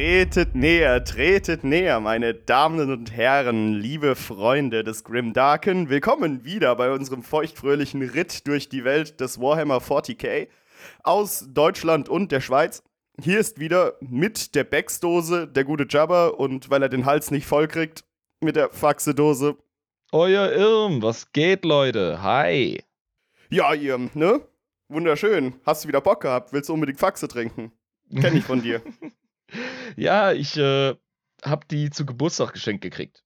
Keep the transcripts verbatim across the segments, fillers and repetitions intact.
Tretet näher, tretet näher, meine Damen und Herren, liebe Freunde des Grimdarken. Willkommen wieder bei unserem feuchtfröhlichen Ritt durch die Welt des Warhammer vierzig K aus Deutschland und der Schweiz. Hier ist wieder mit der Baxdose der gute Jabber und weil er den Hals nicht voll kriegt, mit der Faxedose. Euer Yrm, was geht, Leute? Hi. Ja, Yrm, ne? Wunderschön. Hast du wieder Bock gehabt? Willst du unbedingt Faxe trinken? Kenn ich von dir. Ja, ich äh, hab die zu Geburtstag geschenkt gekriegt.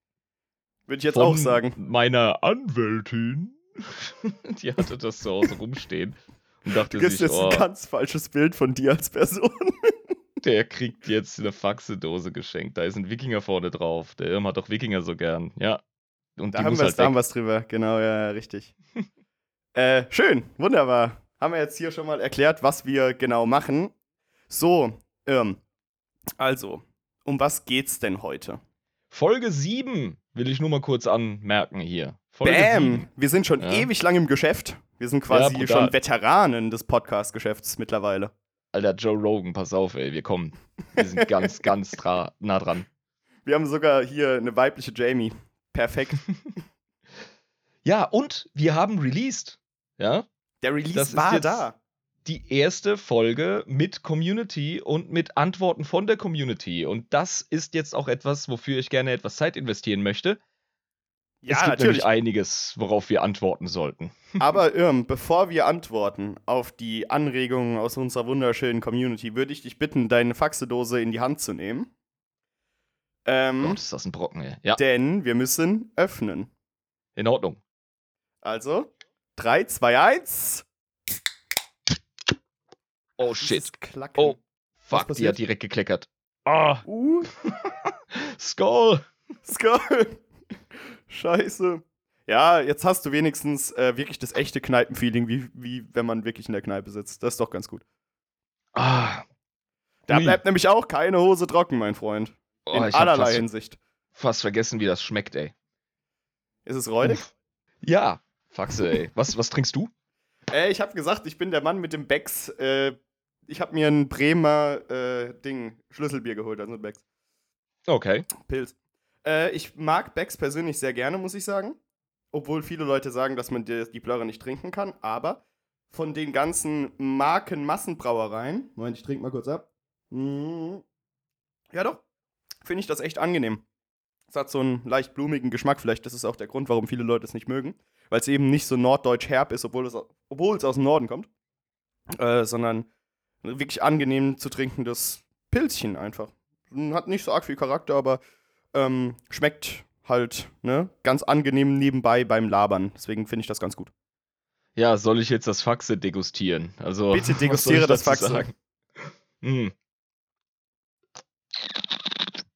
Würde ich jetzt von auch sagen. Meiner Anwältin. Die hatte das zu Hause rumstehen. Und dachte du sich, jetzt oh, ein ganz falsches Bild von dir als Person. Der kriegt jetzt eine Faxedose geschenkt. Da ist ein Wikinger vorne drauf. Der Irm hat doch Wikinger so gern. Ja. Und da die haben wir halt was drüber. Genau, ja, ja richtig. äh, schön, wunderbar. Haben wir jetzt hier schon mal erklärt, was wir genau machen. So, Irm. Also, um was geht's denn heute? Folge sieben will ich nur mal kurz anmerken hier. Folge Bam! sieben. Wir sind schon ja. ewig lang im Geschäft. Wir sind quasi ja, schon Veteranen des Podcast-Geschäfts mittlerweile. Alter, Joe Rogan, pass auf, ey, wir kommen. Wir sind ganz, ganz tra- nah dran. Wir haben sogar hier eine weibliche Jamie. Perfekt. Ja, und wir haben released. Ja? Der Release das war da. Die erste Folge mit Community und mit Antworten von der Community. Und das ist jetzt auch etwas, wofür ich gerne etwas Zeit investieren möchte. Ja, es gibt natürlich nämlich einiges, worauf wir antworten sollten. Aber Irm, bevor wir antworten auf die Anregungen aus unserer wunderschönen Community, würde ich dich bitten, deine Faxedose in die Hand zu nehmen. Ähm, Gott, ist das ein Brocken, ey. Ja. Denn wir müssen öffnen. In Ordnung. Also, drei, zwei, eins... Oh shit. Oh fuck, die hat direkt gekleckert. Ah. Uh. Skull. Skull. Scheiße. Ja, jetzt hast du wenigstens äh, wirklich das echte Kneipenfeeling, wie, wie wenn man wirklich in der Kneipe sitzt. Das ist doch ganz gut. Ah. Da Ui. bleibt nämlich auch keine Hose trocken, mein Freund. Oh, in allerlei fast, Hinsicht. Fast vergessen, wie das schmeckt, ey. Ist es räudig? Uff. Ja. Faxe, ey. Was, was trinkst du? Äh, ich hab gesagt, ich bin der Mann mit dem Becks. Äh, ich hab mir ein Bremer äh, Ding, Schlüsselbier geholt, also ein Becks. Okay. Pilz. Äh, ich mag Becks persönlich sehr gerne, muss ich sagen. Obwohl viele Leute sagen, dass man die, die Blöre nicht trinken kann. Aber von den ganzen Marken-Massenbrauereien. Moment, ich trinke mal kurz ab. Mm. Ja doch, finde ich das echt angenehm. Es hat so einen leicht blumigen Geschmack. Vielleicht das ist auch der Grund, warum viele Leute es nicht mögen. Weil es eben nicht so norddeutsch herb ist, obwohl es, obwohl es aus dem Norden kommt. Äh, sondern wirklich angenehm zu trinkendes Pilzchen einfach. Hat nicht so arg viel Charakter, aber ähm, schmeckt halt ne ganz angenehm nebenbei beim Labern. Deswegen finde ich das ganz gut. Ja, soll ich jetzt das Faxe degustieren? Also, bitte degustiere das Faxe. Sagen? Mm.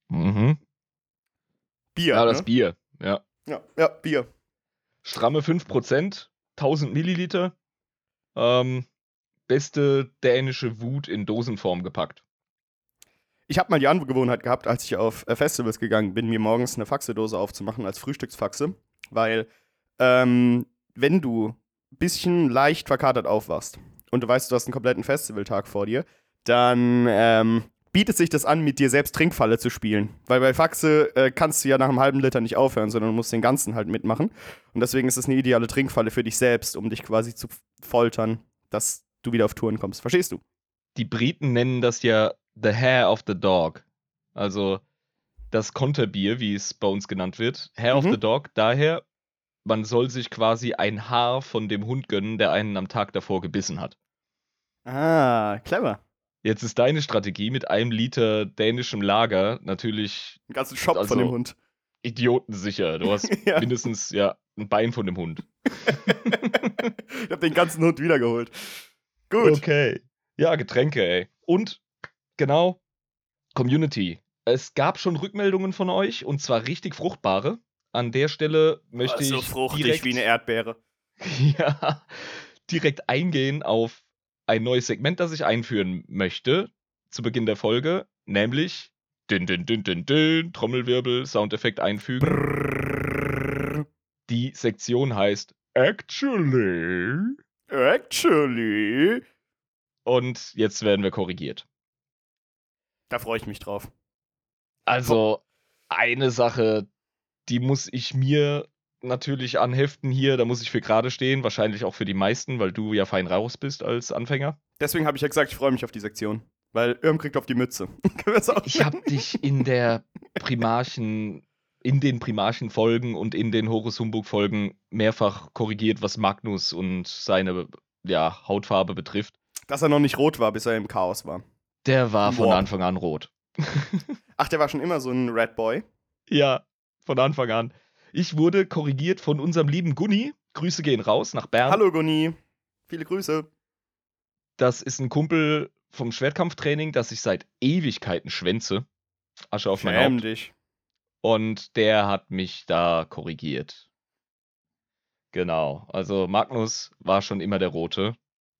Mhm. Bier, ja, das ne? Bier, ja. Ja, ja, Bier. Stramme fünf Prozent, tausend Milliliter. Ähm, beste dänische Wut in Dosenform gepackt. Ich habe mal die Angewohnheit gehabt, als ich auf Festivals gegangen bin, mir morgens eine Faxedose aufzumachen als Frühstücksfaxe, weil ähm, wenn du ein bisschen leicht verkatert aufwachst und du weißt, du hast einen kompletten Festivaltag vor dir, dann ähm, bietet sich das an, mit dir selbst Trinkfalle zu spielen. Weil bei Faxe äh, kannst du ja nach einem halben Liter nicht aufhören, sondern du musst den ganzen halt mitmachen. Und deswegen ist es eine ideale Trinkfalle für dich selbst, um dich quasi zu foltern, dass du wieder auf Touren kommst. Verstehst du? Die Briten nennen das ja the hair of the dog. Also das Konterbier, wie es bei uns genannt wird. Hair mhm. of the dog, daher, man soll sich quasi ein Haar von dem Hund gönnen, der einen am Tag davor gebissen hat. Ah, clever. Jetzt ist deine Strategie mit einem Liter dänischem Lager natürlich... Einen ganzen Shop also von dem Hund. Idiotensicher. Du hast ja. mindestens ja, ein Bein von dem Hund. Ich hab den ganzen Hund wiedergeholt. Gut. Okay. Ja, Getränke, ey. Und, genau, Community. Es gab schon Rückmeldungen von euch, und zwar richtig fruchtbare. An der Stelle möchte also ich so fruchtig direkt, wie eine Erdbeere. Ja, direkt eingehen auf ein neues Segment, das ich einführen möchte, zu Beginn der Folge, nämlich din, din, din, din, din, Trommelwirbel, Soundeffekt einfügen. Brrrr. Die Sektion heißt Actually. Actually. Und jetzt werden wir korrigiert. Da freue ich mich drauf. Also eine Sache, die muss ich mir natürlich anheften hier, da muss ich für gerade stehen, wahrscheinlich auch für die meisten, weil du ja fein raus bist als Anfänger. Deswegen habe ich ja gesagt, ich freue mich auf die Sektion, weil Yrm kriegt auf die Mütze. Ich habe dich in der Primarchen, in den Primarchen-Folgen und in den Horus Humbug-Folgen mehrfach korrigiert, was Magnus und seine ja, Hautfarbe betrifft. Dass er noch nicht rot war, bis er im Chaos war. Der war von Boah. Anfang an rot. Ach, der war schon immer so ein Red Boy? Ja, von Anfang an. Ich wurde korrigiert von unserem lieben Gunni. Grüße gehen raus nach Bern. Hallo Gunni, viele Grüße. Das ist ein Kumpel vom Schwertkampftraining, das ich seit Ewigkeiten schwänze. Asche auf mein Haupt. Dich. Und der hat mich da korrigiert. Genau, also Magnus war schon immer der Rote.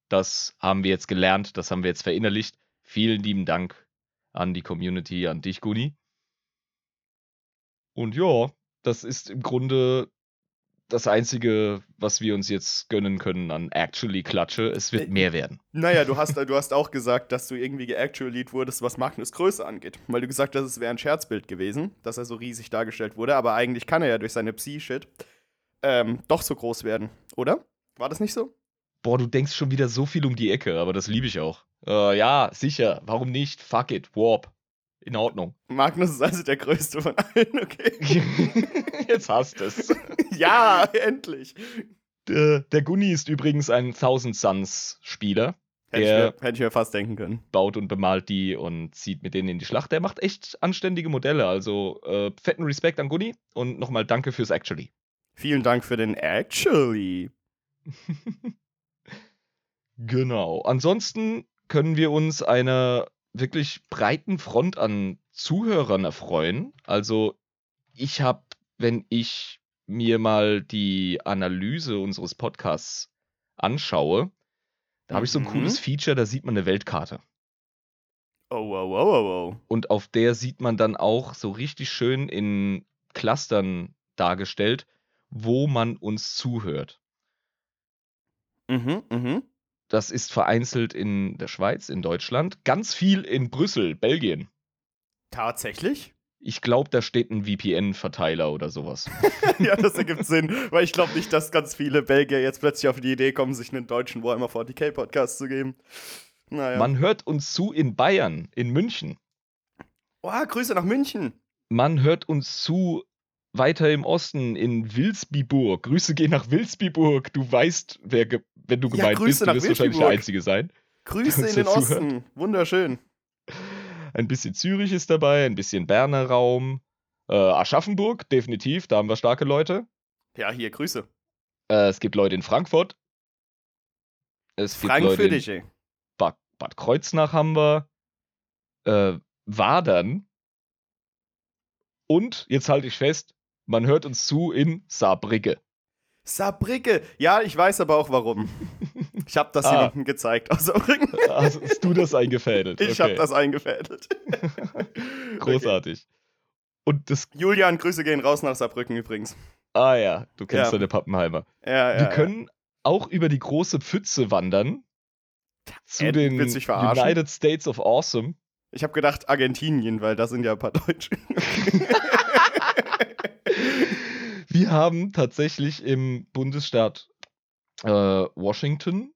Das haben wir jetzt gelernt, das haben wir jetzt verinnerlicht. Vielen lieben Dank an die Community, an dich Gunni. Und ja, das ist im Grunde das Einzige, was wir uns jetzt gönnen können an Actually-Klatsche. Es wird mehr werden. Naja, du hast, du hast auch gesagt, dass du irgendwie geactualied wurdest, was Magnus Größe angeht. Weil du gesagt hast, es wäre ein Scherzbild gewesen, dass er so riesig dargestellt wurde. Aber eigentlich kann er ja durch seine Psi-Shit ähm, doch so groß werden, oder? War das nicht so? Boah, du denkst schon wieder so viel um die Ecke, aber das liebe ich auch. Äh, ja, sicher. Warum nicht? Fuck it. Warp. In Ordnung. Magnus ist also der Größte von allen, okay. Jetzt hast es. Ja, endlich. Der, der Gunni ist übrigens ein Thousand Suns Spieler. Hätte ich, hätt ich mir fast denken können. Baut und bemalt die und zieht mit denen in die Schlacht. Der macht echt anständige Modelle. Also äh, fetten Respekt an Gunni und nochmal danke fürs Actually. Vielen Dank für den Actually. Genau. Ansonsten können wir uns einer wirklich breiten Front an Zuhörern erfreuen. Also ich habe, wenn ich mir mal die Analyse unseres Podcasts anschaue, da habe ich so ein mhm. cooles Feature, da sieht man eine Weltkarte. Oh, wow, wow, wow, wow. Und auf der sieht man dann auch so richtig schön in Clustern dargestellt, wo man uns zuhört. Mhm, mhm. Das ist vereinzelt in der Schweiz, in Deutschland, ganz viel in Brüssel, Belgien. Tatsächlich? Ich glaube, da steht ein V P N-Verteiler oder sowas. Ja, das ergibt Sinn, weil ich glaube nicht, dass ganz viele Belgier jetzt plötzlich auf die Idee kommen, sich einen deutschen Warhammer forty K-Podcast zu geben. Naja. Man hört uns zu in Bayern, in München. Oh, Grüße nach München. Man hört uns zu weiter im Osten, in Wilsbiburg. Grüße gehen nach Wilsbiburg. Du weißt, wer ge- wenn du gemeint ja, bist, du wirst wahrscheinlich der Einzige sein. Grüße in den zuhört. Osten. Wunderschön. Ein bisschen Zürich ist dabei, ein bisschen Berner Raum. Äh, Aschaffenburg, definitiv, da haben wir starke Leute. Ja, hier, Grüße. Äh, es gibt Leute in Frankfurt. Es gibt Leute in Bad, Bad Kreuznach haben wir. Äh, Wadern. Und, jetzt halte ich fest, man hört uns zu in Saarbrücke. Saarbrücke! Ja, ich weiß aber auch warum. Ich habe das ah. jemandem gezeigt aus Saarbrücken. Also hast du das eingefädelt? Ich okay. habe das eingefädelt. Großartig. Okay. Und das Julian, Grüße gehen raus nach Saarbrücken übrigens. Ah ja, du kennst ja deine Pappenheimer. Ja, ja, wir können ja. auch über die große Pfütze wandern. Zu Ed, den United States of Awesome. Ich habe gedacht Argentinien, weil da sind ja ein paar Deutsche. Wir haben tatsächlich im Bundesstaat äh, Washington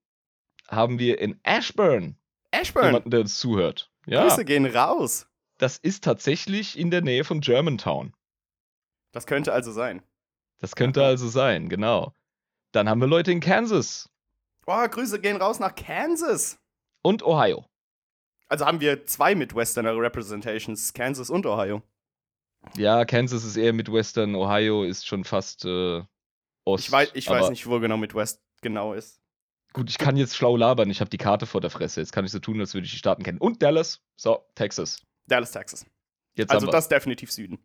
haben wir in Ashburn, Ashburn. jemanden, der uns zuhört. Ja. Grüße gehen raus. Das ist tatsächlich in der Nähe von Germantown. Das könnte also sein. Das könnte also sein, genau. Dann haben wir Leute in Kansas. Oh, Grüße gehen raus nach Kansas. Und Ohio. Also haben wir zwei Midwesterner Representations, Kansas und Ohio. Ja, Kansas ist eher Midwestern, Ohio ist schon fast äh, Ost. Ich weiß, ich weiß nicht, wo genau Midwest genau ist. Gut, ich kann jetzt schlau labern, ich habe die Karte vor der Fresse. Jetzt kann ich so tun, als würde ich die Staaten kennen. Und Dallas, so, Texas. Dallas, Texas. Jetzt also das definitiv Süden.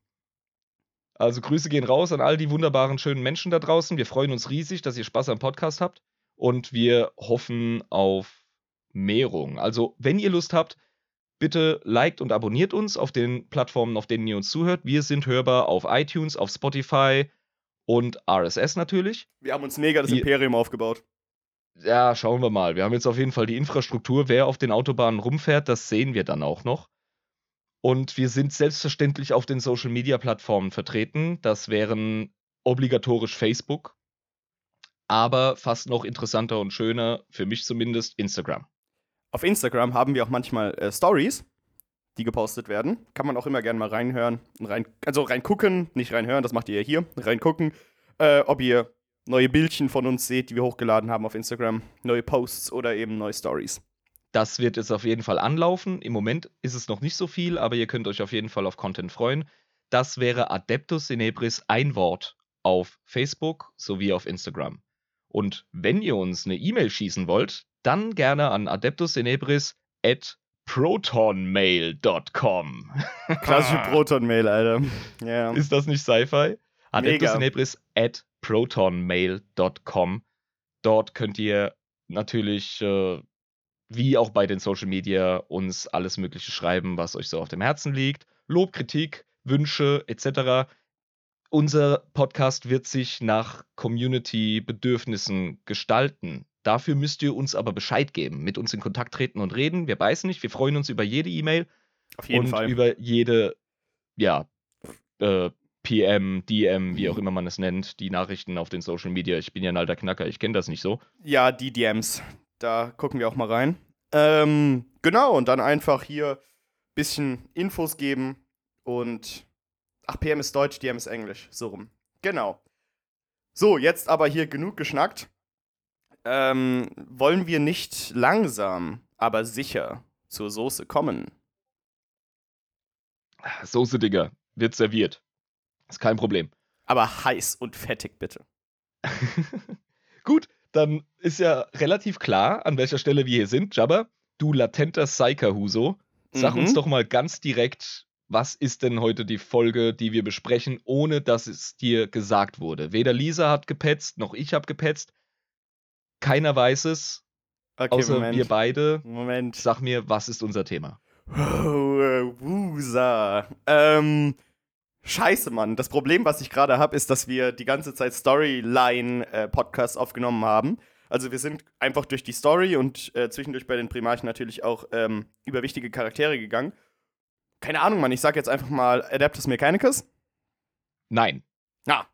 Also Grüße gehen raus an all die wunderbaren, schönen Menschen da draußen. Wir freuen uns riesig, dass ihr Spaß am Podcast habt. Und wir hoffen auf Mehrung. Also, wenn ihr Lust habt, bitte liked und abonniert uns auf den Plattformen, auf denen ihr uns zuhört. Wir sind hörbar auf iTunes, auf Spotify und R S S natürlich. Wir haben uns mega das die, Imperium aufgebaut. Ja, schauen wir mal. Wir haben jetzt auf jeden Fall die Infrastruktur. Wer auf den Autobahnen rumfährt, das sehen wir dann auch noch. Und wir sind selbstverständlich auf den Social-Media-Plattformen vertreten. Das wären obligatorisch Facebook, aber fast noch interessanter und schöner, für mich zumindest, Instagram. Auf Instagram haben wir auch manchmal äh, Stories, die gepostet werden. Kann man auch immer gerne mal reinhören. Rein, also reingucken, nicht reinhören, das macht ihr ja hier. Reingucken, äh, ob ihr neue Bildchen von uns seht, die wir hochgeladen haben auf Instagram. Neue Posts oder eben neue Stories. Das wird jetzt auf jeden Fall anlaufen. Im Moment ist es noch nicht so viel, aber ihr könnt euch auf jeden Fall auf Content freuen. Das wäre Adeptus Inebris ein Wort auf Facebook sowie auf Instagram. Und wenn ihr uns eine E-Mail schießen wollt, dann gerne an adeptus inebris at protonmail dot com. Klassische Protonmail, Alter. Yeah. Ist das nicht Sci-Fi? adeptus inebris at protonmail dot com. Dort könnt ihr natürlich, äh, wie auch bei den Social Media, uns alles Mögliche schreiben, was euch so auf dem Herzen liegt. Lob, Kritik, Wünsche et cetera. Unser Podcast wird sich nach Community-Bedürfnissen gestalten. Dafür müsst ihr uns aber Bescheid geben, mit uns in Kontakt treten und reden. Wir beißen nicht, wir freuen uns über jede E-Mail. Auf jeden und Fall. Über jede, ja, äh, P M, D M, wie auch immer man es nennt, die Nachrichten auf den Social Media. Ich bin ja ein alter Knacker, ich kenne das nicht so. Ja, die D Ms, da gucken wir auch mal rein. Ähm, genau, und dann einfach hier ein bisschen Infos geben und ach, P M ist Deutsch, D M ist Englisch, so rum. Genau. So, jetzt aber hier genug geschnackt. Ähm, wollen wir nicht langsam, aber sicher zur Soße kommen? Soße, Digga, wird serviert. Ist kein Problem. Aber heiß und fettig, bitte. Gut, dann ist ja relativ klar, an welcher Stelle wir hier sind. Jabber, du latenter Psyker-Huso, sag mhm. uns doch mal ganz direkt, was ist denn heute die Folge, die wir besprechen, ohne dass es dir gesagt wurde? Weder Lisa hat gepetzt, noch ich habe gepetzt. Keiner weiß es, okay, außer Moment. wir beide. Moment. Sag mir, was ist unser Thema? Wusa. Ähm, scheiße, Mann. Das Problem, was ich gerade habe, ist, dass wir die ganze Zeit Storyline-Podcasts äh, aufgenommen haben. Also wir sind einfach durch die Story und äh, zwischendurch bei den Primarchen natürlich auch ähm, über wichtige Charaktere gegangen. Keine Ahnung, Mann, ich sag jetzt einfach mal Adeptus Mechanicus? Nein. Na.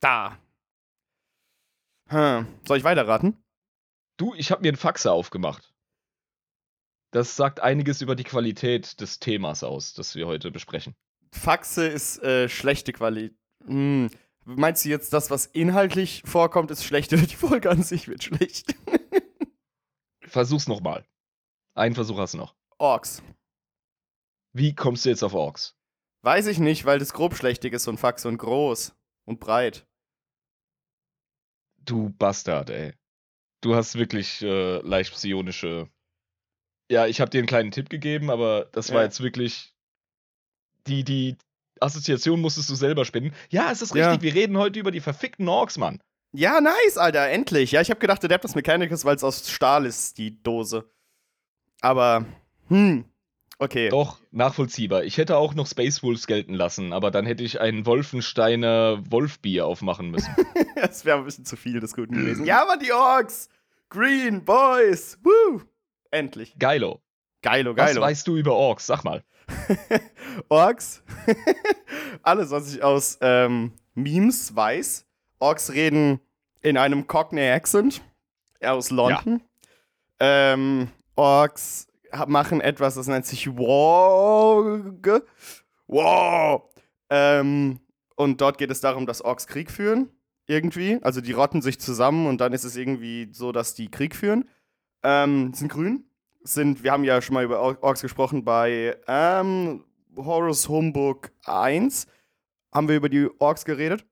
Da. Hm. Soll ich weiterraten? Du, ich hab mir einen Faxe aufgemacht. Das sagt einiges über die Qualität des Themas aus, das wir heute besprechen. Faxe ist äh, schlechte Qualität. Hm. Meinst du jetzt, das, was inhaltlich vorkommt, ist schlecht oder die Folge an sich wird schlecht? Versuch's nochmal. Einen Versuch hast du noch. Orks. Wie kommst du jetzt auf Orks? Weiß ich nicht, weil das grobschlächtig ist und Faxe und groß und breit. Du Bastard, ey. Du hast wirklich äh, leicht psionische... Ja, ich habe dir einen kleinen Tipp gegeben, aber das ja. war jetzt wirklich... Die, die Assoziation musstest du selber spinnen. Ja, es ist richtig, ja. wir reden heute über die verfickten Orks, Mann. Ja, nice, Alter, endlich. Ja, ich habe gedacht, Adeptus Mechanicus, weil es aus Stahl ist, die Dose. Aber, hm... Okay. Doch, nachvollziehbar. Ich hätte auch noch Space Wolves gelten lassen, aber dann hätte ich einen Wolfensteiner Wolfbier aufmachen müssen. Das wäre ein bisschen zu viel des Guten gewesen. Ja, aber die Orks! Green Boys! Woo! Endlich. Geilo. Geilo, geilo. Was weißt du über Orks? Sag mal. Orks? Alles, was ich aus ähm, Memes weiß. Orks reden in einem Cockney-Accent aus London. Ja. Ähm, Orks machen etwas, das nennt sich WAAAGH. Wow. Ähm, und dort geht es darum, dass Orks Krieg führen, irgendwie. Also die rotten sich zusammen und dann ist es irgendwie so, dass die Krieg führen. Ähm, sind grün. Sind, wir haben ja schon mal über Orks gesprochen bei ähm, Horus Humbug eins. Haben wir über die Orks geredet?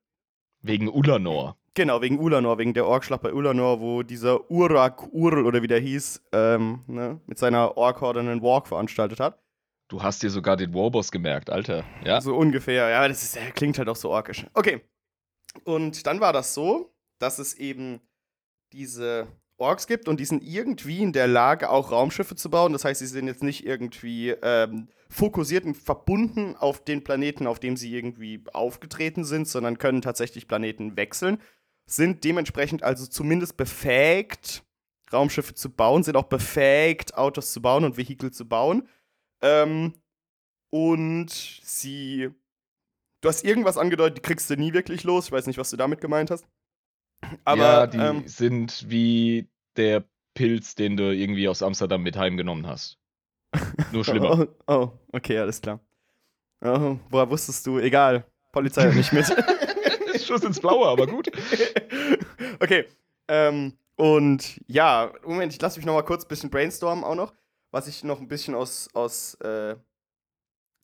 Wegen Ulanor. Genau, wegen Ulanor, wegen der Orkschlacht bei Ulanor, wo dieser Urak Url oder wie der hieß, ähm, ne, mit seiner Ork-Horde einen Walk veranstaltet hat. Du hast dir sogar den Warboss gemerkt, Alter. Ja. So ungefähr, ja, das ist, das klingt halt auch so orkisch. Okay, und dann war das so, dass es eben diese Orks gibt und die sind irgendwie in der Lage, auch Raumschiffe zu bauen. Das heißt, sie sind jetzt nicht irgendwie ähm, fokussiert und verbunden auf den Planeten, auf dem sie irgendwie aufgetreten sind, sondern können tatsächlich Planeten wechseln. Sind dementsprechend also zumindest befähigt, Raumschiffe zu bauen, sind auch befähigt, Autos zu bauen und Vehikel zu bauen. Ähm, und sie... Du hast irgendwas angedeutet, die kriegst du nie wirklich los. Ich weiß nicht, was du damit gemeint hast. Aber, ja, die ähm, sind wie der Pilz, den du irgendwie aus Amsterdam mit heimgenommen hast. Nur schlimmer. oh, oh, okay, alles klar. Oh, woher wusstest du? Egal, Polizei hat nicht mit. Schuss ins Blaue, aber gut. Okay, ähm, und ja, Moment, ich lasse mich noch mal kurz ein bisschen brainstormen auch noch, was ich noch ein bisschen aus, aus äh,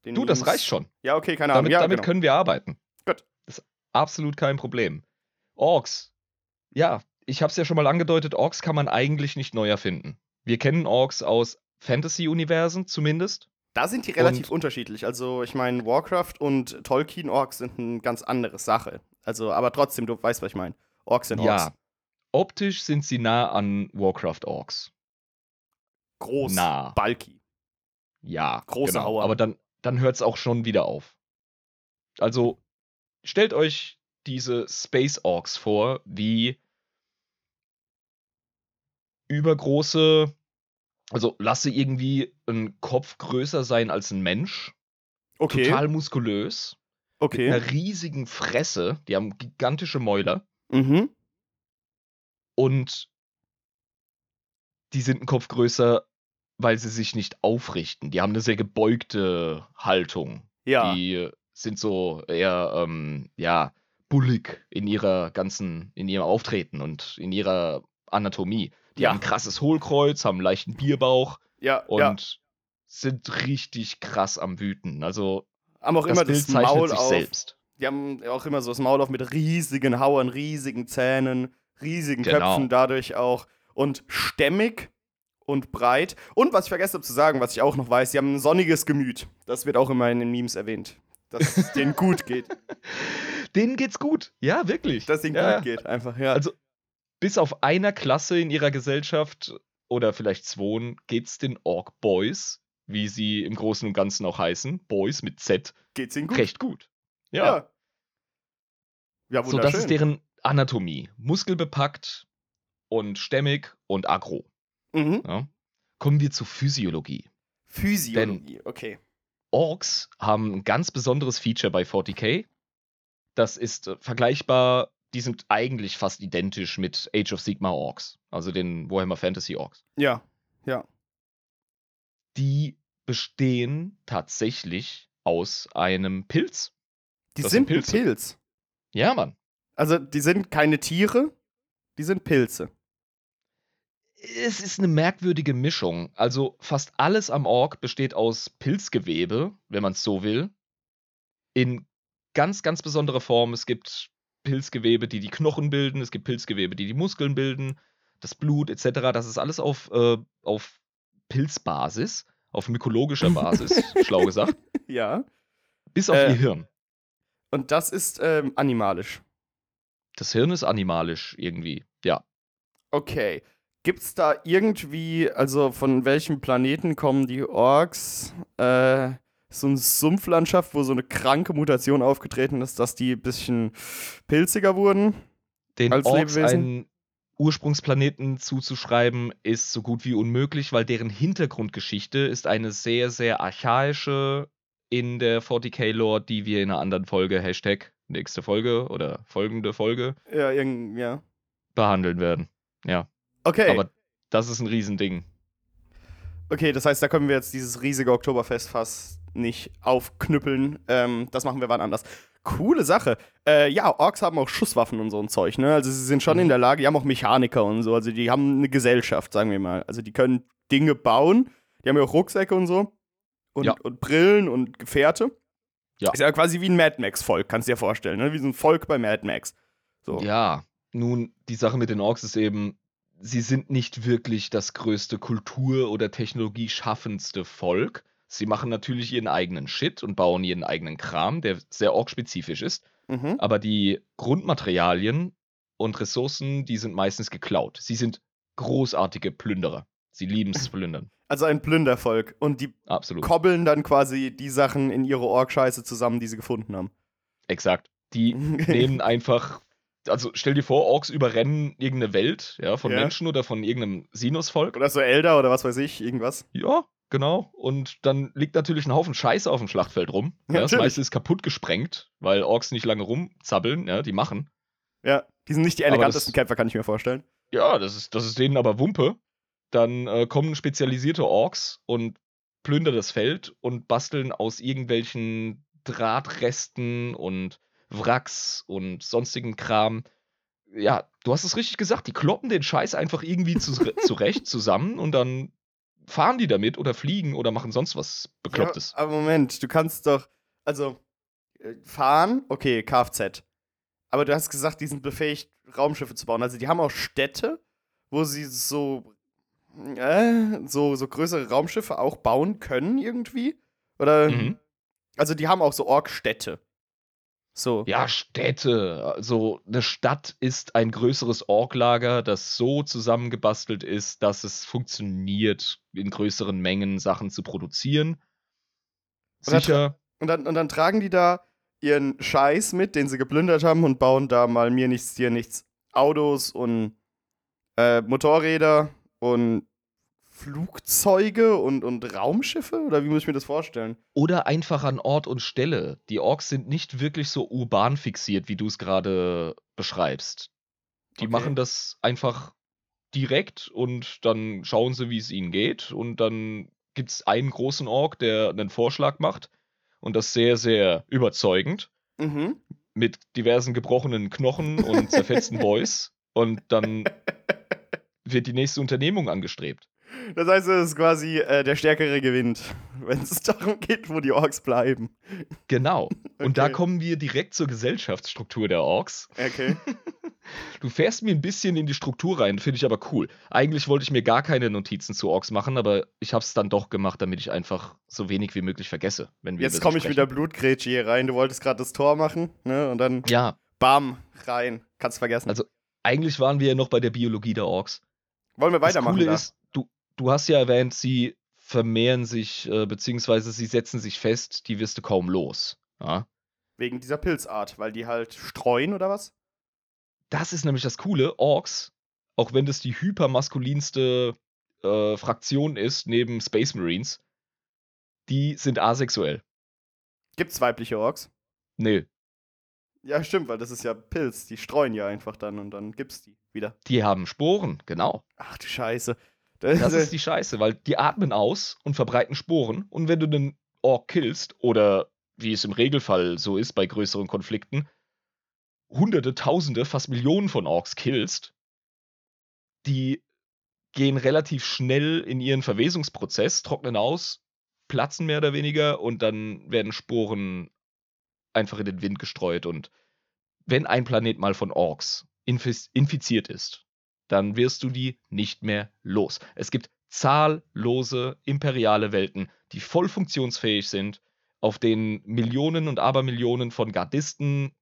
den... Du, Memes. Das reicht schon. Ja, okay, keine Ahnung. Damit, ja, damit genau. Können wir arbeiten. Gut. Das ist absolut kein Problem. Orks. Ja, ich hab's ja schon mal angedeutet, Orks kann man eigentlich nicht neu erfinden. Wir kennen Orks aus Fantasy-Universen zumindest. Da sind die relativ und unterschiedlich. Also, ich meine, Warcraft und Tolkien-Orks sind eine ganz andere Sache. Also, aber trotzdem, du weißt, was ich meine. Orks sind Orks. Ja, optisch sind sie nah an Warcraft-Orks. Groß, nah. Bulky. Ja, große genau. Hauer. Aber dann, dann hört es auch schon wieder auf. Also, stellt euch diese Space-Orks vor, wie übergroße... Also lasse irgendwie einen Kopf größer sein als ein Mensch. Okay. Total muskulös. Okay. Mit einer riesigen Fresse. Die haben gigantische Mäuler. Mhm. Und die sind einen Kopf größer, weil sie sich nicht aufrichten. Die haben eine sehr gebeugte Haltung. Ja. Die sind so eher, ähm, ja, bullig in ihrer ganzen, in ihrem Auftreten und in ihrer Anatomie. Die ja. haben ein krasses Hohlkreuz, haben einen leichten Bierbauch ja, und ja. sind richtig krass am Wüten. Also haben auch das immer Bild das Maul zeichnet sich auf. Selbst. Die haben auch immer so das Maul auf mit riesigen Hauern, riesigen Zähnen, riesigen genau. Köpfen dadurch auch. Und stämmig und breit. Und was ich vergessen habe zu sagen, was ich auch noch weiß, sie haben ein sonniges Gemüt. Das wird auch immer in den Memes erwähnt, dass es denen gut geht. Denen geht's gut, ja, wirklich. Dass es denen ja. gut geht, einfach, ja. Also bis auf einer Klasse in ihrer Gesellschaft oder vielleicht zweien geht's den Ork Boys, wie sie im Großen und Ganzen auch heißen, Boys mit Z, geht's ihnen gut. Recht gut. Ja. Ja, ja wunderschön. So, das ist deren Anatomie. Muskelbepackt und stämmig und aggro. Mhm. Ja. Kommen wir zur Physiologie. Physiologie, denn okay. Orks haben ein ganz besonderes Feature bei forty K. Das ist äh, vergleichbar. Die sind eigentlich fast identisch mit Age of Sigmar Orks, also den Warhammer Fantasy Orks. Ja, ja. Die bestehen tatsächlich aus einem Pilz. Die das sind, sind ein Pilz. Ja, Mann. Also die sind keine Tiere, die sind Pilze. Es ist eine merkwürdige Mischung. Also fast alles am Ork besteht aus Pilzgewebe, wenn man es so will. In ganz, ganz besonderer Form. Es gibt Pilzgewebe, die die Knochen bilden, es gibt Pilzgewebe, die die Muskeln bilden, das Blut et cetera. Das ist alles auf, äh, auf Pilzbasis, auf mykologischer Basis, schlau gesagt. Ja. Bis auf äh, ihr Hirn. Und das ist ähm, animalisch. Das Hirn ist animalisch irgendwie, ja. Okay. Gibt's da irgendwie, also von welchem Planeten kommen die Orks? Äh, so eine Sumpflandschaft, wo so eine kranke Mutation aufgetreten ist, dass die ein bisschen pilziger wurden. Den als Orks Lebewesen. Einen Ursprungsplaneten zuzuschreiben, ist so gut wie unmöglich, weil deren Hintergrundgeschichte ist eine sehr, sehr archaische in der forty K-Lore, die wir in einer anderen Folge, Hashtag nächste Folge oder folgende Folge, ja, irgend, ja. behandeln werden. Ja. Okay. Aber das ist ein Riesending. Okay, das heißt, da können wir jetzt dieses riesige Oktoberfestfass nicht aufknüppeln. Ähm, das machen wir wann anders. Coole Sache. Äh, ja, Orks haben auch Schusswaffen und so ein Zeug, ne? Also sie sind schon mhm. in der Lage, die haben auch Mechaniker und so. Also die haben eine Gesellschaft, sagen wir mal. Also die können Dinge bauen. Die haben ja auch Rucksäcke und so. Und, ja. und Brillen und Gefährte. Ja. Ist ja quasi wie ein Mad Max-Volk, kannst du dir vorstellen, ne? Wie so ein Volk bei Mad Max. So. Ja, nun, die Sache mit den Orks ist eben, sie sind nicht wirklich das größte Kultur- oder technologieschaffendste Volk. Sie machen natürlich ihren eigenen Shit und bauen ihren eigenen Kram, der sehr ork-spezifisch ist. Mhm. Aber die Grundmaterialien und Ressourcen, die sind meistens geklaut. Sie sind großartige Plünderer. Sie lieben es zu plündern. Also ein Plündervolk. Und die Absolut. Kobbeln dann quasi die Sachen in ihre Ork-Scheiße zusammen, die sie gefunden haben. Exakt. Die nehmen einfach... Also stell dir vor, Orks überrennen irgendeine Welt, ja, von ja. Menschen oder von irgendeinem Sinusvolk. Oder so Elder oder was weiß ich, irgendwas. Ja, Genau, und dann liegt natürlich ein Haufen Scheiße auf dem Schlachtfeld rum. Ja, ja, das meiste ist kaputt gesprengt, weil Orks nicht lange rumzappeln, ja, die machen. Ja, die sind nicht die elegantesten das, Kämpfer, kann ich mir vorstellen. Ja, das ist, das ist denen aber Wumpe. Dann äh, kommen spezialisierte Orks und plündern das Feld und basteln aus irgendwelchen Drahtresten und Wracks und sonstigen Kram. Ja, du hast es richtig gesagt, die kloppen den Scheiß einfach irgendwie zu, zurecht zusammen und dann fahren die damit oder fliegen oder machen sonst was Beklopptes. Ja, aber Moment, du kannst doch, also, fahren, okay, K F Z. Aber du hast gesagt, die sind befähigt, Raumschiffe zu bauen. Also die haben auch Städte, wo sie so, äh, so, so größere Raumschiffe auch bauen können irgendwie. Oder, mhm. also die haben auch so Ork-Städte. So. Ja, Städte. Also eine Stadt ist ein größeres Orklager, das so zusammengebastelt ist, dass es funktioniert, in größeren Mengen Sachen zu produzieren. Sicher. Und dann, und dann, und dann tragen die da ihren Scheiß mit, den sie geplündert haben, und bauen da mal mir nichts, dir nichts. Autos und äh, Motorräder und Flugzeuge und, und Raumschiffe? Oder wie muss ich mir das vorstellen? Oder einfach an Ort und Stelle. Die Orks sind nicht wirklich so urban fixiert, wie du es gerade beschreibst. Die okay. machen das einfach direkt und dann schauen sie, wie es ihnen geht. Und dann gibt es einen großen Ork, der einen Vorschlag macht. Und das sehr, sehr überzeugend. Mhm. Mit diversen gebrochenen Knochen und zerfetzten Boys. Und dann wird die nächste Unternehmung angestrebt. Das heißt, es ist quasi äh, der Stärkere gewinnt, wenn es darum geht, wo die Orks bleiben. Genau. Okay. Und da kommen wir direkt zur Gesellschaftsstruktur der Orks. Okay. Du fährst mir ein bisschen in die Struktur rein, finde ich aber cool. Eigentlich wollte ich mir gar keine Notizen zu Orks machen, aber ich habe es dann doch gemacht, damit ich einfach so wenig wie möglich vergesse. Wenn wir Jetzt komme ich mit der Blutgrätsche hier rein. Du wolltest gerade das Tor machen, ne? Und dann ja. bam, rein. Kannst vergessen. Also eigentlich waren wir ja noch bei der Biologie der Orks. Wollen wir weitermachen? Das Coole da? ist, du hast ja erwähnt, sie vermehren sich, äh, beziehungsweise sie setzen sich fest, die wirst du kaum los. Ja? Wegen dieser Pilzart, weil die halt streuen oder was? Das ist nämlich das Coole. Orks, auch wenn das die hypermaskulinste äh, Fraktion ist, neben Space Marines, die sind asexuell. Gibt's weibliche Orks? Nee. Ja, stimmt, weil das ist ja Pilz. Die streuen ja einfach dann und dann gibt's die wieder. Die haben Sporen, genau. Ach du Scheiße. Das, das ist die Scheiße, weil die atmen aus und verbreiten Sporen. Und wenn du einen Ork killst, oder wie es im Regelfall so ist bei größeren Konflikten, Hunderte, Tausende, fast Millionen von Orks killst, die gehen relativ schnell in ihren Verwesungsprozess, trocknen aus, platzen mehr oder weniger und dann werden Sporen einfach in den Wind gestreut. Und wenn ein Planet mal von Orks infiz- infiziert ist, dann wirst du die nicht mehr los. Es gibt zahllose imperiale Welten, die voll funktionsfähig sind, auf denen Millionen und Abermillionen von Gardisten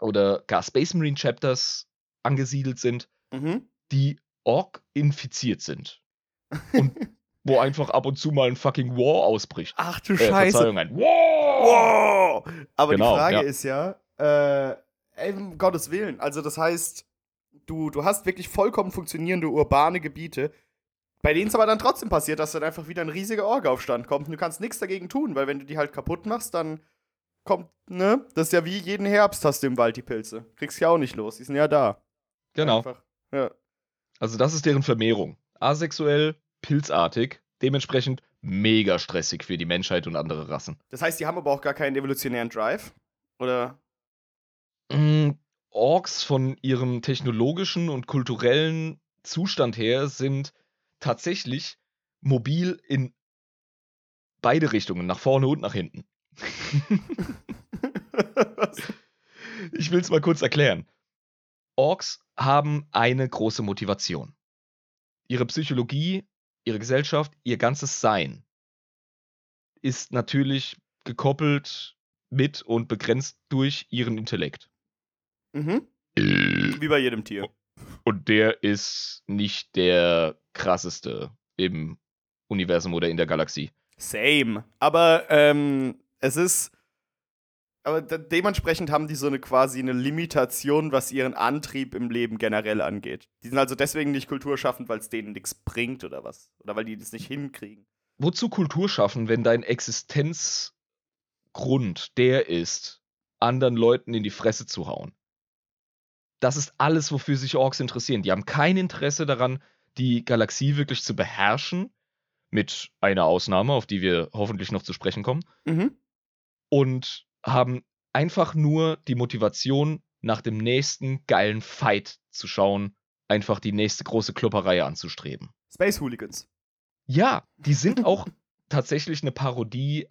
oder gar Space Marine Chapters angesiedelt sind, mhm. die Ork infiziert sind. Und wo einfach ab und zu mal ein fucking War ausbricht. Ach du äh, Scheiße. Verzeihung, ein War! Wow! Aber genau, die Frage ja. ist ja, äh, ey, um Gottes Willen, also das heißt, Du, du hast wirklich vollkommen funktionierende urbane Gebiete, bei denen es aber dann trotzdem passiert, dass dann einfach wieder ein riesiger Ork-Aufstand kommt. Und du kannst nichts dagegen tun, weil wenn du die halt kaputt machst, dann kommt, ne? Das ist ja wie jeden Herbst hast du im Wald die Pilze. Kriegst ja auch nicht los, die sind ja da. Genau. Einfach, ja. Also das ist deren Vermehrung. Asexuell, pilzartig, dementsprechend mega stressig für die Menschheit und andere Rassen. Das heißt, die haben aber auch gar keinen evolutionären Drive? Oder? Mm. Orks von ihrem technologischen und kulturellen Zustand her sind tatsächlich mobil in beide Richtungen, nach vorne und nach hinten. Ich will es mal kurz erklären. Orks haben eine große Motivation. Ihre Psychologie, ihre Gesellschaft, ihr ganzes Sein ist natürlich gekoppelt mit und begrenzt durch ihren Intellekt. Mhm. Wie bei jedem Tier. Und der ist nicht der krasseste im Universum oder in der Galaxie. Same. Aber ähm, es ist. Aber de- dementsprechend haben die so eine quasi eine Limitation, was ihren Antrieb im Leben generell angeht. Die sind also deswegen nicht kulturschaffend, weil es denen nichts bringt oder was. Oder weil die das nicht hinkriegen. wozu Kultur schaffen, wenn dein Existenzgrund der ist, anderen Leuten in die Fresse zu hauen? Das ist alles, wofür sich Orks interessieren. Die haben kein Interesse daran, die Galaxie wirklich zu beherrschen, mit einer Ausnahme, auf die wir hoffentlich noch zu sprechen kommen, mhm. und haben einfach nur die Motivation, nach dem nächsten geilen Fight zu schauen, einfach die nächste große Klopperei anzustreben. Space Hooligans. Ja, die sind auch tatsächlich eine Parodie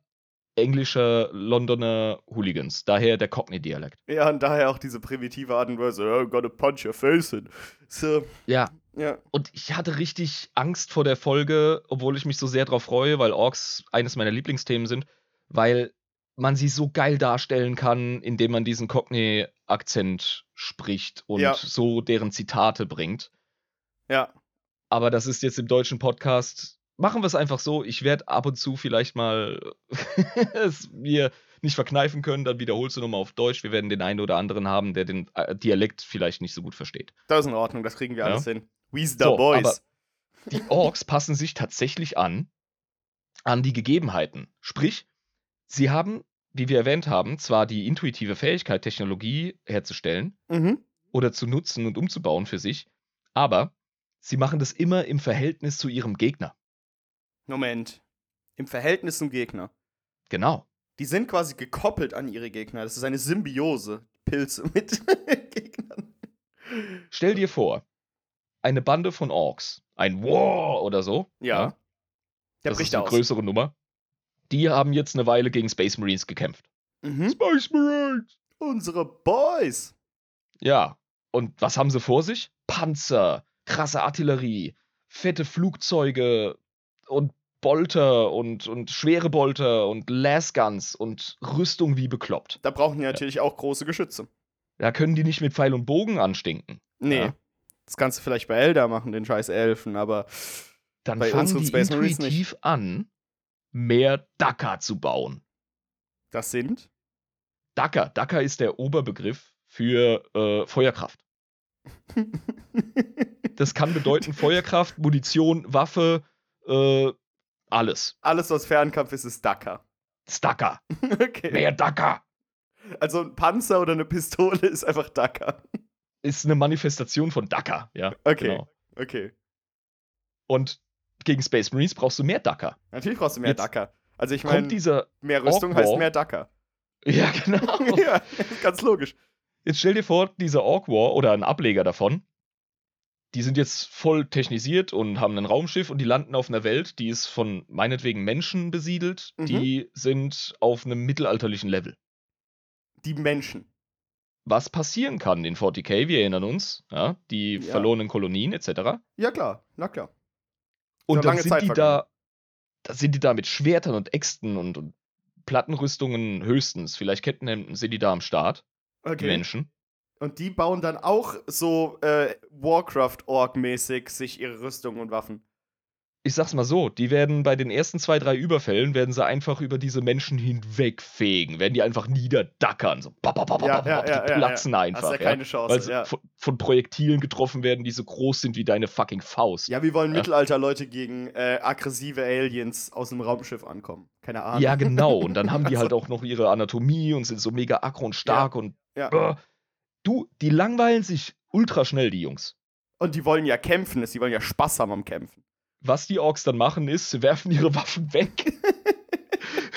englischer Londoner Hooligans. Daher der Cockney-Dialekt. Ja, und daher auch diese primitive Art und Weise, oh, gotta punch your face in. So. Ja. Ja. Und ich hatte richtig Angst vor der Folge, obwohl ich mich so sehr drauf freue, weil Orks eines meiner Lieblingsthemen sind, weil man sie so geil darstellen kann, indem man diesen Cockney-Akzent spricht und ja. so deren Zitate bringt. Ja. Aber das ist jetzt im deutschen Podcast, machen wir es einfach so, ich werde ab und zu vielleicht mal es mir nicht verkneifen können, dann wiederholst du nochmal auf Deutsch, wir werden den einen oder anderen haben, der den Dialekt vielleicht nicht so gut versteht. Das ist in Ordnung, das kriegen wir ja. alles hin. We's the so, boys. Aber die Orks passen sich tatsächlich an, an die Gegebenheiten. Sprich, sie haben, wie wir erwähnt haben, zwar die intuitive Fähigkeit, Technologie herzustellen mhm. oder zu nutzen und umzubauen für sich, aber sie machen das immer im Verhältnis zu ihrem Gegner. Moment. Im Verhältnis zum Gegner. Genau. Die sind quasi gekoppelt an ihre Gegner. Das ist eine Symbiose. Pilze mit Gegnern. Stell dir vor, eine Bande von Orks, ein War oder so. Ja. ja der das bricht ist eine aus. Größere Nummer. Die haben jetzt eine Weile gegen Space Marines gekämpft. Mhm. Space Marines! Unsere Boys! Ja. Und was haben sie vor sich? Panzer, krasse Artillerie, fette Flugzeuge und Bolter und, und schwere Bolter und Lasguns und Rüstung wie bekloppt. Da brauchen die natürlich ja. auch große Geschütze. Da können die nicht mit Pfeil und Bogen anstinken. Nee. Ja. Das kannst du vielleicht bei Elder machen, den scheiß Elfen, aber dann bei fangen die Space Marines intuitiv nicht. An, mehr Dacker zu bauen. Das sind? Dacker. Dacker ist der Oberbegriff für äh, Feuerkraft. Das kann bedeuten Feuerkraft, Munition, Waffe, äh, alles. Alles, was Fernkampf ist, ist Dacker. Ist Dacker. Okay. Mehr Dacker. Also ein Panzer oder eine Pistole ist einfach Dacker. Ist eine Manifestation von Dacker, ja. Okay, genau. Okay. Und gegen Space Marines brauchst du mehr Dacker. Natürlich brauchst du mehr Jetzt Dacker. Also ich meine, mehr Rüstung Ork-War. Heißt mehr Dacker. Ja, genau. Ja, ist ganz logisch. Jetzt stell dir vor, dieser Orc War oder ein Ableger davon, die sind jetzt voll technisiert und haben ein Raumschiff und die landen auf einer Welt, die ist von meinetwegen Menschen besiedelt. Mhm. Die sind auf einem mittelalterlichen Level. Die Menschen. Was passieren kann in vierzig K, wir erinnern uns, ja, die ja. verlorenen Kolonien et cetera. Ja klar, na klar. Und dann sind, die da, dann sind die da mit Schwertern und Äxten und, und Plattenrüstungen höchstens, vielleicht Kettenhemden, sind die da am Start. Okay. Menschen. Und die bauen dann auch so äh, Warcraft-Org-mäßig sich ihre Rüstung und Waffen. Ich sag's mal so, die werden bei den ersten zwei, drei Überfällen, werden sie einfach über diese Menschen hinwegfegen, werden die einfach niederdackern, so bap, bap, bap, bap, bap, die platzen einfach. Das ist ja keine Chance, weil sie ja. von, von Projektilen getroffen werden, die so groß sind wie deine fucking Faust. Ja, wie wollen ja. Mittelalterleute gegen äh, aggressive Aliens aus einem Raumschiff ankommen? Keine Ahnung. Ja, genau, und dann haben die halt auch noch ihre Anatomie und sind so mega aggro und stark ja. und ja. Äh, du, die langweilen sich ultra schnell, die Jungs. Und die wollen ja kämpfen, die wollen ja Spaß haben am Kämpfen. Was die Orks dann machen, ist, sie werfen ihre Waffen weg,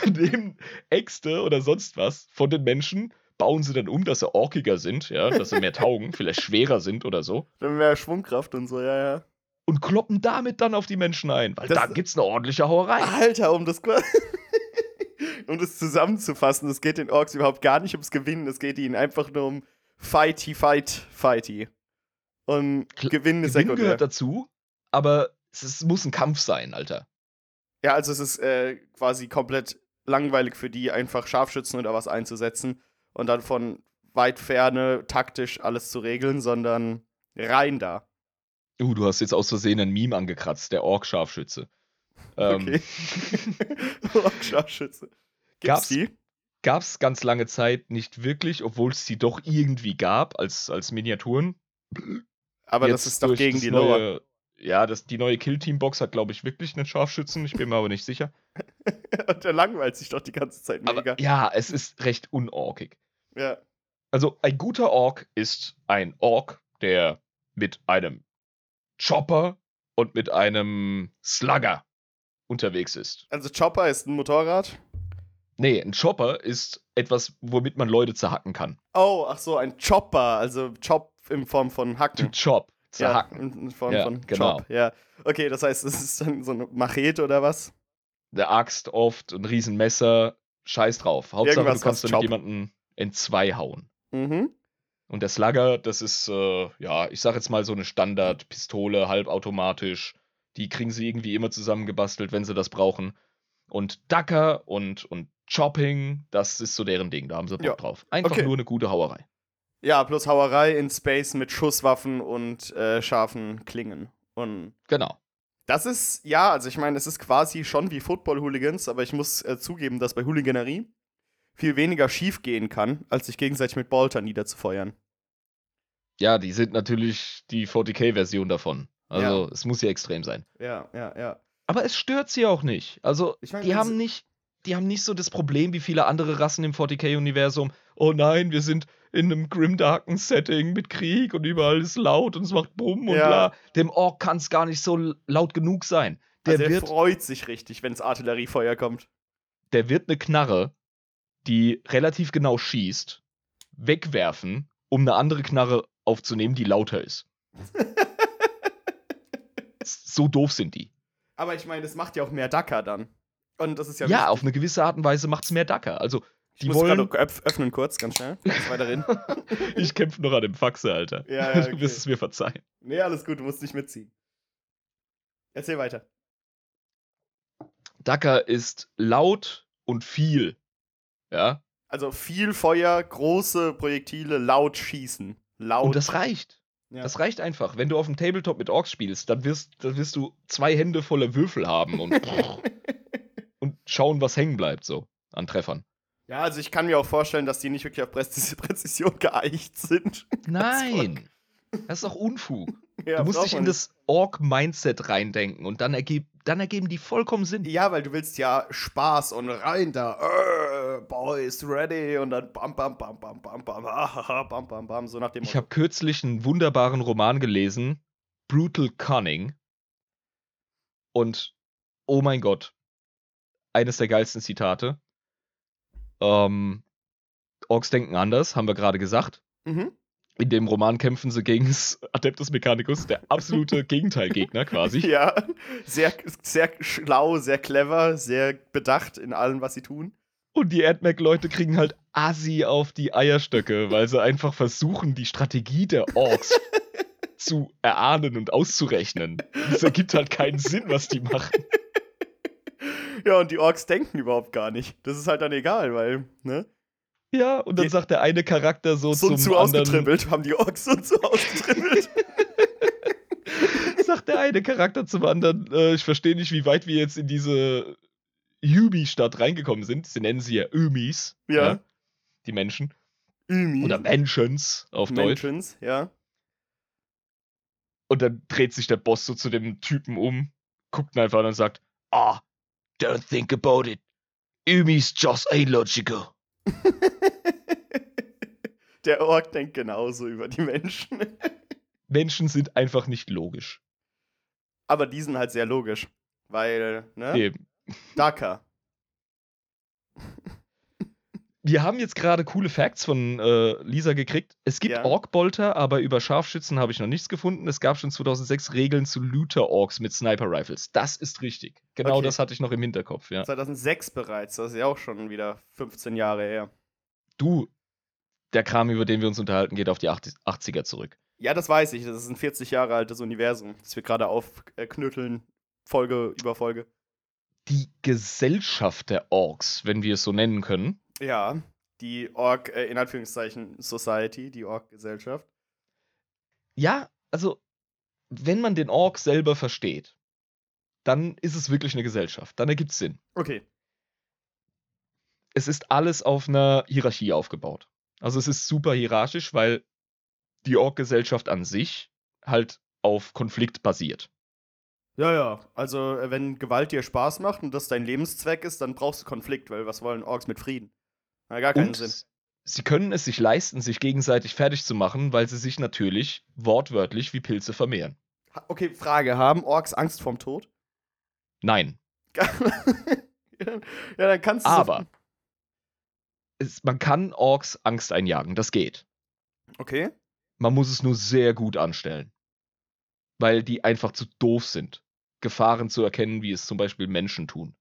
nehmen Äxte oder sonst was von den Menschen, bauen sie dann um, dass sie orkiger sind, ja, dass sie mehr taugen, vielleicht schwerer sind oder so. Dann mehr Schwungkraft und so, ja, ja. Und kloppen damit dann auf die Menschen ein, weil das da gibt's eine ordentliche Hauerei. Alter, um das, um das zusammenzufassen, es geht den Orks überhaupt gar nicht ums Gewinnen, es geht ihnen einfach nur um Fighty, Fight, Fighty. Und Kl- Gewinnen ist Gewinn gehört dazu, aber Es, ist, es muss ein Kampf sein, Alter. Ja, also es ist äh, quasi komplett langweilig für die, einfach Scharfschützen oder was einzusetzen und dann von weit ferne taktisch alles zu regeln, sondern rein da. Uh, du hast jetzt aus Versehen ein Meme angekratzt, der Ork-Scharfschütze. Ähm, okay. Ork-Scharfschütze. Gibt's gab's, die? Gab's ganz lange Zeit nicht wirklich, obwohl es die doch irgendwie gab, als, als Miniaturen. Aber jetzt das ist doch gegen die Lower. Ja, das, die neue Kill-Team-Box hat, glaube ich, wirklich einen Scharfschützen. Ich bin mir aber nicht sicher. Und der langweilt sich doch die ganze Zeit mega. Aber ja, es ist recht unorkig. Ja. Also, ein guter Ork ist ein Ork, der mit einem Chopper und mit einem Slugger unterwegs ist. Also, Chopper ist ein Motorrad? Nee, ein Chopper ist etwas, womit man Leute zerhacken kann. Oh, ach so, ein Chopper. Also, Chop in Form von Hacken. Chop. Zerhacken. Ja, in Form ja, von genau. Chop, ja. Okay, das heißt, es ist dann so eine Machete oder was? Eine Axt oft, ein Riesenmesser, scheiß drauf. Hauptsache, irgendwas, du kannst damit jemanden in zwei hauen. Mhm. Und der Slugger, das ist, äh, ja, ich sag jetzt mal so eine Standardpistole, halbautomatisch. Die kriegen sie irgendwie immer zusammengebastelt, wenn sie das brauchen. Und Ducker und, und Chopping, das ist so deren Ding, da haben sie Bock ja. drauf. Einfach okay. nur eine gute Hauerei. Ja, plus Hauerei in Space mit Schusswaffen und äh, scharfen Klingen. Und genau. Das ist, ja, also ich meine, es ist quasi schon wie Football-Hooligans, aber ich muss äh, zugeben, dass bei Hooliganerie viel weniger schief gehen kann, als sich gegenseitig mit Bolter niederzufeuern. Ja, die sind natürlich die vierzig K-Version davon. Also ja. es muss ja extrem sein. Ja, ja, ja. Aber es stört sie auch nicht. Also ich mein, die haben nicht... Die haben nicht so das Problem wie viele andere Rassen im vierzig K-Universum. Oh nein, wir sind in einem Grimdarken-Setting mit Krieg und überall ist laut und es macht Bumm und ja. bla. Dem Ork kann es gar nicht so laut genug sein. Der, also der wird, freut sich richtig, wenn es Artilleriefeuer kommt. Der wird eine Knarre, die relativ genau schießt, wegwerfen, um eine andere Knarre aufzunehmen, die lauter ist. So doof sind die. Aber ich meine, das macht ja auch mehr Dacker dann. Und das ist ja, ja auf eine gewisse Art und Weise macht es mehr Dacker. Also, die ich muss wollen... gerade öffnen kurz, ganz schnell. Weiterhin. Ich kämpfe noch an dem Faxe, Alter. Ja, ja, okay. Du wirst es mir verzeihen. Nee, alles gut, du musst nicht mitziehen. Erzähl weiter. Dacker ist laut und viel. Ja? Also viel Feuer, große Projektile, laut schießen. Laut. Und das reicht. Ja. Das reicht einfach. Wenn du auf dem Tabletop mit Orks spielst, dann wirst, dann wirst du zwei Hände voller Würfel haben und... Und schauen, was hängen bleibt, so, an Treffern. Ja, also ich kann mir auch vorstellen, dass die nicht wirklich auf Präzision geeicht sind. Nein, das ist doch Unfug. Ja, du musst dich in das Org-Mindset reindenken und dann, ergeb- dann ergeben die vollkommen Sinn. Ja, weil du willst ja Spaß und rein da, äh, Boys, ready und dann bam, bam, bam, bam, bam, bam, ah, bam, bam, bam, so nach dem Motto. Ich habe kürzlich einen wunderbaren Roman gelesen, Brutal Cunning. Und, oh mein Gott. Eines der geilsten Zitate. Ähm, Orks denken anders, haben wir gerade gesagt. Mhm. In dem Roman kämpfen sie gegen Adeptus Mechanicus, der absolute Gegenteilgegner quasi. Ja, sehr, sehr schlau, sehr clever, sehr bedacht in allem, was sie tun. Und die AdMac-Leute kriegen halt Assi auf die Eierstöcke, weil sie einfach versuchen, die Strategie der Orks zu erahnen und auszurechnen. Es ergibt halt keinen Sinn, was die machen. Ja, und die Orks denken überhaupt gar nicht. Das ist halt dann egal, weil, ne? Ja, und dann die, sagt der eine Charakter so, so zum zu anderen... So zu ausgetribbelt, haben die Orks so zu ausgetribbelt. Sagt der eine Charakter zum anderen, äh, ich verstehe nicht, wie weit wir jetzt in diese Yubi-Stadt reingekommen sind. Sie nennen sie ja Ömis. Ja. ja die Menschen. Ömis. Oder Mansions auf Deutsch. Mansions, ja. Und dann dreht sich der Boss so zu dem Typen um, guckt ihn einfach an und sagt, ah, don't think about it. Umi's just illogical. Der Ork denkt genauso über die Menschen. Menschen sind einfach nicht logisch. Aber die sind halt sehr logisch. Weil, ne? Eben. Dacker. Wir haben jetzt gerade coole Facts von äh, Lisa gekriegt. Es gibt ja. Ork-Bolter, aber über Scharfschützen habe ich noch nichts gefunden. Es gab schon zweitausendsechs Regeln zu Looter-Orks mit Sniper-Rifles. Das ist richtig. Genau okay. Das hatte ich noch im Hinterkopf. Ja. zweitausendsechs bereits, das ist ja auch schon wieder fünfzehn Jahre her. Du, der Kram, über den wir uns unterhalten, geht auf die achtziger zurück. Ja, das weiß ich. Das ist ein vierzig Jahre altes Universum, das wir gerade aufknütteln, Folge über Folge. Die Gesellschaft der Orks, wenn wir es so nennen können. Ja, die Ork, äh, in Anführungszeichen, Society, die Ork-Gesellschaft. Ja, also, wenn man den Ork selber versteht, dann ist es wirklich eine Gesellschaft. Dann ergibt es Sinn. Okay. Es ist alles auf einer Hierarchie aufgebaut. Also es ist super hierarchisch, weil die Ork-Gesellschaft an sich halt auf Konflikt basiert. Ja, ja. Also, wenn Gewalt dir Spaß macht und das dein Lebenszweck ist, dann brauchst du Konflikt, weil was wollen Orks mit Frieden? Na, gar keinen und Sinn. Sie können es sich leisten, sich gegenseitig fertig zu machen, weil sie sich natürlich wortwörtlich wie Pilze vermehren. Okay, Frage. Haben Orks Angst vorm Tod? Nein. ja, dann kannst du Aber es, man kann Orks Angst einjagen, das geht. Okay. Man muss es nur sehr gut anstellen. Weil die einfach zu doof sind, Gefahren zu erkennen, wie es zum Beispiel Menschen tun.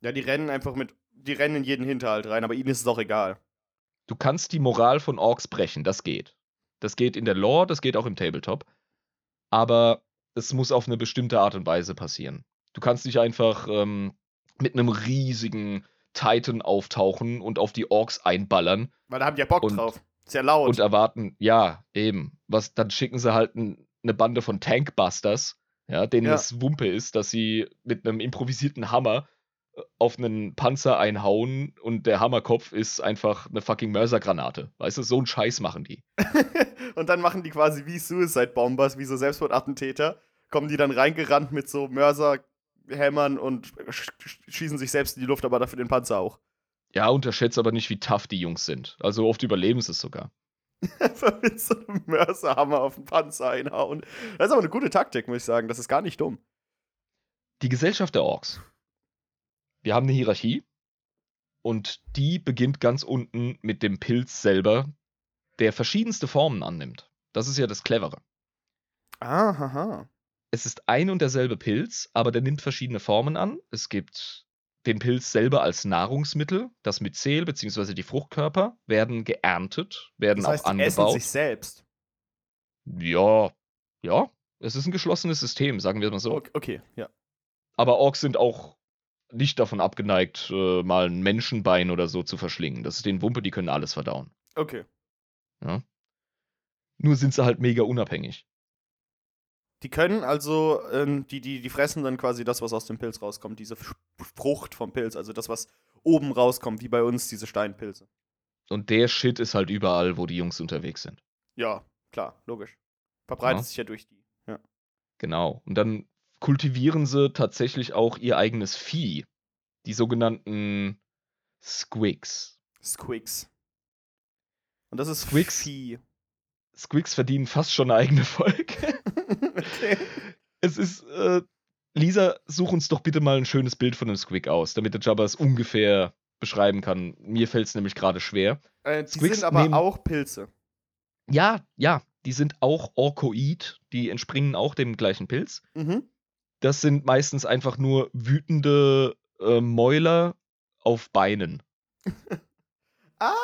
Ja, die rennen einfach mit, die rennen in jeden Hinterhalt rein, aber ihnen ist es auch egal. Du kannst die Moral von Orks brechen, das geht. Das geht in der Lore, das geht auch im Tabletop. Aber es muss auf eine bestimmte Art und Weise passieren. Du kannst nicht einfach ähm, mit einem riesigen Titan auftauchen und auf die Orks einballern. Weil da haben die ja Bock und, drauf. Ist ja laut. Und erwarten, ja, eben. Was, dann schicken sie halt ein eine Bande von Tankbusters, ja, denen ja. es Wumpe ist, dass sie mit einem improvisierten Hammer auf einen Panzer einhauen und der Hammerkopf ist einfach eine fucking Mörsergranate. Weißt du, so einen Scheiß machen die. Und dann machen die quasi wie Suicide-Bombers, wie so Selbstmordattentäter, kommen die dann reingerannt mit so Mörserhämmern und sch- schießen sich selbst in die Luft, aber dafür den Panzer auch. Ja, unterschätzt aber nicht, wie tough die Jungs sind. Also oft überleben sie es sogar. Einfach mit so einem Mörserhammer auf den Panzer einhauen. Das ist aber eine gute Taktik, muss ich sagen. Das ist gar nicht dumm. Die Gesellschaft der Orks. Wir haben eine Hierarchie. Und die beginnt ganz unten mit dem Pilz selber, der verschiedenste Formen annimmt. Das ist ja das Clevere. Aha. Es ist ein und derselbe Pilz, aber der nimmt verschiedene Formen an. Es gibt den Pilz selber als Nahrungsmittel, das Myzel bzw. die Fruchtkörper werden geerntet, werden das heißt, auch angebaut. Essen sich selbst. Ja, ja, es ist ein geschlossenes System, sagen wir mal so. Okay, okay, ja. Aber Orks sind auch nicht davon abgeneigt, äh, mal ein Menschenbein oder so zu verschlingen. Das ist denen Wumpe, die können alles verdauen. Okay. Ja. Nur sind sie halt mega unabhängig. Die können also, ähm, die, die, die fressen dann quasi das, was aus dem Pilz rauskommt, diese Frucht vom Pilz, also das, was oben rauskommt, wie bei uns diese Steinpilze. Und der Shit ist halt überall, wo die Jungs unterwegs sind. Ja, klar, logisch. Verbreitet ja. sich ja durch die. Ja. Genau. Und dann kultivieren sie tatsächlich auch ihr eigenes Vieh. Die sogenannten Squigs. Squigs. Und das ist Squigs. Vieh. Squigs verdienen fast schon eine eigene Folge. Okay. Es ist, äh, Lisa, such uns doch bitte mal ein schönes Bild von einem Squig aus, damit der Jabba es ungefähr beschreiben kann. Mir fällt es nämlich gerade schwer. Äh, die Squigs sind aber nehmen... auch Pilze. Ja, ja, die sind auch Orkoid, die entspringen auch dem gleichen Pilz. Mhm. Das sind meistens einfach nur wütende äh, Mäuler auf Beinen. Ah.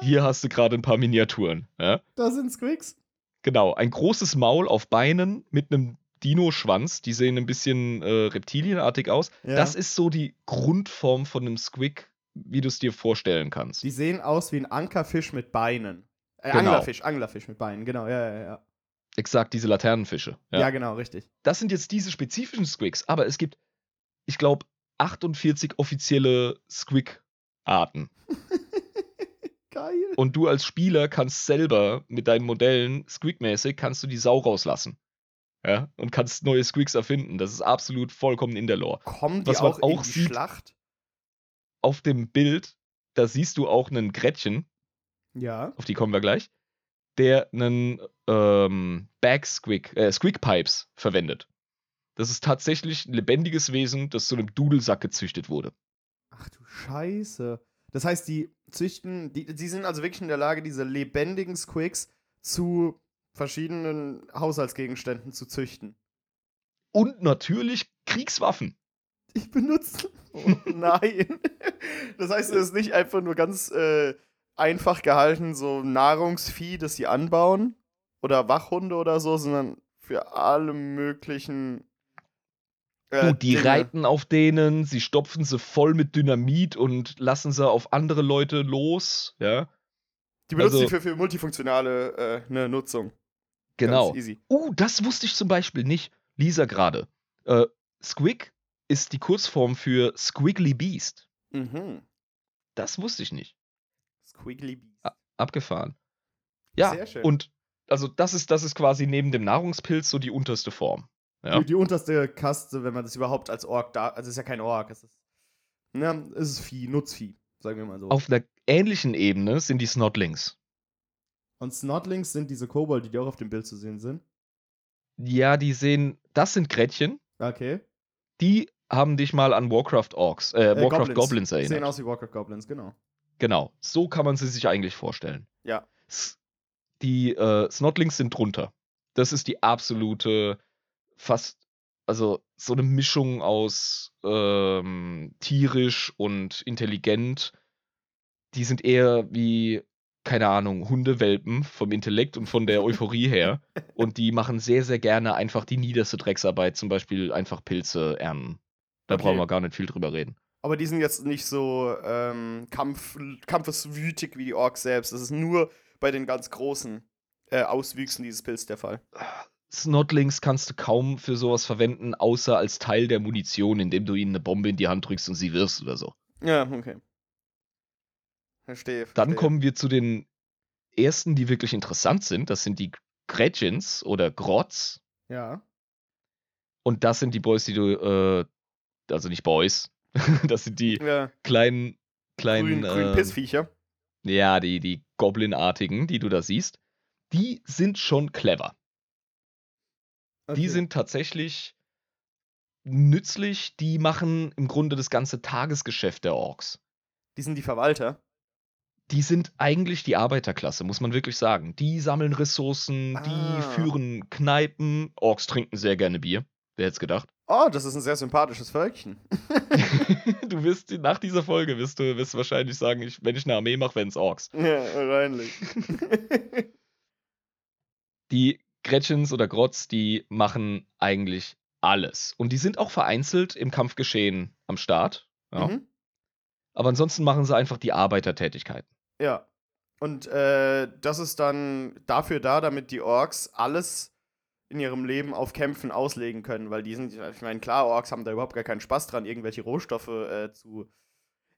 Hier hast du gerade ein paar Miniaturen. Ja? Das sind Squigs. Genau, ein großes Maul auf Beinen mit einem Dino-Schwanz. Die sehen ein bisschen äh, reptilienartig aus. Ja. Das ist so die Grundform von einem Squig, wie du es dir vorstellen kannst. Die sehen aus wie ein Ankerfisch mit Beinen. Äh, genau. Anglerfisch, Anglerfisch mit Beinen, genau, ja, ja, ja. Exakt, diese Laternenfische. Ja. ja, genau, richtig. Das sind jetzt diese spezifischen Squigs, aber es gibt, ich glaube, achtundvierzig offizielle Squig-Arten. Geil. Und du als Spieler kannst selber mit deinen Modellen, Squig-mäßig, kannst du die Sau rauslassen. Ja? Und kannst neue Squigs erfinden. Das ist absolut vollkommen in der Lore. Kommen die Was man auch in auch die sieht, Schlacht? Auf dem Bild, da siehst du auch einen Gretchen. Ja. Auf die kommen wir gleich. Der einen ähm, Bag-Squig, äh, Squig-Pipes verwendet. Das ist tatsächlich ein lebendiges Wesen, das zu einem Dudelsack gezüchtet wurde. Ach du Scheiße. Das heißt, die züchten, die, die sind also wirklich in der Lage, diese lebendigen Squigs zu verschiedenen Haushaltsgegenständen zu züchten. Und natürlich Kriegswaffen. Ich benutze. Oh, nein. Das heißt, es ist nicht einfach nur ganz äh, einfach gehalten, so Nahrungsvieh, das sie anbauen oder Wachhunde oder so, sondern für alle möglichen. Gut, die Dinge. Reiten auf denen, sie stopfen sie voll mit Dynamit und lassen sie auf andere Leute los, ja. Die benutzen also, sie für, für multifunktionale äh, ne, Nutzung. Genau. Oh, uh, das wusste ich zum Beispiel nicht. Lisa gerade. Äh, Squig ist die Kurzform für Squiggly Beast. Mhm. Das wusste ich nicht. Squiggly Beast. A- abgefahren. Ja, sehr schön. Und also das ist, das ist quasi neben dem Nahrungspilz so die unterste Form. Ja. Die, die unterste Kaste, wenn man das überhaupt als Ork da, also es ist ja kein Ork, es ist, ne, es ist Vieh, Nutzvieh, sagen wir mal so. Auf einer ähnlichen Ebene sind die Snotlings. Und Snotlings sind diese Kobolde, die auch auf dem Bild zu sehen sind? Ja, die sehen, das sind Gretchen. Okay. Die haben dich mal an Warcraft Orks, äh, äh, Warcraft Goblins, Goblins erinnert. Die sehen aus wie Warcraft Goblins, genau. Genau, so kann man sie sich eigentlich vorstellen. Ja. Die äh, Snotlings sind drunter. Das ist die absolute, fast, also so eine Mischung aus ähm, tierisch und intelligent. Die sind eher wie, keine Ahnung, Hundewelpen vom Intellekt und von der Euphorie her. Und die machen sehr, sehr gerne einfach die niederste Drecksarbeit, zum Beispiel einfach Pilze ernten. Da okay. brauchen wir gar nicht viel drüber reden. Aber die sind jetzt nicht so ähm, Kampf, kampfeswütig wie die Orks selbst. Das ist nur bei den ganz großen äh, Auswüchsen dieses Pilz der Fall. Snotlings kannst du kaum für sowas verwenden, außer als Teil der Munition, indem du ihnen eine Bombe in die Hand drückst und sie wirfst oder so. Ja, okay. Verstehe, verstehe. Dann kommen wir zu den ersten, die wirklich interessant sind. Das sind die Gretchens oder Grots. Ja. Und das sind die Boys, die du, äh, also nicht Boys, das sind die ja. kleinen, kleinen, grünen grün äh, Pissviecher. Ja, die, die Goblin-artigen, die du da siehst. Die sind schon clever. Okay. Die sind tatsächlich nützlich. Die machen im Grunde das ganze Tagesgeschäft der Orks. Die sind die Verwalter. Die sind eigentlich die Arbeiterklasse, muss man wirklich sagen. Die sammeln Ressourcen, ah. die führen Kneipen. Orks trinken sehr gerne Bier. Wer hätte es gedacht? Oh, das ist ein sehr sympathisches Völkchen. Du wirst, nach dieser Folge wirst du, wirst du wahrscheinlich sagen, ich, wenn ich eine Armee mache, wären es Orks. Ja, wahrscheinlich. Die Gretchens oder Grotz, die machen eigentlich alles. Und die sind auch vereinzelt im Kampfgeschehen am Start. Ja. Mhm. Aber ansonsten machen sie einfach die Arbeitertätigkeiten. Ja. Und äh, das ist dann dafür da, damit die Orks alles in ihrem Leben auf Kämpfen auslegen können. Weil die sind, ich meine, klar, Orks haben da überhaupt gar keinen Spaß dran, irgendwelche Rohstoffe äh, zu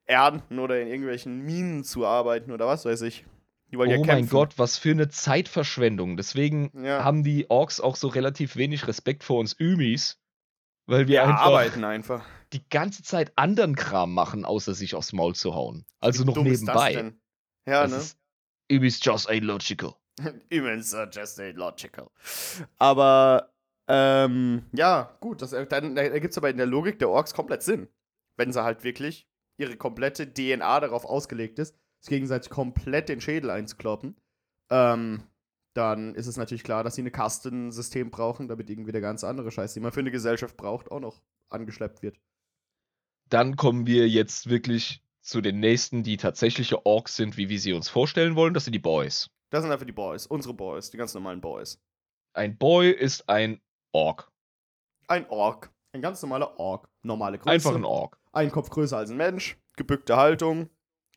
ernten oder in irgendwelchen Minen zu arbeiten oder was weiß ich. Die wollen ja kämpfen. Oh mein Gott, was für eine Zeitverschwendung. Deswegen ja. haben die Orks auch so relativ wenig Respekt vor uns Ümis. Weil wir, wir einfach arbeiten einfach. Die ganze Zeit anderen Kram machen, außer sich aufs Maul zu hauen. Also wie noch dumm nebenbei. Ist das denn? Ja, das ne? Ist, it is just ain't logical. Even so just ain't logical. Aber, ähm, ja, gut, das, dann ergibt es aber in der Logik der Orks komplett Sinn. Wenn sie halt wirklich ihre komplette D N A darauf ausgelegt ist, sich gegenseitig komplett den Schädel einzukloppen, ähm, dann ist es natürlich klar, dass sie eine Kastensystem brauchen, damit irgendwie der ganze andere Scheiß, den man für eine Gesellschaft braucht, auch noch angeschleppt wird. Dann kommen wir jetzt wirklich zu den nächsten, die tatsächliche Orks sind, wie wir sie uns vorstellen wollen. Das sind die Boys. Das sind einfach die Boys, unsere Boys, die ganz normalen Boys. Ein Boy ist ein Ork. Ein Ork, ein ganz normaler Ork. Normale Größe. Einfach ein Ork. Ein Kopf größer als ein Mensch, gebückte Haltung,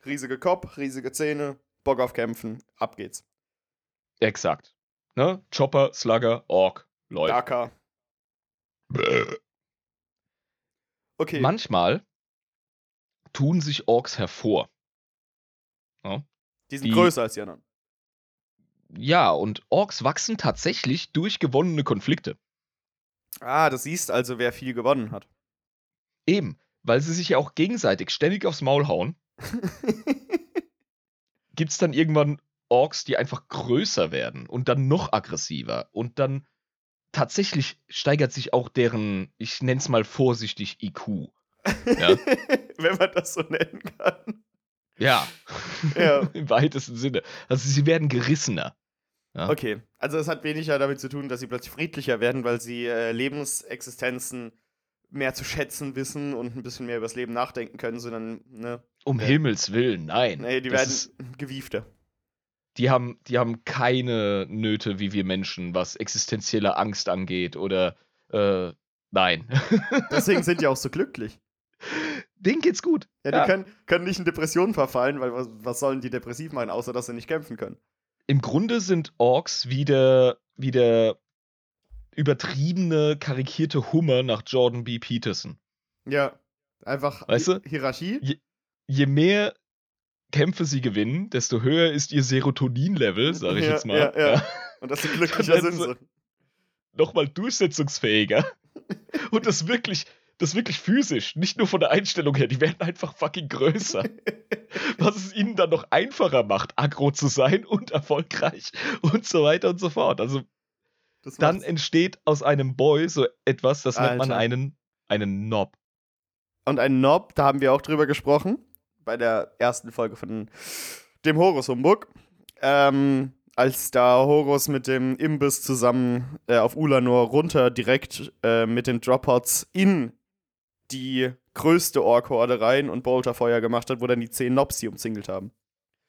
riesige Kopf, riesige Zähne, Bock auf Kämpfen, ab geht's. Exakt. Ne? Chopper, Slugger, Ork, Leute. Daka. Okay. Manchmal tun sich Orks hervor. Ja? Die sind die, größer als die anderen. Ja, und Orks wachsen tatsächlich durch gewonnene Konflikte. Ah, das siehst also, wer viel gewonnen hat. Eben, weil sie sich ja auch gegenseitig ständig aufs Maul hauen. Gibt's dann irgendwann Orks, die einfach größer werden und dann noch aggressiver. Und dann tatsächlich steigert sich auch deren, ich nenn's mal vorsichtig, I Q. Ja? Wenn man das so nennen kann. Ja, ja. Im weitesten Sinne. Also sie werden gerissener. Ja? Okay, also es hat weniger damit zu tun, dass sie plötzlich friedlicher werden, weil sie äh, Lebensexistenzen mehr zu schätzen wissen und ein bisschen mehr übers Leben nachdenken können, sondern, ne? Um äh, Himmels Willen, nein. Nee, die werden ist... gewiefter. Die haben, die haben keine Nöte wie wir Menschen, was existenzielle Angst angeht oder äh, nein. Deswegen sind die auch so glücklich. Denen geht's gut. Ja, ja. Die können, können nicht in Depressionen verfallen, weil was, was sollen die depressiv meinen, außer dass sie nicht kämpfen können? Im Grunde sind Orks wie der, wie der übertriebene, karikierte Hummer nach Jordan B. Peterson. Ja, einfach weißt du? Hierarchie. Je, je mehr Kämpfe sie gewinnen, desto höher ist ihr Serotonin-Level, sag ich ja, jetzt mal. Ja, ja. Ja. Und desto glücklicher sind sie. nochmal durchsetzungsfähiger. Und das wirklich, das wirklich physisch, nicht nur von der Einstellung her, die werden einfach fucking größer. Was es ihnen dann noch einfacher macht, aggro zu sein und erfolgreich und so weiter und so fort. Also dann entsteht aus einem Boy so etwas, das Alter. nennt man einen, einen Nob. Und einen Nob, da haben wir auch drüber gesprochen, bei der ersten Folge von dem Horus-Humbug. Ähm, als da Horus mit dem Imbiss zusammen äh, auf Ulanor runter direkt äh, mit den Dropouts in die größte Ork-Horde rein und Bolterfeuer gemacht hat, wo dann die zehn Nobs die umzingelt haben.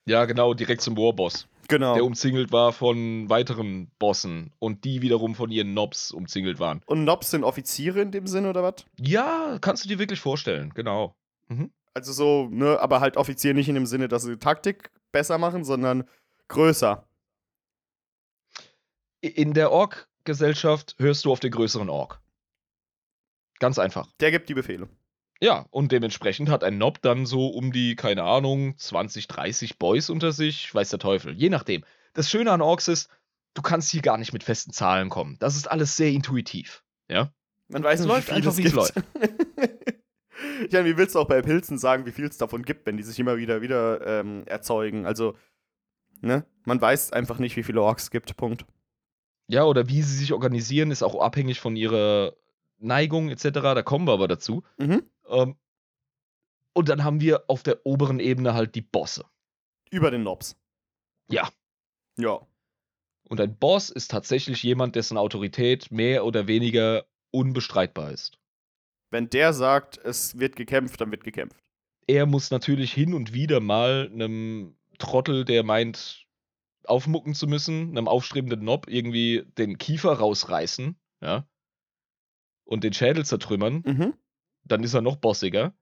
Ja, genau, direkt zum Warboss. Genau. Der umzingelt war von weiteren Bossen und die wiederum von ihren Nobs umzingelt waren. Und Nobs sind Offiziere in dem Sinne, oder was? Ja, kannst du dir wirklich vorstellen, genau. Mhm. Also so, ne, aber halt Offizier nicht in dem Sinne, dass sie Taktik besser machen, sondern größer. In der Ork-Gesellschaft hörst du auf den größeren Ork. Ganz einfach. Der gibt die Befehle. Ja, und dementsprechend hat ein Nob dann so um die, keine Ahnung, zwanzig, dreißig Boys unter sich, weiß der Teufel, je nachdem. Das Schöne an Orks ist, du kannst hier gar nicht mit festen Zahlen kommen. Das ist alles sehr intuitiv, ja? Man weiß nicht, wie viel es läuft. Ja, wie willst du auch bei Pilzen sagen, wie viel es davon gibt, wenn die sich immer wieder wieder ähm, erzeugen? Also, ne? Man weiß einfach nicht, wie viele Orks es gibt, Punkt. Ja, oder wie sie sich organisieren, ist auch abhängig von ihrer Neigung et cetera. Da kommen wir aber dazu. Mhm. Um, und dann haben wir auf der oberen Ebene halt die Bosse. Über den Nobs. Ja. Ja. Und ein Boss ist tatsächlich jemand, dessen Autorität mehr oder weniger unbestreitbar ist. Wenn der sagt, es wird gekämpft, dann wird gekämpft. Er muss natürlich hin und wieder mal einem Trottel, der meint, aufmucken zu müssen, einem aufstrebenden Nob irgendwie den Kiefer rausreißen, ja, und den Schädel zertrümmern. Mhm. Dann ist er noch bossiger.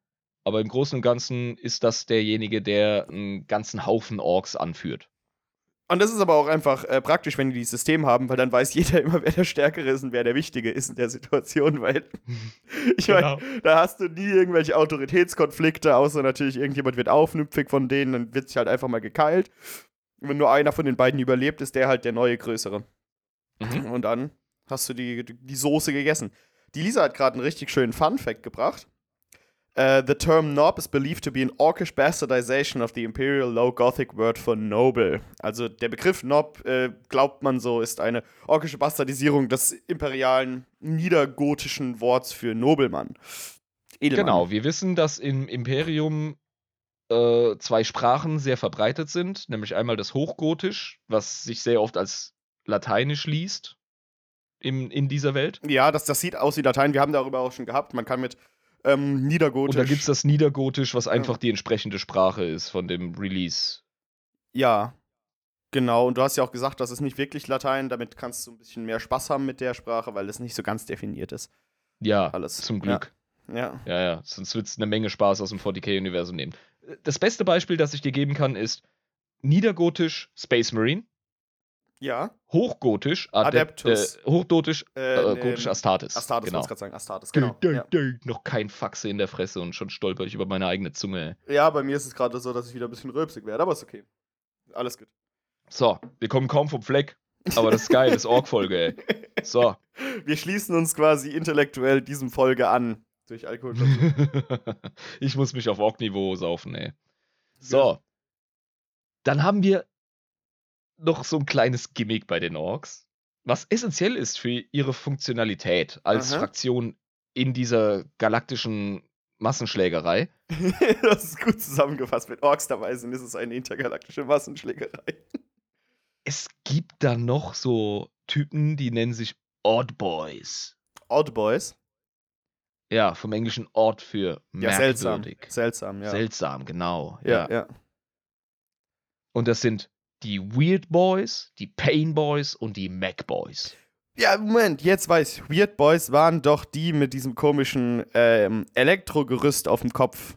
Aber im Großen und Ganzen ist das derjenige, der einen ganzen Haufen Orks anführt. Und das ist aber auch einfach äh, praktisch, wenn die dieses System haben, weil dann weiß jeder immer, wer der Stärkere ist und wer der Wichtige ist in der Situation, weil ich genau. meine, da hast du nie irgendwelche Autoritätskonflikte, außer natürlich irgendjemand wird aufnüpfig von denen, dann wird sich halt einfach mal gekeilt. Und wenn nur einer von den beiden überlebt, ist der halt der neue Größere. Mhm. Und dann hast du die, die Soße gegessen. Die Lisa hat gerade einen richtig schönen Fun-Fact gebracht. Uh, the term Nob is believed to be an orkish bastardization of the imperial low-gothic word for noble. Also der Begriff Nob, äh, glaubt man so, ist eine orkische Bastardisierung des imperialen niedergotischen Worts für Nobelmann. Edelmann. Genau, wir wissen, dass im Imperium äh, zwei Sprachen sehr verbreitet sind. Nämlich einmal das Hochgotisch, was sich sehr oft als Lateinisch liest. In, in dieser Welt? Ja, das, das sieht aus wie Latein. Wir haben darüber auch schon gehabt. Man kann mit ähm, Niedergotisch... Und da gibt es das Niedergotisch, was einfach ja. die entsprechende Sprache ist von dem Release. Ja, genau. Und du hast ja auch gesagt, das ist nicht wirklich Latein. Damit kannst du ein bisschen mehr Spaß haben mit der Sprache, weil es nicht so ganz definiert ist. Ja, alles. Zum Glück. Ja, ja. ja, ja. Sonst wird es eine Menge Spaß aus dem forty K-Universum nehmen. Das beste Beispiel, das ich dir geben kann, ist Niedergotisch Space Marine. Ja. Hochgotisch, Adept, Adeptus. Äh, Hochgotisch, äh, äh, Gotisch Astartes. Astartes, genau. Wollte ich gerade sagen, Astartes, genau. Dö, dö, dö. Ja. Noch kein Faxe in der Fresse und schon stolper ich über meine eigene Zunge. Ja, bei mir ist es gerade so, dass ich wieder ein bisschen rülpsig werde, aber ist okay. Alles gut. So, wir kommen kaum vom Fleck, aber das ist geil, das ist Ork-Folge, ey. So. Wir schließen uns quasi intellektuell diesem Folge an. Durch Alkohol. Ich muss mich auf Ork-Niveau saufen, ey. So. Ja. Dann haben wir noch so ein kleines Gimmick bei den Orks, was essentiell ist für ihre Funktionalität als Aha. Fraktion in dieser galaktischen Massenschlägerei. Das ist gut zusammengefasst. Wenn Orks dabei sind, ist es eine intergalaktische Massenschlägerei. Es gibt da noch so Typen, die nennen sich Oddboys. Oddboys? Ja, vom englischen Odd für ja, merkwürdig. Seltsam, seltsam, ja. Seltsam, genau. Ja, ja. ja. Und das sind die Weird Boys, die Pain Boys und die Mac Boys. Ja, Moment, jetzt weiß ich. Weird Boys waren doch die mit diesem komischen ähm, Elektrogerüst auf dem Kopf.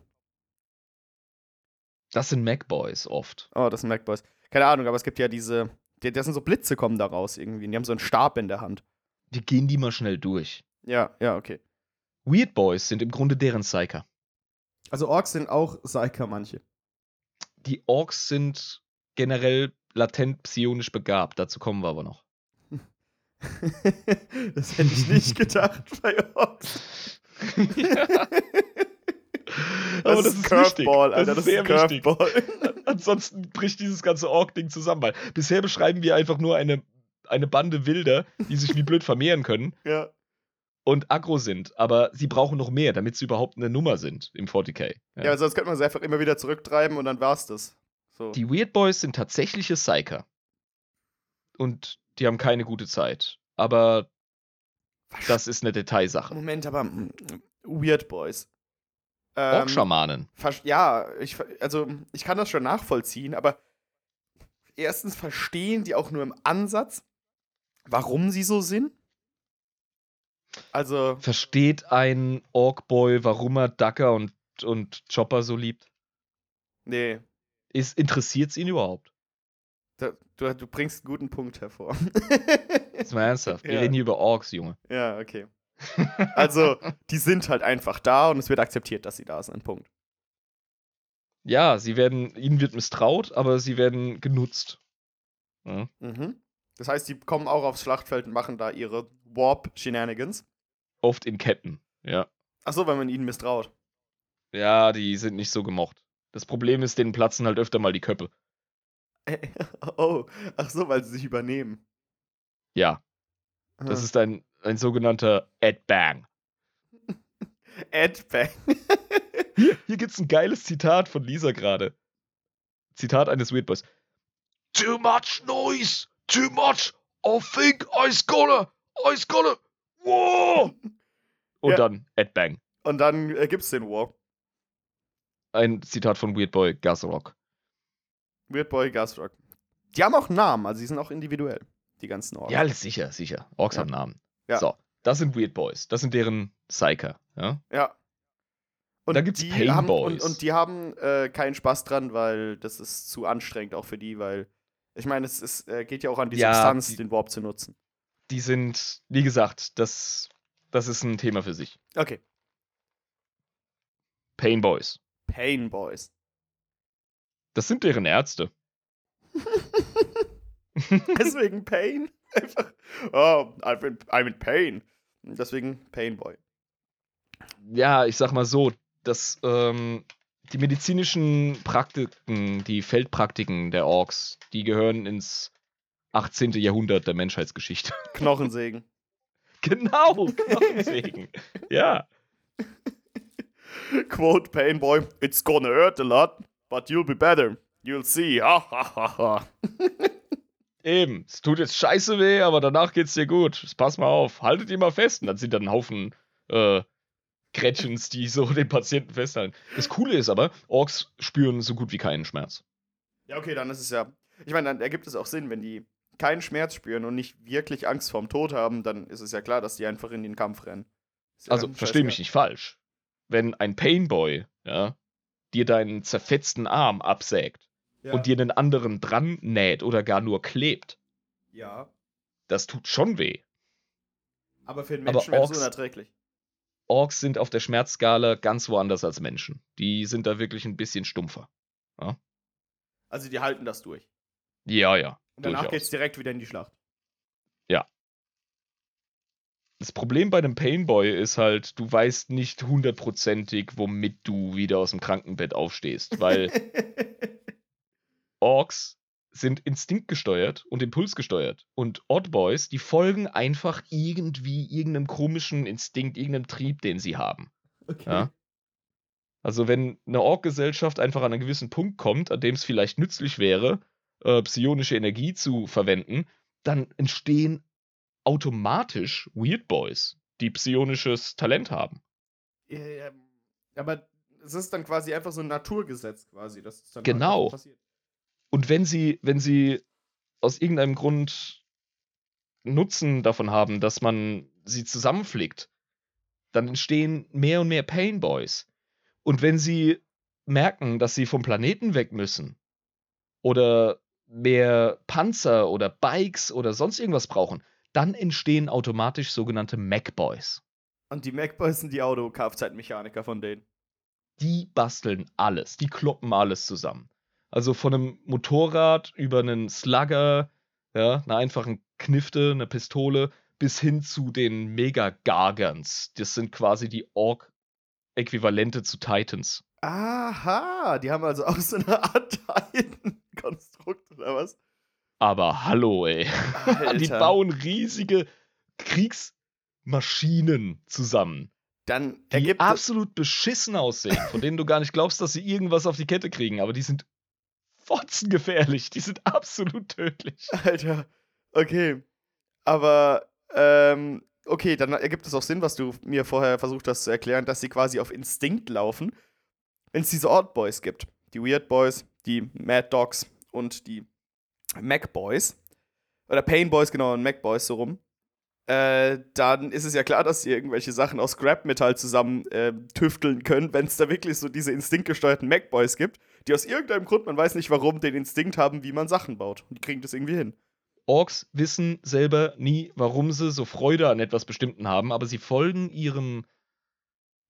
Das sind Mac Boys oft. Oh, das sind Mac Boys. Keine Ahnung, aber es gibt ja diese, die, das sind so Blitze kommen da raus irgendwie. Die haben so einen Stab in der Hand. Die gehen die mal schnell durch. Ja, ja, okay. Weird Boys sind im Grunde deren Psyker. Also Orks sind auch Psyker, manche. Die Orks sind generell latent psionisch begabt, dazu kommen wir aber noch. Das hätte ich nicht gedacht bei Orks. Ja. Das aber das ist Curveball, Alter, das ist Curveball. Ansonsten bricht dieses ganze Ork-Ding zusammen, weil bisher beschreiben wir einfach nur eine, eine Bande Wilder, die sich wie blöd vermehren können ja. und aggro sind, aber sie brauchen noch mehr, damit sie überhaupt eine Nummer sind im forty K. Ja, ja, sonst könnte man sie einfach immer wieder zurücktreiben und dann war's das. So. Die Weird Boys sind tatsächliche Psyker. Und die haben keine gute Zeit. Aber das ist eine Detailsache. Moment, aber Weird Boys. Ähm, Ork-Schamanen. Ja, ich, also ich kann das schon nachvollziehen, aber erstens verstehen die auch nur im Ansatz, warum sie so sind. Also versteht ein Ork-Boy, warum er Ducker und, und Chopper so liebt? Nee. Interessiert es ihn überhaupt? Da, du, du bringst einen guten Punkt hervor. Ist mal ernsthaft. Wir ja. reden hier über Orks, Junge. Ja, okay. Also, die sind halt einfach da und es wird akzeptiert, dass sie da sind. Punkt. Ja, sie werden, ihnen wird misstraut, aber sie werden genutzt. Ja. Mhm. Das heißt, die kommen auch aufs Schlachtfeld und machen da ihre Warp-Shenanigans. Oft in Ketten, ja. Achso, weil man ihnen misstraut. Ja, die sind nicht so gemocht. Das Problem ist, denen platzen halt öfter mal die Köpfe. Oh, ach so, weil sie sich übernehmen. Ja. Das hm. ist ein, ein sogenannter Ad-Bang. Ad-Bang. Hier, hier gibt's ein geiles Zitat von Lisa gerade. Zitat eines Weird Boys. Too much noise, too much, I think I's gonna, I's gonna, wow. Und ja. dann Ad-Bang. Und dann äh, gibt's den Wow. Ein Zitat von Weird Boy Gasrock. Weird Boy Gasrock. Die haben auch Namen, also die sind auch individuell, die ganzen Orks. Ja, sicher, sicher. Orks ja. haben Namen. Ja. So, das sind Weird Boys. Das sind deren Psyker. Ja. ja. Und da gibt's Pain haben, Boys. Und, und die haben äh, keinen Spaß dran, weil das ist zu anstrengend auch für die, weil ich meine, es ist, äh, geht ja auch an die ja, Substanz, die, den Warp zu nutzen. Die sind, wie gesagt, das, das ist ein Thema für sich. Okay. Pain Boys. Pain Boys. Das sind deren Ärzte. Deswegen Pain? Einfach, oh, I'm in, I'm in Pain. Deswegen Pain Boy. Ja, ich sag mal so, dass ähm, die medizinischen Praktiken, die Feldpraktiken der Orks, die gehören ins achtzehnten Jahrhundert der Menschheitsgeschichte. Knochensägen. Genau, Knochensägen. Ja. Quote Pain Boy, it's gonna hurt a lot, but you'll be better. You'll see. Ha, ha, ha, ha. Eben, es tut jetzt scheiße weh, aber danach geht's dir gut. Pass mal auf, haltet ihr mal fest. Und dann sind dann ein Haufen äh, Gretchens, die so den Patienten festhalten. Das Coole ist aber, Orks spüren so gut wie keinen Schmerz. Ja, okay, dann ist es ja. Ich meine, dann ergibt es auch Sinn, wenn die keinen Schmerz spüren und nicht wirklich Angst vorm Tod haben, dann ist es ja klar, dass die einfach in den Kampf rennen. Ja, also, versteh mich nicht falsch. Wenn ein Painboy, ja, dir deinen zerfetzten Arm absägt ja. und dir einen anderen dran näht oder gar nur klebt, ja, das tut schon weh. Aber für den Menschen wäre es unerträglich. Orks sind auf der Schmerzskala ganz woanders als Menschen. Die sind da wirklich ein bisschen stumpfer. Ja? Also die halten das durch. Ja, ja. Und danach durchaus. Geht's direkt wieder in die Schlacht. Ja. Das Problem bei einem Painboy ist halt, du weißt nicht hundertprozentig, womit du wieder aus dem Krankenbett aufstehst, weil Orks sind instinktgesteuert und impulsgesteuert und Oddboys, die folgen einfach irgendwie irgendeinem komischen Instinkt, irgendeinem Trieb, den sie haben. Okay. Ja? Also wenn eine Ork-Gesellschaft einfach an einen gewissen Punkt kommt, an dem es vielleicht nützlich wäre, äh, psionische Energie zu verwenden, dann entstehen automatisch Weird Boys, die psionisches Talent haben. Ja, aber es ist dann quasi einfach so ein Naturgesetz quasi, dass es dann genau. passiert. Und wenn sie, wenn sie aus irgendeinem Grund Nutzen davon haben, dass man sie zusammenflickt, dann entstehen mehr und mehr Pain Boys. Und wenn sie merken, dass sie vom Planeten weg müssen oder mehr Panzer oder Bikes oder sonst irgendwas brauchen, dann entstehen automatisch sogenannte Mac-Boys. Und die Mac-Boys sind die Auto-Kfz-Mechaniker von denen. Die basteln alles, die kloppen alles zusammen. Also von einem Motorrad über einen Slugger, ja, einer einfachen Knifte, eine Pistole, bis hin zu den Mega-Gargans. Das sind quasi die Ork-Äquivalente zu Titans. Aha, die haben also auch so eine Art Titan-Konstrukt oder was? Aber hallo, ey. Alter. Die bauen riesige Kriegsmaschinen zusammen. Dann die absolut beschissen aussehen, von denen du gar nicht glaubst, dass sie irgendwas auf die Kette kriegen, aber die sind fotzengefährlich, die sind absolut tödlich. Alter, okay. Aber, ähm, okay, dann ergibt es auch Sinn, was du mir vorher versucht hast zu erklären, dass sie quasi auf Instinkt laufen, wenn es diese Odd Boys gibt. Die Weird Boys, die Mad Dogs und die Mac Boys. Oder Pain Boys, genau, und Mac Boys so rum. Äh, dann ist es ja klar, dass ihr irgendwelche Sachen aus Scrap-Metall zusammen äh, tüfteln könnt, wenn es da wirklich so diese instinktgesteuerten Macboys gibt, die aus irgendeinem Grund, man weiß nicht warum, den Instinkt haben, wie man Sachen baut. Und die kriegen das irgendwie hin. Orks wissen selber nie, warum sie so Freude an etwas Bestimmten haben, aber sie folgen ihrem,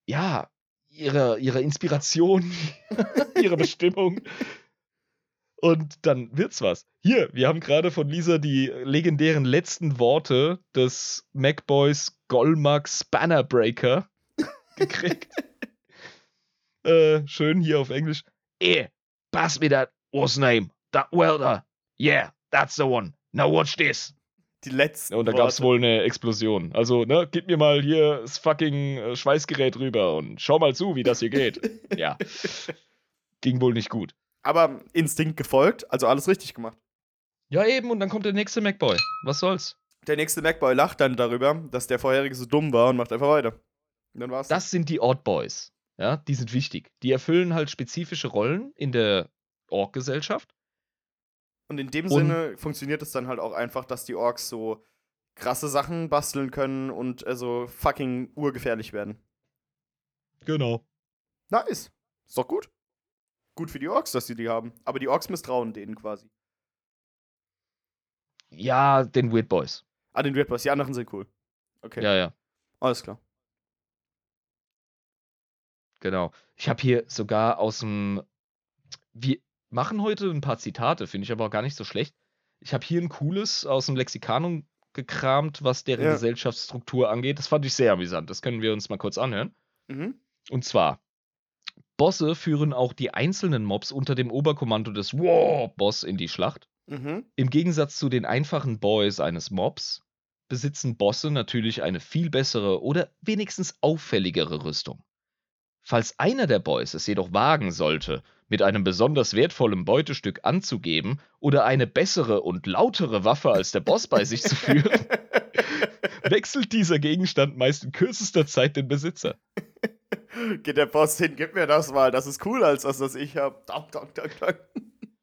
ja, ihrer, ihrer Inspiration, ihrer Bestimmung. Und dann wird's was. Hier, wir haben gerade von Lisa die legendären letzten Worte des Macboys Golmax Bannerbreaker gekriegt. äh, schön hier auf Englisch. Eh, pass me that was name. That welder. Yeah, that's the one. Now watch this. Die letzten Worte. Und da gab's Worte. Wohl eine Explosion. Also, ne, gib mir mal hier das fucking Schweißgerät rüber und schau mal zu, wie das hier geht. Ja. Ging wohl nicht gut. Aber Instinkt gefolgt, also alles richtig gemacht. Ja, eben, und dann kommt der nächste Macboy. Was soll's? Der nächste Macboy lacht dann darüber, dass der vorherige so dumm war und macht einfach weiter. Und dann war's. Das sind die Oddboys. Ja, die sind wichtig. Die erfüllen halt spezifische Rollen in der Ork-Gesellschaft. Und in dem und Sinne funktioniert es dann halt auch einfach, dass die Orks so krasse Sachen basteln können und äh, so fucking urgefährlich werden. Genau. Nice. Ist doch gut. Gut für die Orks, dass sie die haben. Aber die Orks misstrauen denen quasi. Ja, den Weird Boys. Ah, den Weird Boys. Die anderen sind cool. Okay. Ja, ja. Alles klar. Genau. Ich habe hier sogar aus dem... Wir machen heute ein paar Zitate, finde ich aber auch gar nicht so schlecht. Ich habe hier ein cooles aus dem Lexikanum gekramt, was deren ja. Gesellschaftsstruktur angeht. Das fand ich sehr amüsant. Das können wir uns mal kurz anhören. Mhm. Und zwar... Bosse führen auch die einzelnen Mobs unter dem Oberkommando des War-Boss in die Schlacht. Mhm. Im Gegensatz zu den einfachen Boys eines Mobs besitzen Bosse natürlich eine viel bessere oder wenigstens auffälligere Rüstung. Falls einer der Boys es jedoch wagen sollte, mit einem besonders wertvollen Beutestück anzugeben oder eine bessere und lautere Waffe als der Boss bei sich zu führen, wechselt dieser Gegenstand meist in kürzester Zeit den Besitzer. Geht der Boss hin, gib mir das mal, das ist cooler als das, was ich habe. Dank, dank, dank, dank.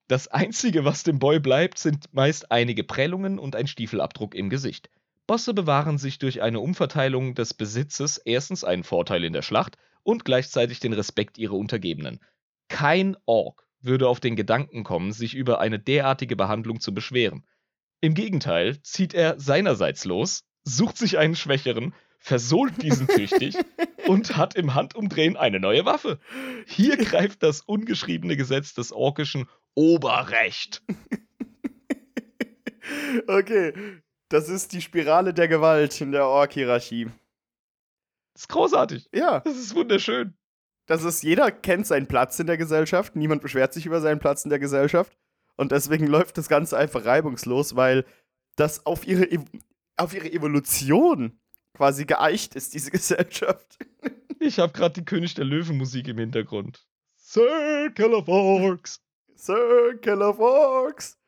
Das Einzige, was dem Boy bleibt, sind meist einige Prellungen und ein Stiefelabdruck im Gesicht. Bosse bewahren sich durch eine Umverteilung des Besitzes erstens einen Vorteil in der Schlacht und gleichzeitig den Respekt ihrer Untergebenen. Kein Ork würde auf den Gedanken kommen, sich über eine derartige Behandlung zu beschweren. Im Gegenteil, zieht er seinerseits los, sucht sich einen Schwächeren, versohlt diesen tüchtig und hat im Handumdrehen eine neue Waffe. Hier greift das ungeschriebene Gesetz des orkischen Oberrecht. Okay, das ist die Spirale der Gewalt in der Ork-Hierarchie. Das ist großartig. Ja. Das ist wunderschön. Das ist, jeder kennt seinen Platz in der Gesellschaft, niemand beschwert sich über seinen Platz in der Gesellschaft und deswegen läuft das Ganze einfach reibungslos, weil das auf ihre, Ev- auf ihre Evolution quasi geeicht ist, diese Gesellschaft. Ich habe gerade die König der Löwen-Musik im Hintergrund. Circle of Orks. Circle of Orks.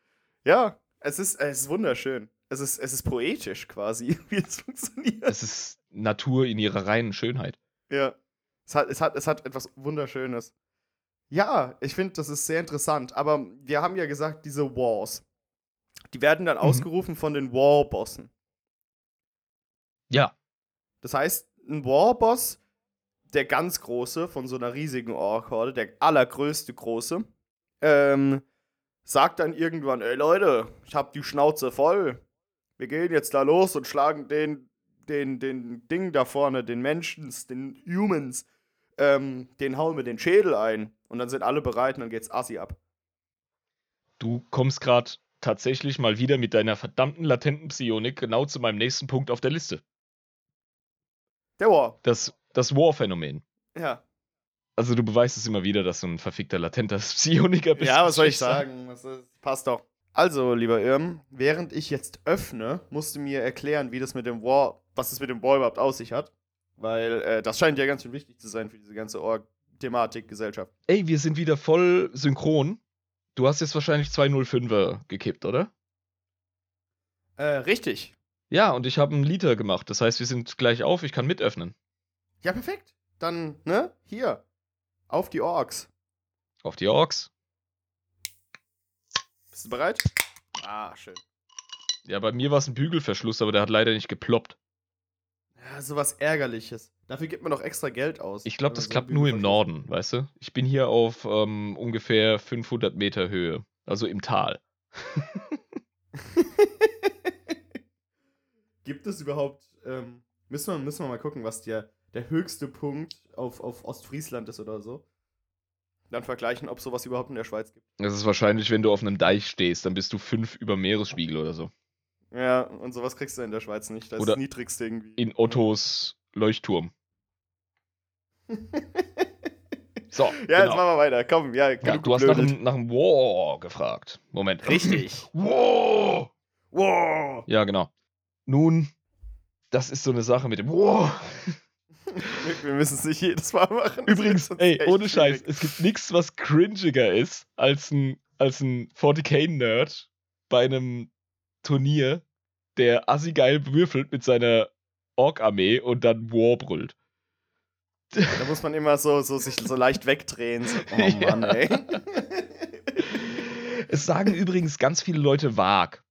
Ja, es ist, es ist wunderschön. Es ist, es ist poetisch quasi, wie es funktioniert. Es ist Natur in ihrer reinen Schönheit. Ja, es hat, es hat, es hat etwas Wunderschönes. Ja, ich finde, das ist sehr interessant. Aber wir haben ja gesagt, diese Wars, die werden dann mhm. ausgerufen von den War-Bossen. Ja. Das heißt, ein Warboss, der ganz große von so einer riesigen Ork-Horde, der allergrößte große, ähm, sagt dann irgendwann, ey Leute, ich hab die Schnauze voll. Wir gehen jetzt da los und schlagen den, den, den Ding da vorne, den Menschen, den Humans, ähm, den hauen wir den Schädel ein. Und dann sind alle bereit und dann geht's assi ab. Du kommst gerade tatsächlich mal wieder mit deiner verdammten latenten Psionik genau zu meinem nächsten Punkt auf der Liste. Der War. Das, das War-Phänomen. Ja. Also du beweist es immer wieder, dass du ein verfickter latenter Psioniker bist. Ja, was soll ich sagen? Das ist, passt doch. Also, lieber Yrm, während ich jetzt öffne, musst du mir erklären, wie das mit dem War, was es mit dem War überhaupt auf sich hat. Weil äh, das scheint ja ganz schön wichtig zu sein für diese ganze Org-Thematik, Gesellschaft. Ey, wir sind wieder voll synchron. Du hast jetzt wahrscheinlich zwei null fünfer gekippt, oder? Äh, richtig. Ja, und ich habe einen Liter gemacht. Das heißt, wir sind gleich auf. Ich kann mitöffnen. Ja, perfekt. Dann, ne? Hier. Auf die Orks. Auf die Orks. Bist du bereit? Ah, schön. Ja, bei mir war es ein Bügelverschluss, aber der hat leider nicht geploppt. Ja, sowas Ärgerliches. Dafür gibt man doch extra Geld aus. Ich glaube, das so klappt nur im Norden, weißt du? Ich bin hier auf ähm, ungefähr fünfhundert Meter Höhe. Also im Tal. Gibt es überhaupt, ähm, müssen wir, müssen wir mal gucken, was der, der höchste Punkt auf, auf Ostfriesland ist oder so. Dann vergleichen, ob sowas überhaupt in der Schweiz gibt. Das ist wahrscheinlich, wenn du auf einem Deich stehst, dann bist du fünf über Meeresspiegel oder so. Ja, und sowas kriegst du in der Schweiz nicht. Das oder ist das Niedrigste irgendwie. In Ottos Leuchtturm. So, ja, genau. Jetzt machen wir weiter. Komm, ja, ja du hast nach dem, nach dem War gefragt. Moment. Richtig. War! War! Ja, genau. Nun, das ist so eine Sache mit dem War. Wir müssen es nicht jedes Mal machen. Übrigens, ey, ohne Scheiß, schwierig. Es gibt nichts, was cringiger ist, als ein, als ein forty K Nerd bei einem Turnier, der assi geil würfelt mit seiner Ork-Armee und dann War brüllt. Da muss man immer so, so sich so leicht wegdrehen. So, oh Mann, ja. Ey. Es sagen übrigens ganz viele Leute WAAAGH.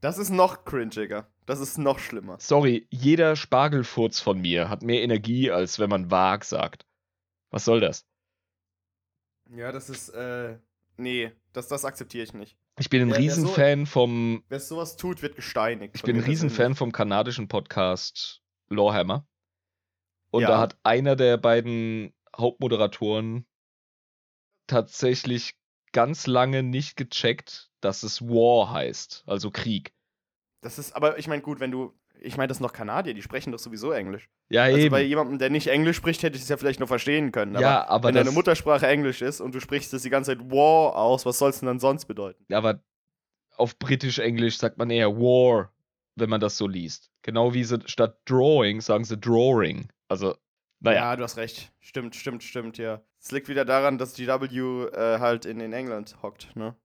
Das ist noch cringiger. Das ist noch schlimmer. Sorry, jeder Spargelfurz von mir hat mehr Energie, als wenn man WAAAGH sagt. Was soll das? Ja, das ist, äh, nee, das, das akzeptiere ich nicht. Ich bin ein ja, Riesenfan so, vom... Wer sowas tut, wird gesteinigt. Ich bin ein Riesenfan vom kanadischen Podcast Warhammer. Und ja. Da hat einer der beiden Hauptmoderatoren tatsächlich ganz lange nicht gecheckt, dass es War heißt, also Krieg. Das ist, aber ich meine, gut, wenn du, ich meine, das sind noch Kanadier, die sprechen doch sowieso Englisch. Ja, also eben. Bei jemandem, der nicht Englisch spricht, hätte ich es ja vielleicht noch verstehen können. Aber, ja, aber wenn deine Muttersprache Englisch ist und du sprichst es die ganze Zeit War aus, was soll es denn dann sonst bedeuten? Ja, aber auf Britisch-Englisch sagt man eher War, wenn man das so liest. Genau wie sie statt Drawing sagen sie Drawing. Also, naja. Ja, du hast recht. Stimmt, stimmt, stimmt, ja. Es liegt wieder daran, dass G W äh, halt in, in England hockt, ne?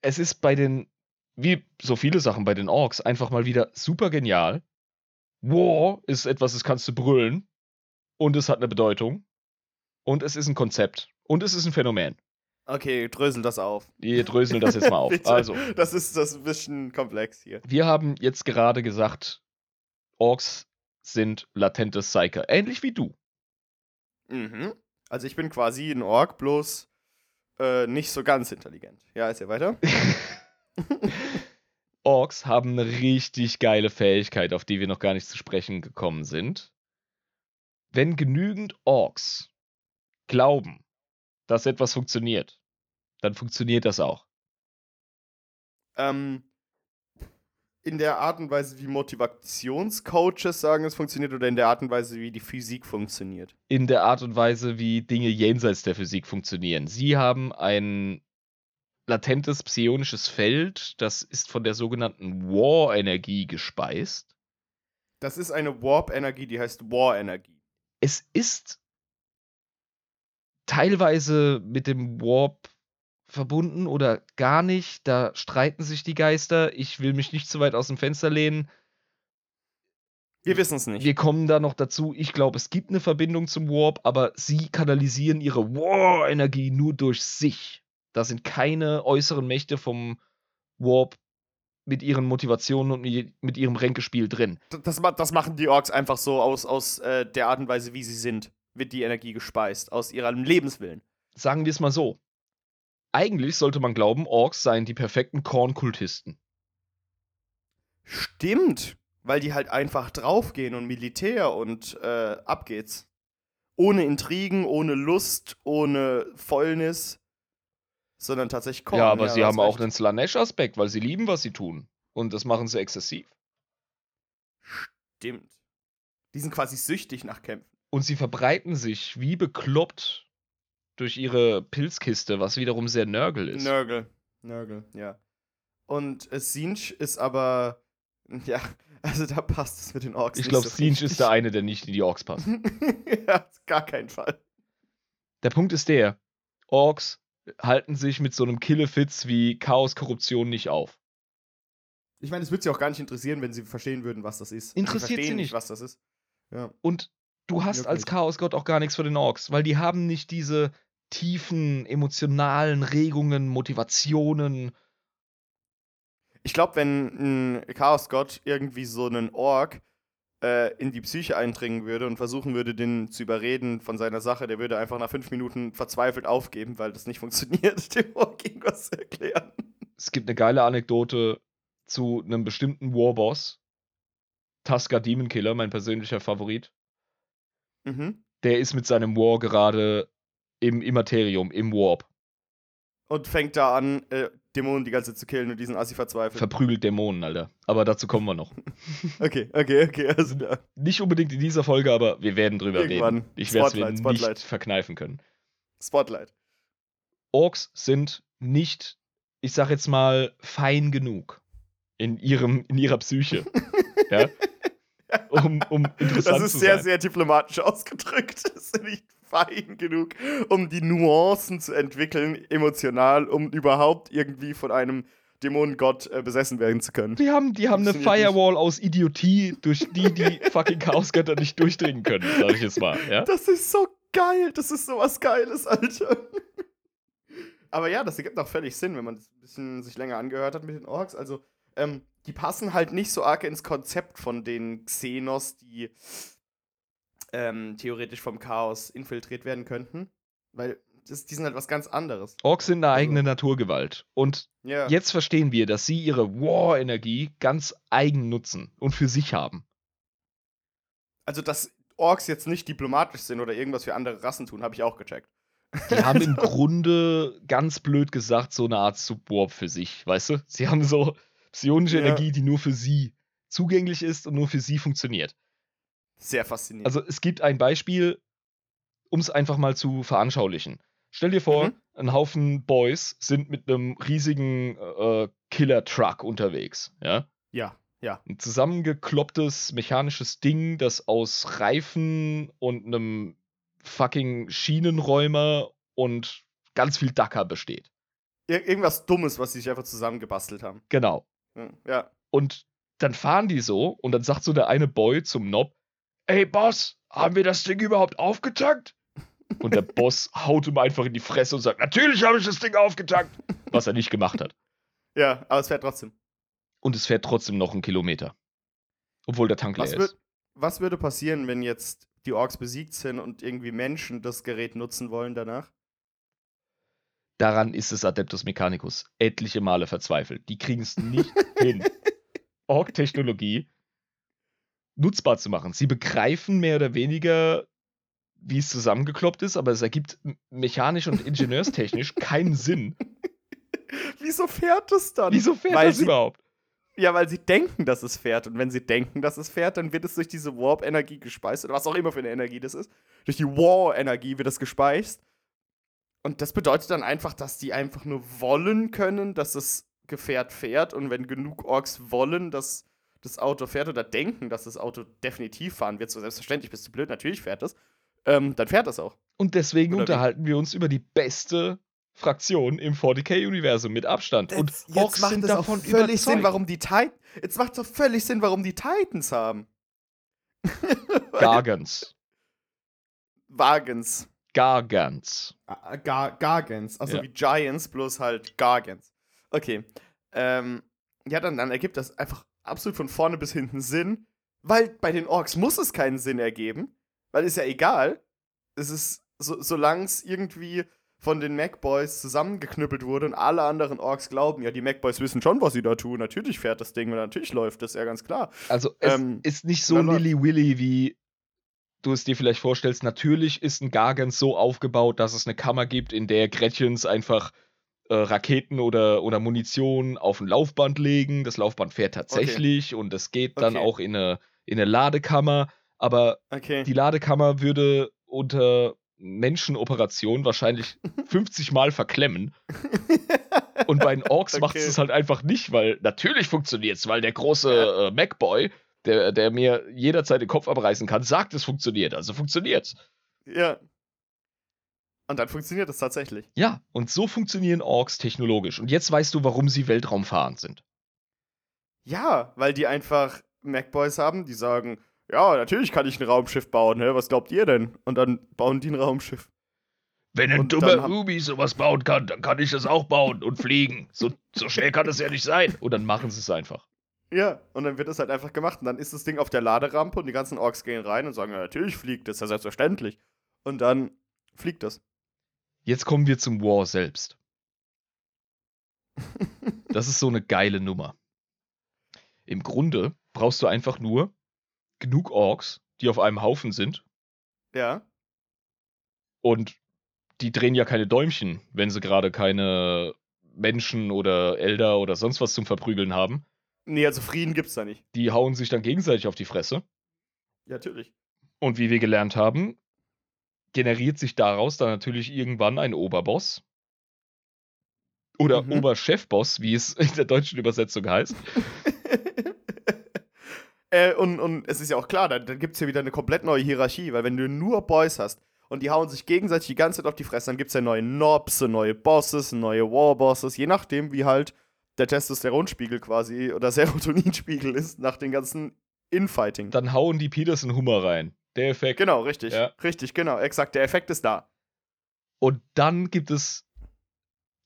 Es ist bei den wie so viele Sachen bei den Orks, einfach mal wieder super genial. War ist etwas, das kannst du brüllen. Und es hat eine Bedeutung. Und es ist ein Konzept. Und es ist ein Phänomen. Okay, drösel das auf. Wir dröseln das jetzt mal auf. Also, das ist das ein bisschen komplex hier. Wir haben jetzt gerade gesagt, Orks sind latente Psyker. Ähnlich wie du. Mhm. Also ich bin quasi ein Ork, bloß äh, nicht so ganz intelligent. Ja, ist ja weiter. Orks haben eine richtig geile Fähigkeit, auf die wir noch gar nicht zu sprechen gekommen sind. Wenn genügend Orks glauben, dass etwas funktioniert, dann funktioniert das auch. Ähm, in der Art und Weise, wie Motivationscoaches sagen, es funktioniert, oder in der Art und Weise, wie die Physik funktioniert? In der Art und Weise, wie Dinge jenseits der Physik funktionieren. Sie haben ein latentes psionisches Feld, das ist von der sogenannten War-Energie gespeist. Das ist eine Warp-Energie, die heißt War-Energie. Es ist teilweise mit dem Warp verbunden oder gar nicht. Da streiten sich die Geister. Ich will mich nicht zu weit aus dem Fenster lehnen. Wir wissen es nicht. Wir kommen da noch dazu. Ich glaube, es gibt eine Verbindung zum Warp, aber sie kanalisieren ihre War-Energie nur durch sich. Da sind keine äußeren Mächte vom Warp mit ihren Motivationen und mit ihrem Ränkespiel drin. Das, das machen die Orks einfach so aus, aus äh, der Art und Weise, wie sie sind. Wird die Energie gespeist, aus ihrem Lebenswillen. Sagen wir es mal so. Eigentlich sollte man glauben, Orks seien die perfekten Kornkultisten. Stimmt, weil die halt einfach draufgehen und Militär und äh, ab geht's. Ohne Intrigen, ohne Lust, ohne Fäulnis. sondern tatsächlich Korn. Ja, aber ja, sie haben auch einen Slanesh-Aspekt, weil sie lieben, was sie tun. Und das machen sie exzessiv. Stimmt. Die sind quasi süchtig nach Kämpfen. Und sie verbreiten sich wie bekloppt durch ihre Pilzkiste, was wiederum sehr Nörgel ist. Nörgel. Nörgel, ja. Und Zinj ist aber, ja, also da passt es mit den Orks ich nicht. Ich glaube, so Zinj ist der eine, der nicht in die Orks passt. Ja, gar keinen Fall. Der Punkt ist der, Orks halten sich mit so einem Killefitz wie Chaos, Korruption nicht auf. Ich meine, es würde sie auch gar nicht interessieren, wenn sie verstehen würden, was das ist. Interessiert sie, sie nicht, was das ist. Ja. Und du hast als Chaosgott auch gar nichts für den Orks, weil die haben nicht diese tiefen, emotionalen Regungen, Motivationen. Ich glaube, wenn ein Chaosgott irgendwie so einen Ork äh, in die Psyche eindringen würde und versuchen würde, den zu überreden von seiner Sache, der würde einfach nach fünf Minuten verzweifelt aufgeben, weil das nicht funktioniert, dem Ork irgendwas zu erklären. Es gibt eine geile Anekdote zu einem bestimmten Warboss, Tusker Demon Killer, mein persönlicher Favorit. Mhm. Der ist mit seinem War gerade im Immaterium, im Warp. Und fängt da an, äh, Dämonen die ganze Zeit zu killen und diesen Assi verzweifelt. Verprügelt Dämonen, Alter. Aber dazu kommen wir noch. okay, okay, okay. Also, ja. Nicht unbedingt in dieser Folge, aber wir werden drüber Irgendwann. reden. Ich werde es mir Spotlight. nicht verkneifen können. Spotlight. Orks sind nicht, ich sag jetzt mal, fein genug in ihrem, in ihrer Psyche. ja? Um, um interessant zu sein. Das ist sehr, sehr diplomatisch ausgedrückt. Das ist nicht fein genug, um die Nuancen zu entwickeln, emotional, um überhaupt irgendwie von einem Dämonengott äh, besessen werden zu können. Die haben, die haben eine Firewall aus Idiotie, durch die die fucking Chaosgötter nicht durchdringen können, sag ich jetzt mal. Ja? Das ist so geil, das ist sowas Geiles, Alter. Aber ja, das ergibt auch völlig Sinn, wenn man das ein bisschen sich länger angehört hat mit den Orks. Also, ähm, die passen halt nicht so arg ins Konzept von den Xenos, die ähm, theoretisch vom Chaos infiltriert werden könnten. Weil das, die sind halt was ganz anderes. Orks sind eine eigene also. Naturgewalt. Und yeah. jetzt verstehen wir, dass sie ihre War-Energie ganz eigen nutzen und für sich haben. Also, dass Orks jetzt nicht diplomatisch sind oder irgendwas für andere Rassen tun, habe ich auch gecheckt. Die haben also. im Grunde, ganz blöd gesagt, so eine Art Subwarp für sich, weißt du? Sie haben so psionische ja. Energie, die nur für sie zugänglich ist und nur für sie funktioniert. Sehr faszinierend. Also es gibt ein Beispiel, um es einfach mal zu veranschaulichen. Stell dir vor, mhm. ein Haufen Boys sind mit einem riesigen äh, Killer-Truck unterwegs. Ja? ja, ja. Ein zusammengeklopptes mechanisches Ding, das aus Reifen und einem fucking Schienenräumer und ganz viel Dacker besteht. Ir- irgendwas Dummes, was sie sich einfach zusammengebastelt haben. Genau. Ja. Und dann fahren die so und dann sagt so der eine Boy zum Nob, ey Boss, haben wir das Ding überhaupt aufgetankt? Und der Boss haut ihm einfach in die Fresse und sagt, natürlich habe ich das Ding aufgetankt, was er nicht gemacht hat. Ja, aber es fährt trotzdem. Und es fährt trotzdem noch einen Kilometer. Obwohl der Tank leer was wür- ist. Was würde passieren, wenn jetzt die Orks besiegt sind und irgendwie Menschen das Gerät nutzen wollen danach? Daran ist es Adeptus Mechanicus etliche Male verzweifelt. Die kriegen es nicht hin, Ork-Technologie nutzbar zu machen. Sie begreifen mehr oder weniger, wie es zusammengekloppt ist, aber es ergibt mechanisch und ingenieurstechnisch keinen Sinn. Wieso fährt es dann? Wieso fährt weil das sie, überhaupt? Ja, weil sie denken, dass es fährt. Und wenn sie denken, dass es fährt, dann wird es durch diese Warp-Energie gespeist. Oder was auch immer für eine Energie das ist. Durch die War-Energie wird es gespeist. Und das bedeutet dann einfach, dass die einfach nur wollen können, dass das Gefährt fährt. Und wenn genug Orks wollen, dass das Auto fährt oder denken, dass das Auto definitiv fahren wird, so selbstverständlich, bist du blöd, natürlich fährt es, ähm, dann fährt das auch. Und deswegen oder unterhalten wie? wir uns über die beste Fraktion im forty K-Universum mit Abstand. Das, Und jetzt Orks macht sind es davon auch völlig überzeugt. Sinn, warum die Titan- jetzt macht es doch völlig Sinn, warum die Titans haben. Gargants. Wagens. Gargants. Gar- Gargants, also ja. wie Giants, bloß halt Gargants. Okay. Ähm, ja, dann, dann ergibt das einfach absolut von vorne bis hinten Sinn, weil bei den Orks muss es keinen Sinn ergeben, weil ist ja egal. Es ist, so, solange es irgendwie von den Macboys zusammengeknüppelt wurde und alle anderen Orks glauben, ja, die Macboys wissen schon, was sie da tun, natürlich fährt das Ding und natürlich läuft das, ja, ganz klar. Also es ähm, ist nicht so nilly-willy wie du es dir vielleicht vorstellst. Natürlich ist ein Gargant so aufgebaut, dass es eine Kammer gibt, in der Gretchens einfach äh, Raketen oder, oder Munition auf ein Laufband legen. Das Laufband fährt tatsächlich, okay, und das geht dann okay. auch in eine, in eine Ladekammer. Aber okay. die Ladekammer würde unter Menschenoperation wahrscheinlich fünfzig Mal verklemmen. Und bei den Orks okay. macht es halt einfach nicht, weil natürlich funktioniert es, weil der große äh, Macboy, der, der mir jederzeit den Kopf abreißen kann, sagt, es funktioniert. Also funktioniert's. Ja. Und dann funktioniert es tatsächlich. Ja, und so funktionieren Orks technologisch. Und jetzt weißt du, warum sie weltraumfahrend sind. Ja, weil die einfach Macboys haben, die sagen, ja, natürlich kann ich ein Raumschiff bauen, hä? Was glaubt ihr denn? Und dann bauen die ein Raumschiff. Wenn ein dummer Ubi sowas bauen kann, dann kann ich das auch bauen und fliegen. So, so schnell kann das ja nicht sein. Und dann machen sie es einfach. Ja, und dann wird es halt einfach gemacht. Und dann ist das Ding auf der Laderampe und die ganzen Orks gehen rein und sagen, ja, natürlich fliegt das, ja selbstverständlich. Und dann fliegt das. Jetzt kommen wir zum War selbst. Das ist so eine geile Nummer. Im Grunde brauchst du einfach nur genug Orks, die auf einem Haufen sind. Ja. Und die drehen ja keine Däumchen, wenn sie gerade keine Menschen oder Elder oder sonst was zum Verprügeln haben. Nee, also Frieden gibt's da nicht. Die hauen sich dann gegenseitig auf die Fresse. Ja, natürlich. Und wie wir gelernt haben, generiert sich daraus dann natürlich irgendwann ein Oberboss. Oder mhm. Oberchefboss, wie es in der deutschen Übersetzung heißt. äh, und, und es ist ja auch klar, dann, dann gibt es ja wieder eine komplett neue Hierarchie, weil wenn du nur Boys hast und die hauen sich gegenseitig die ganze Zeit auf die Fresse, dann gibt es ja neue Nobs, neue Bosses, neue Warbosses, je nachdem, wie halt der Testosteronspiegel quasi oder Serotoninspiegel ist nach den ganzen Infighting. Dann hauen die Peterson Hummer rein. Der Effekt. Genau, richtig. Ja. Richtig, genau, exakt. Der Effekt ist da. Und dann gibt es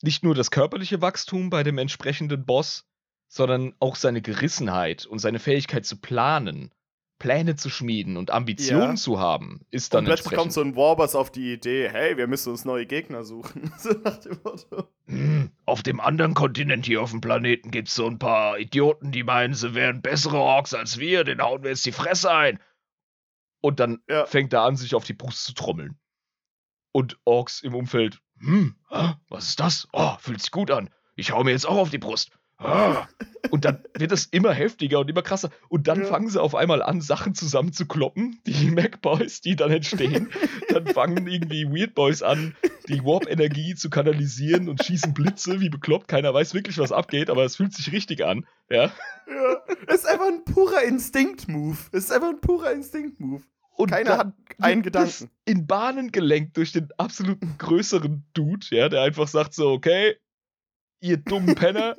nicht nur das körperliche Wachstum bei dem entsprechenden Boss, sondern auch seine Gerissenheit und seine Fähigkeit zu planen, Pläne zu schmieden und Ambitionen ja. zu haben, ist dann und entsprechend. Plötzlich kommt so ein Warboss auf die Idee, hey, wir müssen uns neue Gegner suchen. So nach dem Motto. Hm, auf dem anderen Kontinent hier auf dem Planeten gibt's so ein paar Idioten, die meinen, sie wären bessere Orks als wir, denen hauen wir jetzt die Fresse ein. Und dann ja. fängt er an, sich auf die Brust zu trommeln. Und Orks im Umfeld, hm, was ist das? Oh, fühlt sich gut an. Ich hau mir jetzt auch auf die Brust. Ah. Und dann wird es immer heftiger und immer krasser. Und dann ja. fangen sie auf einmal an, Sachen zusammen zu kloppen. Die Macboys, die dann entstehen. Dann fangen irgendwie Weirdboys an, die Warp-Energie zu kanalisieren und schießen Blitze wie bekloppt. Keiner weiß wirklich, was abgeht, aber es fühlt sich richtig an. Ja. ja. Es ist einfach ein purer Instinkt-Move. Es ist einfach ein purer Instinkt-Move. Und keiner hat einen Gedanken. In Bahnen gelenkt durch den absoluten größeren Dude, ja, der einfach sagt so, okay, ihr dummen Penner,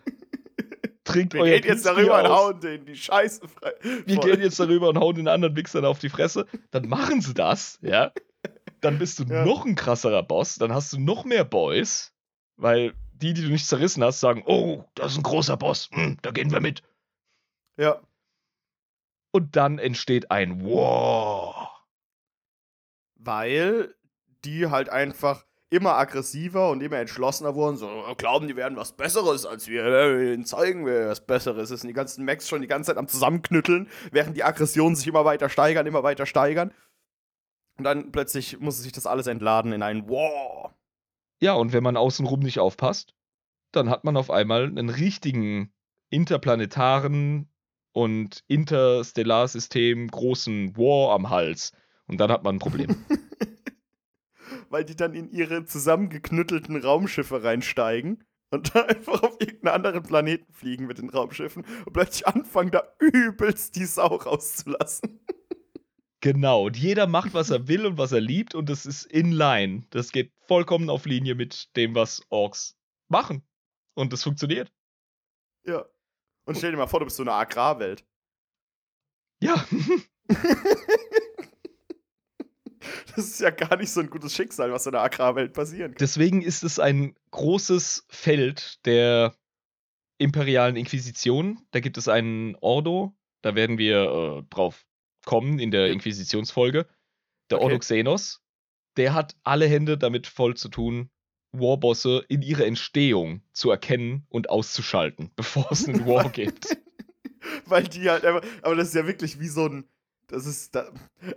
trinkt wir euer gehen jetzt darüber und hauen denen die Scheiße frei. Wir voll. gehen jetzt darüber und hauen den anderen Wichsern auf die Fresse. Dann machen sie das, ja. Dann bist du ja. noch ein krasserer Boss. Dann hast du noch mehr Boys. Weil die, die du nicht zerrissen hast, sagen, oh, das ist ein großer Boss. Hm, da gehen wir mit. Ja. Und dann entsteht ein Wow. Weil die halt einfach immer aggressiver und immer entschlossener wurden, so glauben, die werden was Besseres als wir, denen zeigen wir was Besseres. Das sind die ganzen Max schon die ganze Zeit am Zusammenknütteln, während die Aggressionen sich immer weiter steigern, immer weiter steigern. Und dann plötzlich muss sich das alles entladen in einen War. Ja, und wenn man außenrum nicht aufpasst, dann hat man auf einmal einen richtigen interplanetaren und interstellarsystem großen War am Hals. Und dann hat man ein Problem. Weil die dann in ihre zusammengeknüttelten Raumschiffe reinsteigen und da einfach auf irgendeinen anderen Planeten fliegen mit den Raumschiffen und plötzlich anfangen, da übelst die Sau rauszulassen. Genau, und jeder macht, was er will und was er liebt und das ist in line. Das geht vollkommen auf Linie mit dem, was Orks machen. Und das funktioniert. Ja. Und stell dir mal vor, du bist so eine Agrarwelt. Ja. Das ist ja gar nicht so ein gutes Schicksal, was in der Agrarwelt passieren kann. Deswegen ist es ein großes Feld der imperialen Inquisition. Da gibt es einen Ordo, da werden wir äh, drauf kommen in der Inquisitionsfolge. Der okay. Ordo Xenos, der hat alle Hände damit voll zu tun, Warbosse in ihrer Entstehung zu erkennen und auszuschalten, bevor es einen War gibt. Weil die halt einfach, aber das ist ja wirklich wie so ein Das ist, da,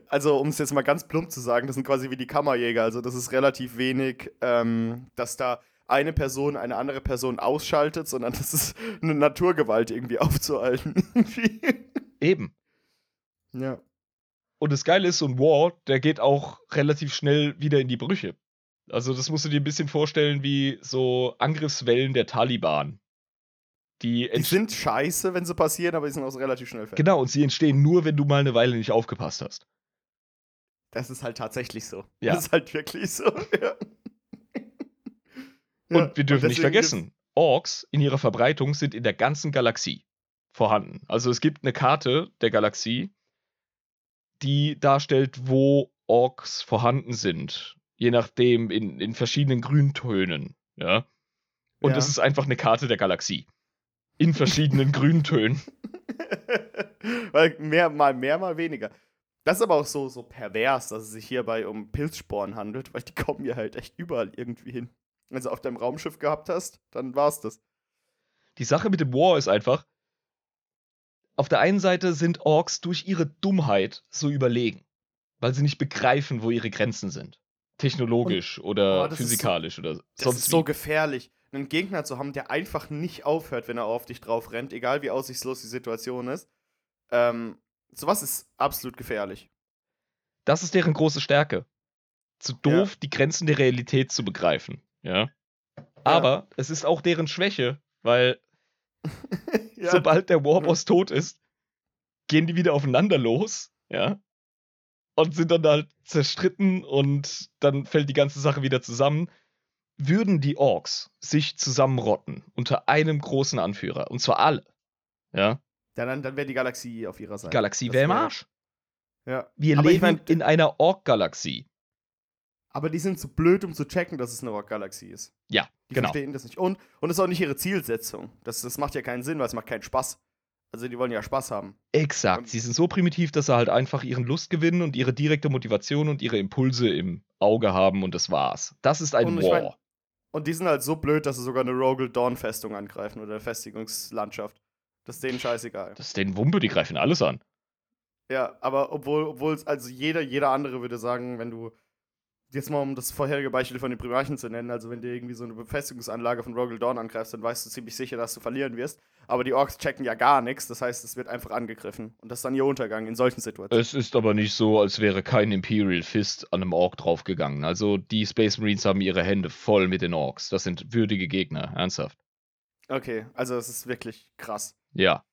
also um es jetzt mal ganz plump zu sagen, das sind quasi wie die Kammerjäger, also das ist relativ wenig, ähm, dass da eine Person eine andere Person ausschaltet, sondern das ist eine Naturgewalt irgendwie aufzuhalten. Eben. Ja. Und das Geile ist, so ein War, der geht auch relativ schnell wieder in die Brüche. Also das musst du dir ein bisschen vorstellen wie so Angriffswellen der Taliban. Die, die sind scheiße, wenn sie passieren, aber die sind auch relativ schnell fertig. Genau, und sie entstehen nur, wenn du mal eine Weile nicht aufgepasst hast. Das ist halt tatsächlich so. Ja. Das ist halt wirklich so. Ja. Und wir dürfen und nicht vergessen, Orks in ihrer Verbreitung sind in der ganzen Galaxie vorhanden. Also es gibt eine Karte der Galaxie, die darstellt, wo Orks vorhanden sind. Je nachdem, in, in verschiedenen Grüntönen. Ja. Und das ja. ist einfach eine Karte der Galaxie. In verschiedenen Grüntönen. Weil mehr, mal mehr, mal weniger. Das ist aber auch so, so pervers, dass es sich hierbei um Pilzsporen handelt, weil die kommen ja halt echt überall irgendwie hin. Wenn du auf deinem Raumschiff gehabt hast, dann war's das. Die Sache mit dem War ist einfach, auf der einen Seite sind Orks durch ihre Dummheit so überlegen, weil sie nicht begreifen, wo ihre Grenzen sind. Technologisch Und, oder oh, physikalisch so, oder sonst Das ist wie. So gefährlich. Einen Gegner zu haben, der einfach nicht aufhört, wenn er auf dich drauf rennt, egal wie aussichtslos die Situation ist. Ähm, sowas ist absolut gefährlich. Das ist deren große Stärke. Zu doof, ja. die Grenzen der Realität zu begreifen. Ja. Aber ja. es ist auch deren Schwäche, weil ja. sobald der Warboss tot ist, gehen die wieder aufeinander los, ja. Und sind dann halt zerstritten und dann fällt die ganze Sache wieder zusammen. Würden die Orks sich zusammenrotten unter einem großen Anführer, und zwar alle, ja? Dann, dann wäre die Galaxie auf ihrer Seite. Die Galaxie wäre im Arsch. Ja. Wir aber leben ich mein, in einer Ork-Galaxie. Aber die sind zu blöd, um zu checken, dass es eine Ork-Galaxie ist. Ja, die genau. Die verstehen das nicht. Und und das ist auch nicht ihre Zielsetzung. Das, das macht ja keinen Sinn, weil es macht keinen Spaß. Also die wollen ja Spaß haben. Exakt. Und sie sind so primitiv, dass sie halt einfach ihren Lustgewinn und ihre direkte Motivation und ihre Impulse im Auge haben und das war's. Das ist ein und War. Ich mein, und die sind halt so blöd, dass sie sogar eine Rogal Dawn-Festung angreifen oder eine Festigungslandschaft. Das ist denen scheißegal. Das ist denen Wumpe, die greifen alles an. Ja, aber obwohl, obwohl es, also jeder, jeder andere würde sagen, wenn du, jetzt mal um das vorherige Beispiel von den Primarchen zu nennen, also wenn du irgendwie so eine Befestigungsanlage von Rogal Dawn angreifst, dann weißt du ziemlich sicher, dass du verlieren wirst. Aber die Orks checken ja gar nichts, das heißt, es wird einfach angegriffen. Und das ist dann ihr Untergang in solchen Situationen. Es ist aber nicht so, als wäre kein Imperial Fist an einem Ork draufgegangen. Also die Space Marines haben ihre Hände voll mit den Orks. Das sind würdige Gegner, ernsthaft. Okay, also es ist wirklich krass. Ja.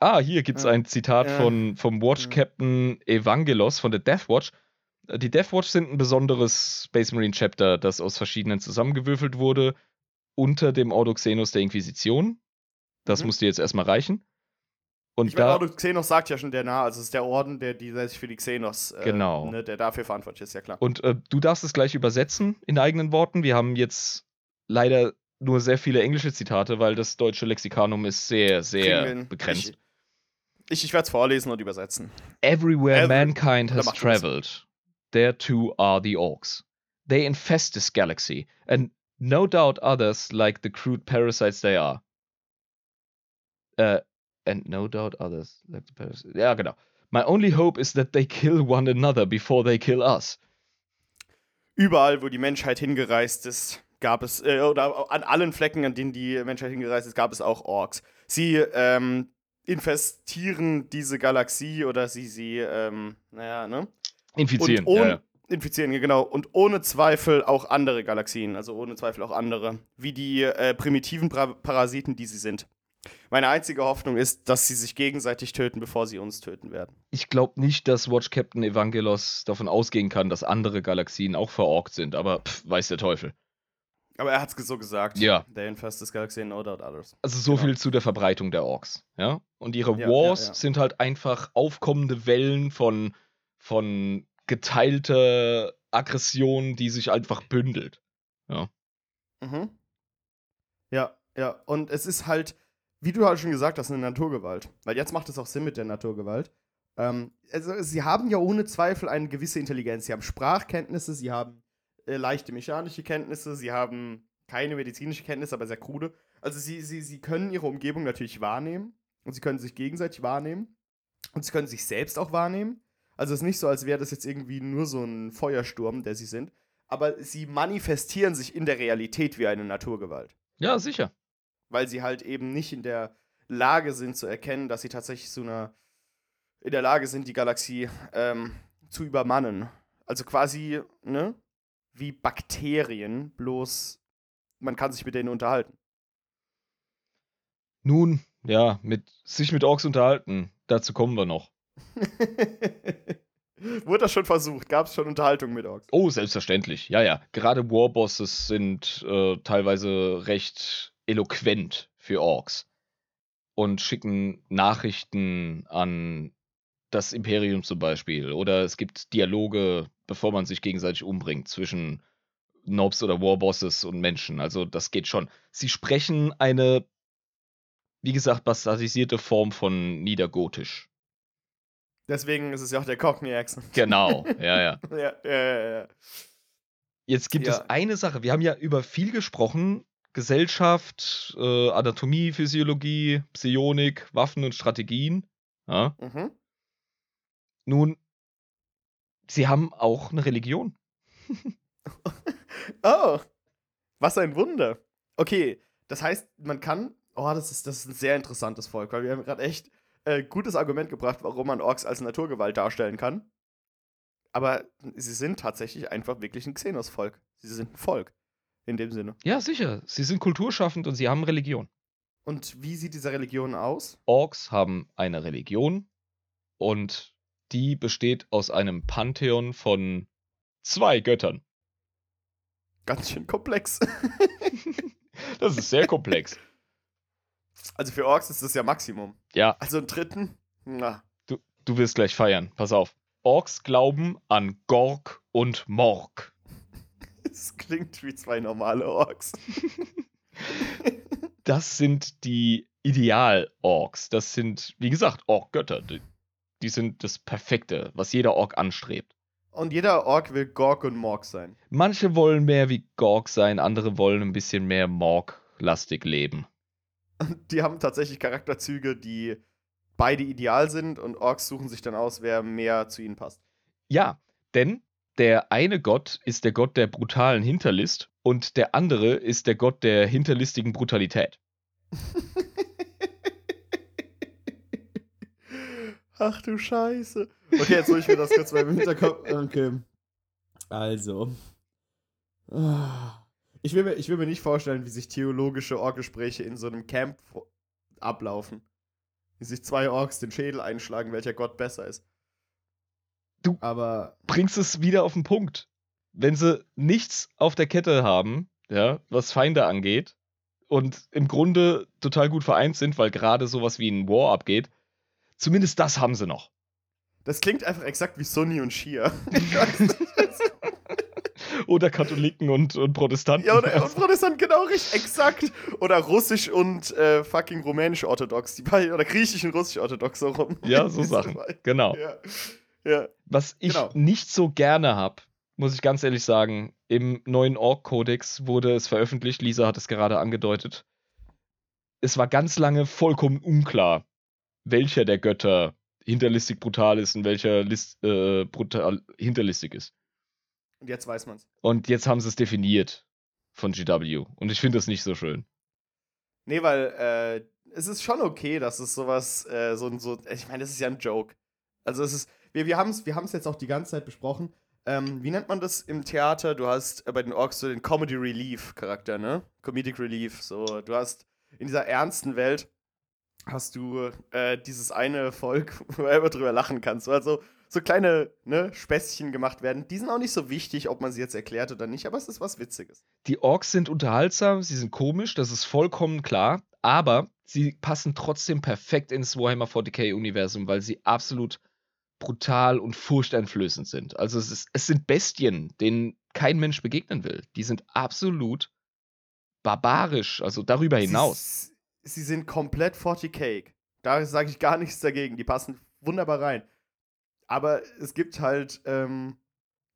Ah, hier gibt's ein Zitat ja. von, vom Watch-Captain Evangelos von der Deathwatch. Die Deathwatch sind ein besonderes Space Marine Chapter, das aus verschiedenen zusammengewürfelt wurde, unter dem Ordo Xenos der Inquisition. Das mhm. musste jetzt erstmal reichen. Und ich da, meine, Ordo Xenos sagt ja schon der Nah, also es ist der Orden, der, die, der sich für die Xenos, äh, genau. ne, der dafür verantwortlich ist, ja klar. Und äh, du darfst es gleich übersetzen, in eigenen Worten. Wir haben jetzt leider nur sehr viele englische Zitate, weil das deutsche Lexikanum ist sehr, sehr begrenzt. Ich, Ich, ich werde es vorlesen und übersetzen. Everywhere Every- mankind has traveled, there too are the Orks. They infest this galaxy, and no doubt others like the crude parasites they are. Uh, and no doubt others like the parasites... Ja, genau. My only hope is that they kill one another before they kill us. Überall, wo die Menschheit hingereist ist, gab es... Äh, oder an allen Flecken, an denen die Menschheit hingereist ist, gab es auch Orks. Sie, ähm... infestieren diese Galaxie oder sie, sie, ähm, naja, ne? Infizieren, und ohne, ja, ja. Infizieren, genau. Und ohne Zweifel auch andere Galaxien, also ohne Zweifel auch andere, wie die äh, primitiven pra- Parasiten, die sie sind. Meine einzige Hoffnung ist, dass sie sich gegenseitig töten, bevor sie uns töten werden. Ich glaube nicht, dass Watch Captain Evangelos davon ausgehen kann, dass andere Galaxien auch verorkt sind, aber pff, weiß der Teufel. Aber er hat's so gesagt. Ja. They infest this galaxy, no doubt others. Also so genau. viel zu der Verbreitung der Orks. Ja. Und ihre ja, Wars ja, ja. sind halt einfach aufkommende Wellen von, von geteilter Aggression, die sich einfach bündelt. Ja. Mhm. Ja, ja. Und es ist halt, wie du halt schon gesagt hast, eine Naturgewalt. Weil jetzt macht es auch Sinn mit der Naturgewalt. Ähm, also sie haben ja ohne Zweifel eine gewisse Intelligenz. Sie haben Sprachkenntnisse, sie haben leichte mechanische Kenntnisse, sie haben keine medizinische Kenntnisse, aber sehr krude. Also sie, sie, sie können ihre Umgebung natürlich wahrnehmen und sie können sich gegenseitig wahrnehmen und sie können sich selbst auch wahrnehmen. Also es ist nicht so, als wäre das jetzt irgendwie nur so ein Feuersturm, der sie sind, aber sie manifestieren sich in der Realität wie eine Naturgewalt. Ja, sicher. Weil sie halt eben nicht in der Lage sind zu erkennen, dass sie tatsächlich so eine, in der Lage sind, die Galaxie ähm, zu übermannen. Also quasi, ne, wie Bakterien, bloß man kann sich mit denen unterhalten. Nun, ja, mit sich mit Orks unterhalten, dazu kommen wir noch. Wurde das schon versucht? Gab es schon Unterhaltung mit Orks? Oh, selbstverständlich, ja, ja. Gerade Warbosses sind äh, teilweise recht eloquent für Orks und schicken Nachrichten an das Imperium zum Beispiel. Oder es gibt Dialoge, bevor man sich gegenseitig umbringt, zwischen Nobs oder Warbosses und Menschen. Also das geht schon. Sie sprechen eine, wie gesagt, bastardisierte Form von Niedergotisch. Deswegen ist es ja auch der Cockney-Accent. Genau, ja, ja. ja, ja, ja. Jetzt gibt ja. es eine Sache. Wir haben ja über viel gesprochen. Gesellschaft, äh, Anatomie, Physiologie, Psionik, Waffen und Strategien. Ja? Mhm. Nun, sie haben auch eine Religion. Oh, was ein Wunder. Okay, das heißt, man kann... Oh, das ist, das ist ein sehr interessantes Volk, weil wir haben gerade echt äh, gutes Argument gebracht, warum man Orks als Naturgewalt darstellen kann. Aber sie sind tatsächlich einfach wirklich ein Xenos-Volk. Sie sind ein Volk, in dem Sinne. Ja, sicher. Sie sind kulturschaffend und sie haben Religion. Und wie sieht diese Religion aus? Orks haben eine Religion und... Die besteht aus einem Pantheon von zwei Göttern. Ganz schön komplex. Das ist sehr komplex. Also für Orks ist das ja Maximum. Ja. Also einen dritten? Na. Du, du wirst gleich feiern. Pass auf. Orks glauben an Gork und Mork. Das klingt wie zwei normale Orks. Das sind die Ideal-Orks. Das sind, wie gesagt, Ork-Götter. Die sind das Perfekte, was jeder Ork anstrebt. Und jeder Ork will Gork und Mork sein. Manche wollen mehr wie Gork sein, andere wollen ein bisschen mehr Mork-lastig leben. Die haben tatsächlich Charakterzüge, die beide ideal sind und Orks suchen sich dann aus, wer mehr zu ihnen passt. Ja, denn der eine Gott ist der Gott der brutalen Hinterlist und der andere ist der Gott der hinterlistigen Brutalität. Ach du Scheiße. Okay, jetzt hol ich mir das kurz mal im Hinterkopf. Okay. Also. Ich will, mir, ich will mir nicht vorstellen, wie sich theologische Orkgespräche in so einem Camp ablaufen. Wie sich zwei Orks den Schädel einschlagen, welcher Gott besser ist. Du Aber bringst es wieder auf den Punkt. Wenn sie nichts auf der Kette haben, ja, was Feinde angeht, und im Grunde total gut vereint sind, weil gerade sowas wie ein War abgeht, zumindest das haben sie noch. Das klingt einfach exakt wie Sunni und Schia. Oder Katholiken und, und Protestanten. Ja, oder, und Protestanten, genau, richtig, exakt. Oder Russisch und äh, fucking Rumänisch-Orthodox. Die beiden, oder Griechisch und Russisch-Orthodox, so rum. Ja, so Sachen, genau. Ja. Ja. Was ich genau. nicht so gerne habe, muss ich ganz ehrlich sagen, im neuen Ork-Kodex wurde es veröffentlicht, Lisa hat es gerade angedeutet, es war ganz lange vollkommen unklar, welcher der Götter hinterlistig brutal ist und welcher List, äh, brutal hinterlistig ist. Und jetzt weiß man's. Und jetzt haben sie es definiert von G W. Und ich finde das nicht so schön. Nee, weil äh, es ist schon okay, dass es sowas, äh, so, so ich meine, das ist ja ein Joke. Also es ist, wir, wir haben es wir haben's jetzt auch die ganze Zeit besprochen. Ähm, wie nennt man das im Theater? Du hast äh, bei den Orks so den Comedy Relief Charakter, ne? Comedic Relief. So, du hast in dieser ernsten Welt hast du äh, dieses eine Volk, wo du immer drüber lachen kannst. Also so kleine ne, Späßchen gemacht werden. Die sind auch nicht so wichtig, ob man sie jetzt erklärt oder nicht, aber es ist was Witziges. Die Orks sind unterhaltsam, sie sind komisch, das ist vollkommen klar, aber sie passen trotzdem perfekt ins Warhammer forty K-Universum, weil sie absolut brutal und furchteinflößend sind. Also es, ist, es sind Bestien, denen kein Mensch begegnen will. Die sind absolut barbarisch, also darüber hinaus. Sie sind komplett forty K. Da sage ich gar nichts dagegen. Die passen wunderbar rein. Aber es gibt halt, ähm,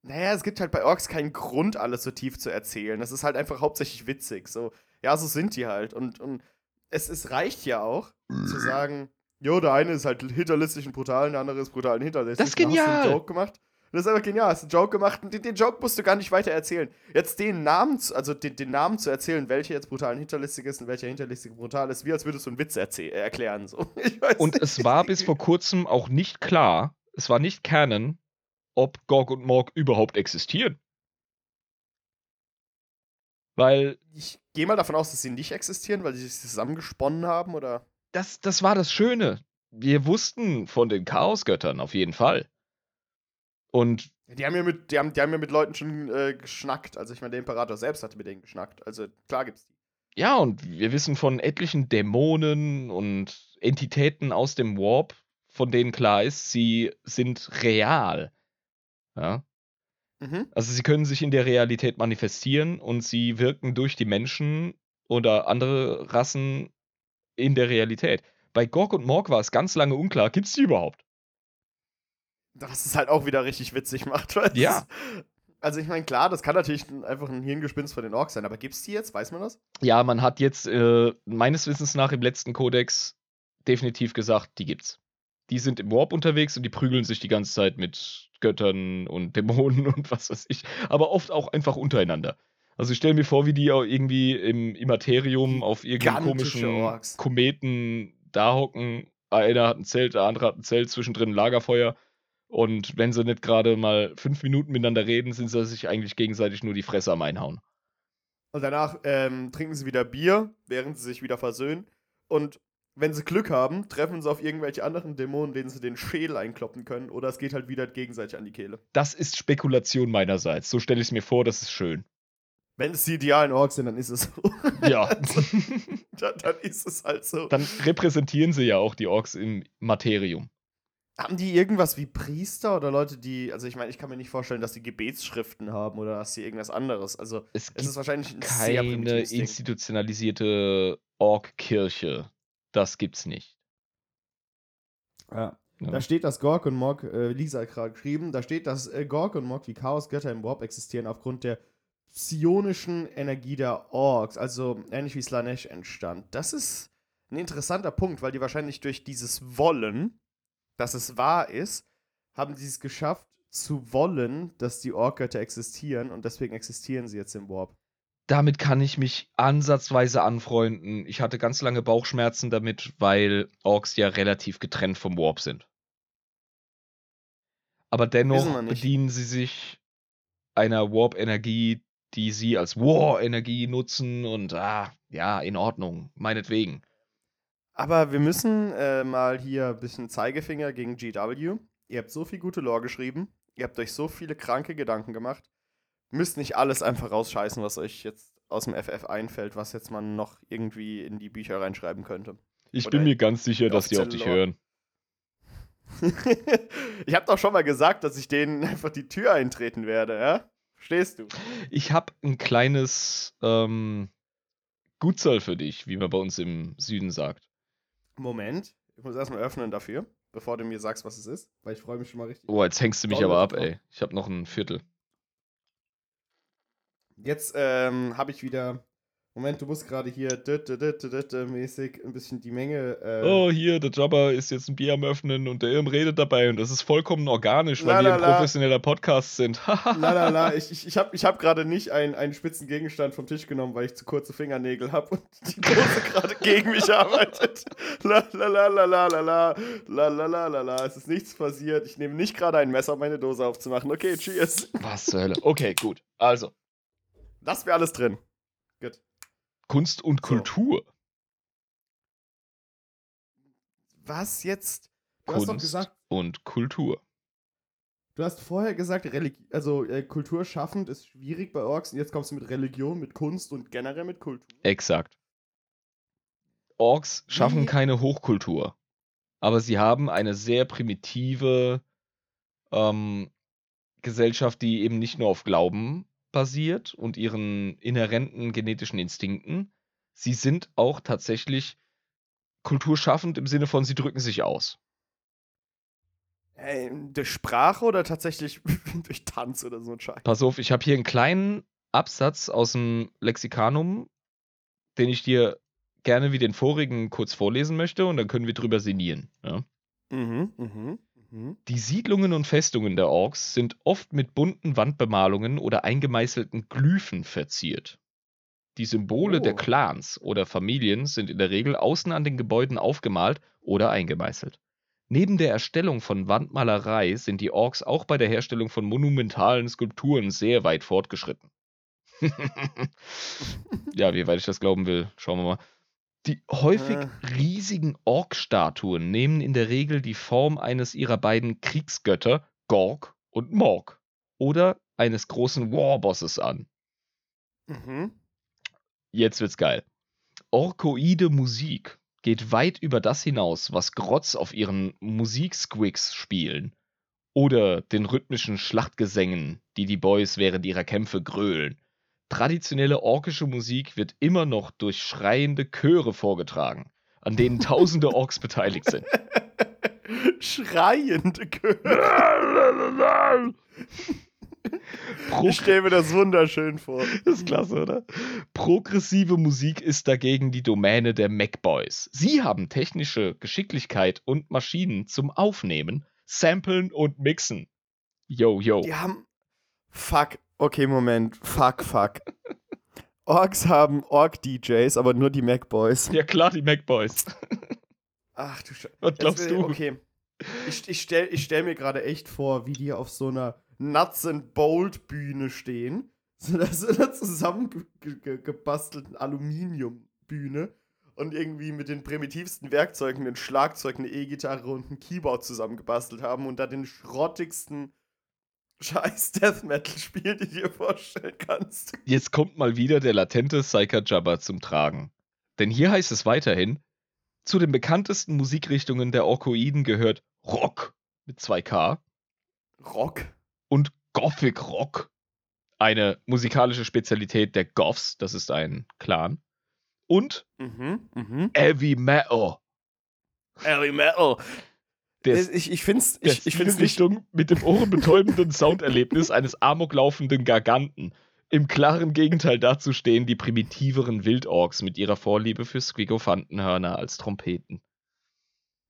naja, es gibt halt bei Orks keinen Grund, alles so tief zu erzählen. Das ist halt einfach hauptsächlich witzig. So, ja, so sind die halt. Und, und es, es reicht ja auch, zu sagen, jo, der eine ist halt hinterlistig und brutal, der andere ist brutal und hinterlistig. Das ist genial. Da hast du einen Joke gemacht. Das ist einfach genial. Hast einen Joke gemacht und den, den Joke musst du gar nicht weiter erzählen. Jetzt den Namen, zu, also den, den Namen zu erzählen, welcher jetzt brutal und hinterlistig ist und welcher hinterlistig brutal ist, wie als würdest du einen Witz erzähl- erklären. So. Ich weiß und nicht. Es war bis vor kurzem auch nicht klar, es war nicht Canon, ob Gork und Mork überhaupt existieren. Weil ich gehe mal davon aus, dass sie nicht existieren, weil sie sich zusammengesponnen haben, oder? Das, das war das Schöne. Wir wussten von den Chaosgöttern auf jeden Fall. Und die haben ja mit, die haben, die haben ja mit Leuten schon äh, geschnackt. Also ich meine, der Imperator selbst hatte mit denen geschnackt. Also klar gibt's die. Ja, und wir wissen von etlichen Dämonen und Entitäten aus dem Warp, von denen klar ist, sie sind real. Ja. Mhm. Also sie können sich in der Realität manifestieren und sie wirken durch die Menschen oder andere Rassen in der Realität. Bei Gork und Mork war es ganz lange unklar, gibt's die überhaupt? Das ist halt auch wieder richtig witzig macht. Weißt? Ja. Also ich meine, klar, das kann natürlich einfach ein Hirngespinst von den Orks sein, aber gibt's die jetzt? Weiß man das? Ja, man hat jetzt äh, meines Wissens nach im letzten Kodex definitiv gesagt, die gibt's. Die sind im Warp unterwegs und die prügeln sich die ganze Zeit mit Göttern und Dämonen und was weiß ich. Aber oft auch einfach untereinander. Also ich stelle mir vor, wie die auch irgendwie im Immaterium auf irgendeinem komischen Orks. Kometen da hocken. Einer hat ein Zelt, der andere hat ein Zelt, zwischendrin ein Lagerfeuer. Und wenn sie nicht gerade mal fünf Minuten miteinander reden, sind sie sich eigentlich gegenseitig nur die Fresse am Einhauen. Und danach ähm, trinken sie wieder Bier, während sie sich wieder versöhnen. Und wenn sie Glück haben, treffen sie auf irgendwelche anderen Dämonen, denen sie den Schädel einkloppen können. Oder es geht halt wieder gegenseitig an die Kehle. Das ist Spekulation meinerseits. So stelle ich es mir vor, das ist schön. Wenn es die idealen Orks sind, dann ist es so. Ja. dann, dann ist es halt so. Dann repräsentieren sie ja auch die Orks im Materium. Haben die irgendwas wie Priester oder Leute, die... Also ich meine, ich kann mir nicht vorstellen, dass die Gebetsschriften haben oder dass sie irgendwas anderes... Also es, es ist wahrscheinlich ein sehr primitives Ding. Keine institutionalisierte Ork-Kirche. Das gibt's nicht. Ja. Ja. Da steht, dass Gork und Mork, äh, Lisa hat gerade geschrieben, da steht, dass äh, Gork und Mork wie Chaosgötter im Warp existieren aufgrund der psionischen Energie der Orks, also ähnlich wie Slanesh entstand. Das ist ein interessanter Punkt, weil die wahrscheinlich durch dieses Wollen, dass es wahr ist, haben sie es geschafft zu wollen, dass die Ork-Götter existieren und deswegen existieren sie jetzt im Warp. Damit kann ich mich ansatzweise anfreunden. Ich hatte ganz lange Bauchschmerzen damit, weil Orks ja relativ getrennt vom Warp sind. Aber dennoch bedienen sie sich einer Warp-Energie, die sie als War-Energie nutzen und ah, ja, in Ordnung, meinetwegen. Aber wir müssen äh, mal hier ein bisschen Zeigefinger gegen G W. Ihr habt so viel gute Lore geschrieben, ihr habt euch so viele kranke Gedanken gemacht. Müsst nicht alles einfach rausscheißen, was euch jetzt aus dem F F einfällt, was jetzt man noch irgendwie in die Bücher reinschreiben könnte. Ich Oder bin mir ganz sicher, dass die auf dich hören. Ich habe doch schon mal gesagt, dass ich denen einfach die Tür eintreten werde, ja? Verstehst du? Ich habe ein kleines ähm, Gutzoll für dich, wie man bei uns im Süden sagt. Moment, ich muss erstmal öffnen dafür, bevor du mir sagst, was es ist, weil ich freue mich schon mal richtig. Oh, jetzt hängst du mich aber ab, ey. Ich habe noch ein Viertel. Jetzt ähm, habe ich wieder... Moment, du musst gerade hier mäßig ein bisschen die Menge... Äh oh, hier, der Jabber ist jetzt ein Bier am Öffnen und der Yrm redet dabei und das ist vollkommen organisch, weil la, la, wir ein la. professioneller Podcast sind. la, la, la. Ich, ich, ich habe ich hab gerade nicht einen, einen spitzen Gegenstand vom Tisch genommen, weil ich zu kurze Fingernägel habe und die Dose gerade gegen mich arbeitet. La, la, la, la, la, la, la, la, la, la, la, la. Es ist nichts passiert. Ich nehme nicht gerade ein Messer, um meine Dose aufzumachen. Okay, cheers. Was zur Hölle? Okay, gut. Also. Das wäre alles drin. Gut. Kunst und Kultur. So. Was jetzt? Du Kunst hast doch gesagt, und Kultur. Du hast vorher gesagt, Religi- also äh, Kultur schaffend ist schwierig bei Orks und jetzt kommst du mit Religion, mit Kunst und generell mit Kultur. Exakt. Orks schaffen Wie? keine Hochkultur, aber sie haben eine sehr primitive ähm, Gesellschaft, die eben nicht nur auf Glauben basiert und ihren inhärenten genetischen Instinkten. Sie sind auch tatsächlich kulturschaffend im Sinne von, sie drücken sich aus. Hey, durch Sprache oder tatsächlich durch Tanz oder so ein Scheiß? Pass auf, ich habe hier einen kleinen Absatz aus dem Lexikanum, den ich dir gerne wie den vorigen kurz vorlesen möchte und dann können wir drüber sinnieren. Ja? Mhm, mhm. Hm? Die Siedlungen und Festungen der Orks sind oft mit bunten Wandbemalungen oder eingemeißelten Glyphen verziert. Die Symbole oh. der Clans oder Familien sind in der Regel außen an den Gebäuden aufgemalt oder eingemeißelt. Neben der Erstellung von Wandmalerei sind die Orks auch bei der Herstellung von monumentalen Skulpturen sehr weit fortgeschritten. Ja, wie weit ich das glauben will, schauen wir mal. Die häufig riesigen Ork-Statuen nehmen in der Regel die Form eines ihrer beiden Kriegsgötter, Gork und Mork, oder eines großen Warbosses an. Mhm. Jetzt wird's geil. Orkoide Musik geht weit über das hinaus, was Grotz auf ihren Musiksquigs spielen oder den rhythmischen Schlachtgesängen, die die Boys während ihrer Kämpfe grölen. Traditionelle orkische Musik wird immer noch durch schreiende Chöre vorgetragen, an denen tausende Orks beteiligt sind. Schreiende Chöre. Ich stelle mir das wunderschön vor. Das ist klasse, oder? Progressive Musik ist dagegen die Domäne der MacBoys. Sie haben technische Geschicklichkeit und Maschinen zum Aufnehmen, Samplen und Mixen. Yo, yo. Die haben... Fuck. Okay, Moment. Fuck, fuck. Orks haben Ork-D Js, aber nur die MacBoys. Ja klar, die MacBoys. Ach du Scheiße. Was glaubst du? Okay. Ich, ich stelle ich stell mir gerade echt vor, wie die auf so einer Nuts-and-Bolt-Bühne stehen. So einer zusammengebastelten Aluminium-Bühne. Und irgendwie mit den primitivsten Werkzeugen, den Schlagzeug, eine E-Gitarre und ein Keyboard zusammengebastelt haben und da den schrottigsten scheiß Death Metal Spiel, die du dir vorstellen kannst. Jetzt kommt mal wieder der latente Psyker-Jabber zum Tragen. Denn hier heißt es weiterhin, zu den bekanntesten Musikrichtungen der Orkoiden gehört Rock mit zwei K. Rock. Und Gothic Rock. Eine musikalische Spezialität der Goffs, das ist ein Clan. Und mhm, mh. Heavy Metal. Heavy Metal. Der, ich ich finde es ich, ich Richtung mit dem ohrenbetäubenden Sounderlebnis eines amoklaufenden Garganten. Im klaren Gegenteil dazu stehen die primitiveren Wildorks mit ihrer Vorliebe für Squigofantenhörner als Trompeten.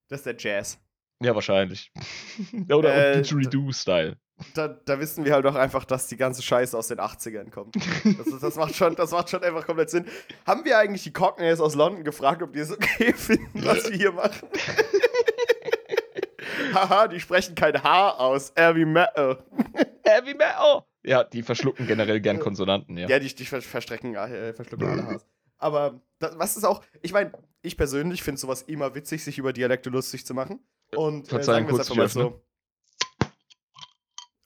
Das ist der Jazz. Ja, wahrscheinlich. Oder äh, Didgeridoo-Style. Da, da wissen wir halt auch einfach, dass die ganze Scheiße aus den achtzigern kommt. Das, das, macht schon, das macht schon einfach komplett Sinn. Haben wir eigentlich die Cockneys aus London gefragt, ob die es okay finden, was wir hier machen? Haha, die sprechen kein H aus. Heavy Metal. Heavy Metal. Ja, die verschlucken generell gern Konsonanten, ja. Ja, die, die verstrecken, äh, verschlucken alle Hs. Aber das, was ist auch, ich meine, ich persönlich finde sowas immer witzig, sich über Dialekte lustig zu machen. Und äh, sagen wir es einfach mal so.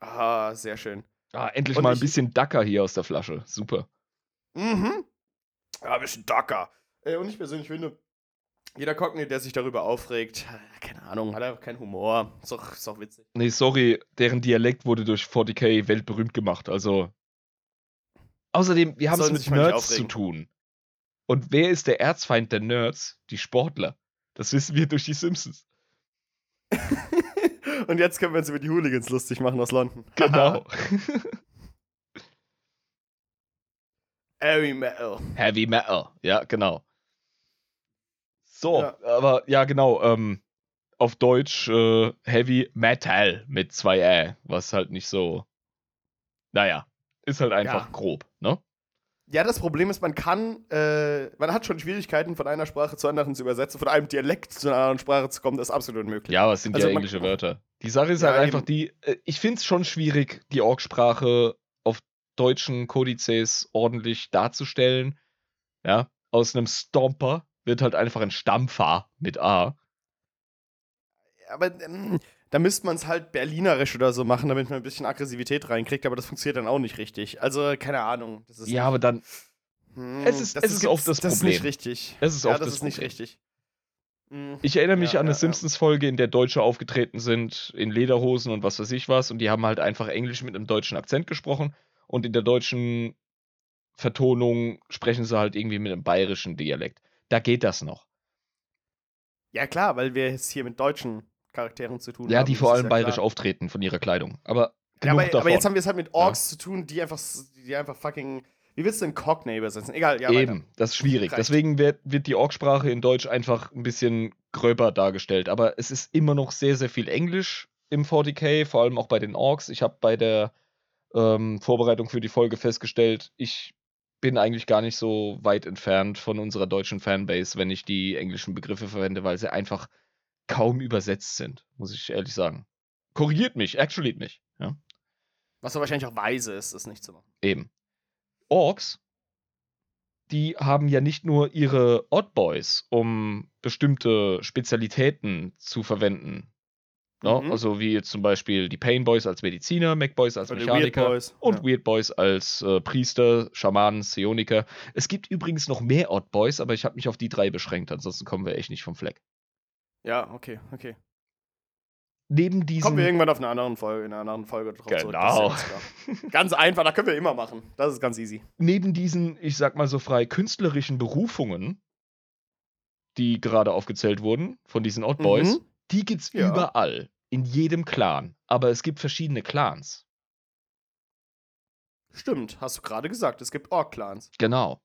Ah, sehr schön. Ah, endlich Und mal ein ich, bisschen Dacker hier aus der Flasche. Super. Mhm. Ja, ein bisschen Dacker. Äh, und ich persönlich finde, jeder Cockney, der sich darüber aufregt, keine Ahnung, hat einfach keinen Humor. Ist doch, ist doch witzig. Nee, sorry, deren Dialekt wurde durch forty K weltberühmt gemacht, also. Außerdem, wir haben es mit Nerds zu tun. Und wer ist der Erzfeind der Nerds? Die Sportler. Das wissen wir durch die Simpsons. Und jetzt können wir uns über die Hooligans lustig machen aus London. Genau. Heavy Metal. Heavy Metal, ja, genau. So, ja. aber ja genau, ähm, auf Deutsch äh, Heavy Metal mit zwei Ä, was halt nicht so, naja, ist halt einfach ja. grob, ne? Ja, das Problem ist, man kann, äh, man hat schon Schwierigkeiten, von einer Sprache zur anderen zu übersetzen, von einem Dialekt zu einer anderen Sprache zu kommen, das ist absolut unmöglich. Ja, aber es sind also ja englische man, Wörter. Die Sache ist ja, halt einfach eben. die, äh, ich find's schon schwierig, die Ork-Sprache auf deutschen Kodizes ordentlich darzustellen, ja, aus einem Stomper. Wird halt einfach ein Stampfer mit A. Aber ähm, da müsste man es halt berlinerisch oder so machen, damit man ein bisschen Aggressivität reinkriegt, aber das funktioniert dann auch nicht richtig. Also, keine Ahnung. Das ist ja, nicht, aber dann... Hm, es ist, es ist oft das Problem. Das ist nicht richtig. Es ist ja, oft das, das ist nicht Problem. richtig. Mhm. Ich erinnere mich ja, an eine ja, Simpsons-Folge, in der Deutsche aufgetreten sind, in Lederhosen und was weiß ich was, und die haben halt einfach Englisch mit einem deutschen Akzent gesprochen und in der deutschen Vertonung sprechen sie halt irgendwie mit einem bayerischen Dialekt. Da geht das noch. Ja, klar, weil wir es hier mit deutschen Charakteren zu tun ja, haben. Ja, die vor allem ja bayerisch klar. auftreten von ihrer Kleidung. Aber, ja, aber, aber jetzt haben wir es halt mit Orks ja. zu tun, die einfach, die einfach fucking. Wie willst du denn Cockney übersetzen? Egal, ja. Eben, weiter. Das ist schwierig. Reicht. Deswegen wird, wird die Orksprache in Deutsch einfach ein bisschen gröber dargestellt. Aber es ist immer noch sehr, sehr viel Englisch im forty K, vor allem auch bei den Orks. Ich habe bei der ähm, Vorbereitung für die Folge festgestellt, ich bin eigentlich gar nicht so weit entfernt von unserer deutschen Fanbase, wenn ich die englischen Begriffe verwende, weil sie einfach kaum übersetzt sind, muss ich ehrlich sagen. Korrigiert mich, actuallyt mich. Ja. Was aber wahrscheinlich auch weise ist, das nicht zu machen. Eben. Orks, die haben ja nicht nur ihre Oddboys, um bestimmte Spezialitäten zu verwenden. No? Mhm. Also wie jetzt zum Beispiel die Painboys als Mediziner, Macboys als Mechaniker Weird und ja. Weird Boys als äh, Priester, Schamanen, Psioniker. Es gibt übrigens noch mehr Oddboys, aber ich habe mich auf die drei beschränkt, ansonsten kommen wir echt nicht vom Fleck. Ja, okay, okay. Neben diesen... Kommen wir irgendwann auf einer anderen Folge, in einer anderen Folge drauf genau. zurück. Ganz einfach, das können wir immer machen. Das ist ganz easy. Neben diesen, ich sag mal so frei, künstlerischen Berufungen, die gerade aufgezählt wurden, von diesen Oddboys, mhm. die gibt's ja. überall, in jedem Clan. Aber es gibt verschiedene Clans. Stimmt, hast du gerade gesagt, es gibt Ork-Clans. Genau.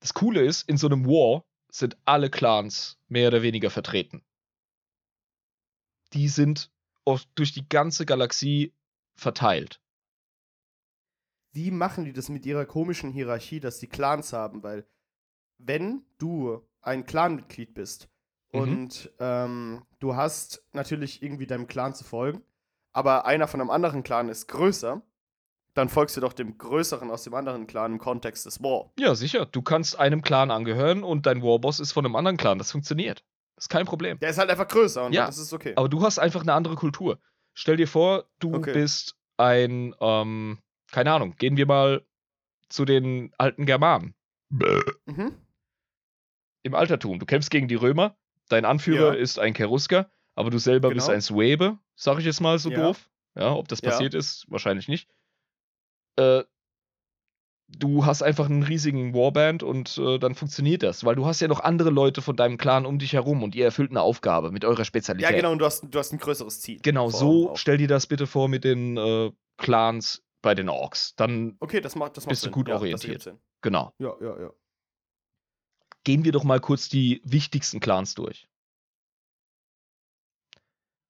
Das Coole ist, in so einem War sind alle Clans mehr oder weniger vertreten. Die sind oft durch die ganze Galaxie verteilt. Wie machen die das mit ihrer komischen Hierarchie, dass die Clans haben? Weil wenn du ein Clanmitglied bist und mhm. ähm, du hast natürlich irgendwie deinem Clan zu folgen, aber einer von einem anderen Clan ist größer, dann folgst du doch dem Größeren aus dem anderen Clan im Kontext des War. Ja, sicher. Du kannst einem Clan angehören und dein Warboss ist von einem anderen Clan. Das funktioniert. Das ist kein Problem. Der ist halt einfach größer und ja, das ist okay. Aber du hast einfach eine andere Kultur. Stell dir vor, du okay. bist ein, ähm, keine Ahnung, gehen wir mal zu den alten Germanen. Mhm. Im Altertum. Du kämpfst gegen die Römer, dein Anführer ja. ist ein Cherusker, aber du selber genau. bist ein Suebe, sag ich jetzt mal so ja. doof. Ja, ob das passiert ja. ist, wahrscheinlich nicht. Äh, Du hast einfach einen riesigen Warband und äh, dann funktioniert das, weil du hast ja noch andere Leute von deinem Clan um dich herum und ihr erfüllt eine Aufgabe mit eurer Spezialität. Ja, genau, und du hast, du hast ein größeres Ziel. Genau, so auch. Stell dir das bitte vor mit den äh, Clans bei den Orks. Dann okay, das macht, das macht bist Sinn. Du gut ja, orientiert. Genau. Ja, ja, ja. Gehen wir doch mal kurz die wichtigsten Clans durch.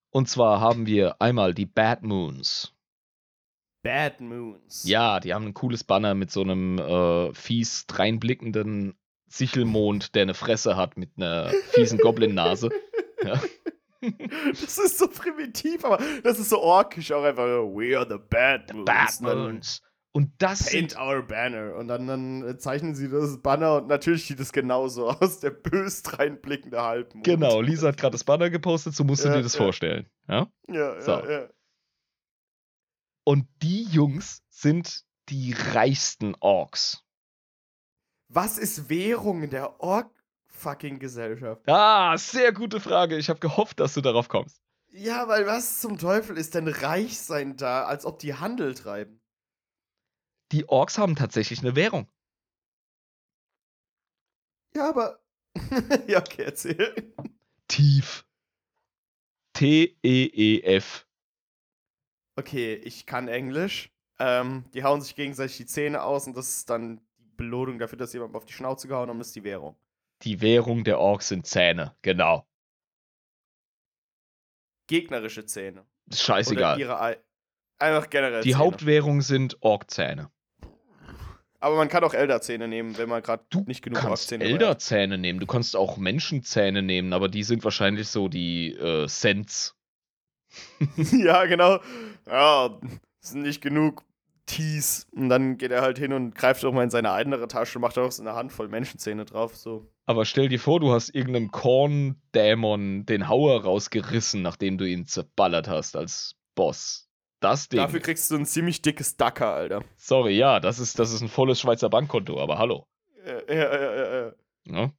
Und zwar haben wir einmal die Bad Moons. Bad Moons. Ja, die haben ein cooles Banner mit so einem äh, fies dreinblickenden Sichelmond, der eine Fresse hat mit einer fiesen Goblin-Nase. Ja. Das ist so primitiv, aber das ist so orkisch auch einfach. We are the Bad Moons. The Bad Moons. Und das Paint sind our banner. Und dann, dann zeichnen sie das Banner und natürlich sieht es genauso aus. Der bös dreinblickende Halbmond. Genau, Lisa hat gerade das Banner gepostet, so musst ja, du dir das ja. vorstellen. Ja, ja, so. ja. ja. Und die Jungs sind die reichsten Orks. Was ist Währung in der Ork-Fucking-Gesellschaft? Ah, sehr gute Frage. Ich habe gehofft, dass du darauf kommst. Ja, weil was zum Teufel ist denn Reichsein da, als ob die Handel treiben? Die Orks haben tatsächlich eine Währung. Ja, aber... ja, okay, erzähl. Tief. T E E F. Okay, ich kann Englisch. Ähm, die hauen sich gegenseitig die Zähne aus und das ist dann die Belohnung dafür, dass jemand auf die Schnauze gehauen hat, ist die Währung. Die Währung der Orks sind Zähne, genau. Gegnerische Zähne. Ist scheißegal. Oder ihre Ei- Einfach generell Die Zähne. Hauptwährung sind Ork-Zähne. Aber man kann auch Elderzähne nehmen, wenn man gerade nicht genug Ork-Zähne hat. Du kannst Elderzähne nehmen, du kannst auch Menschenzähne nehmen, aber die sind wahrscheinlich so die äh, Cents. Ja, genau. Ja, es sind nicht genug Tees. Und dann geht er halt hin und greift doch mal in seine andere Tasche und macht auch so eine Handvoll Menschenzähne drauf. So. Aber stell dir vor, du hast irgendeinem Korn-Dämon den Hauer rausgerissen, nachdem du ihn zerballert hast als Boss. Das Ding. Dafür kriegst du ein ziemlich dickes Dacker, Alter. Sorry, ja, das ist, das ist ein volles Schweizer Bankkonto, aber hallo. Ja, ja, ja, ja. ja. ja.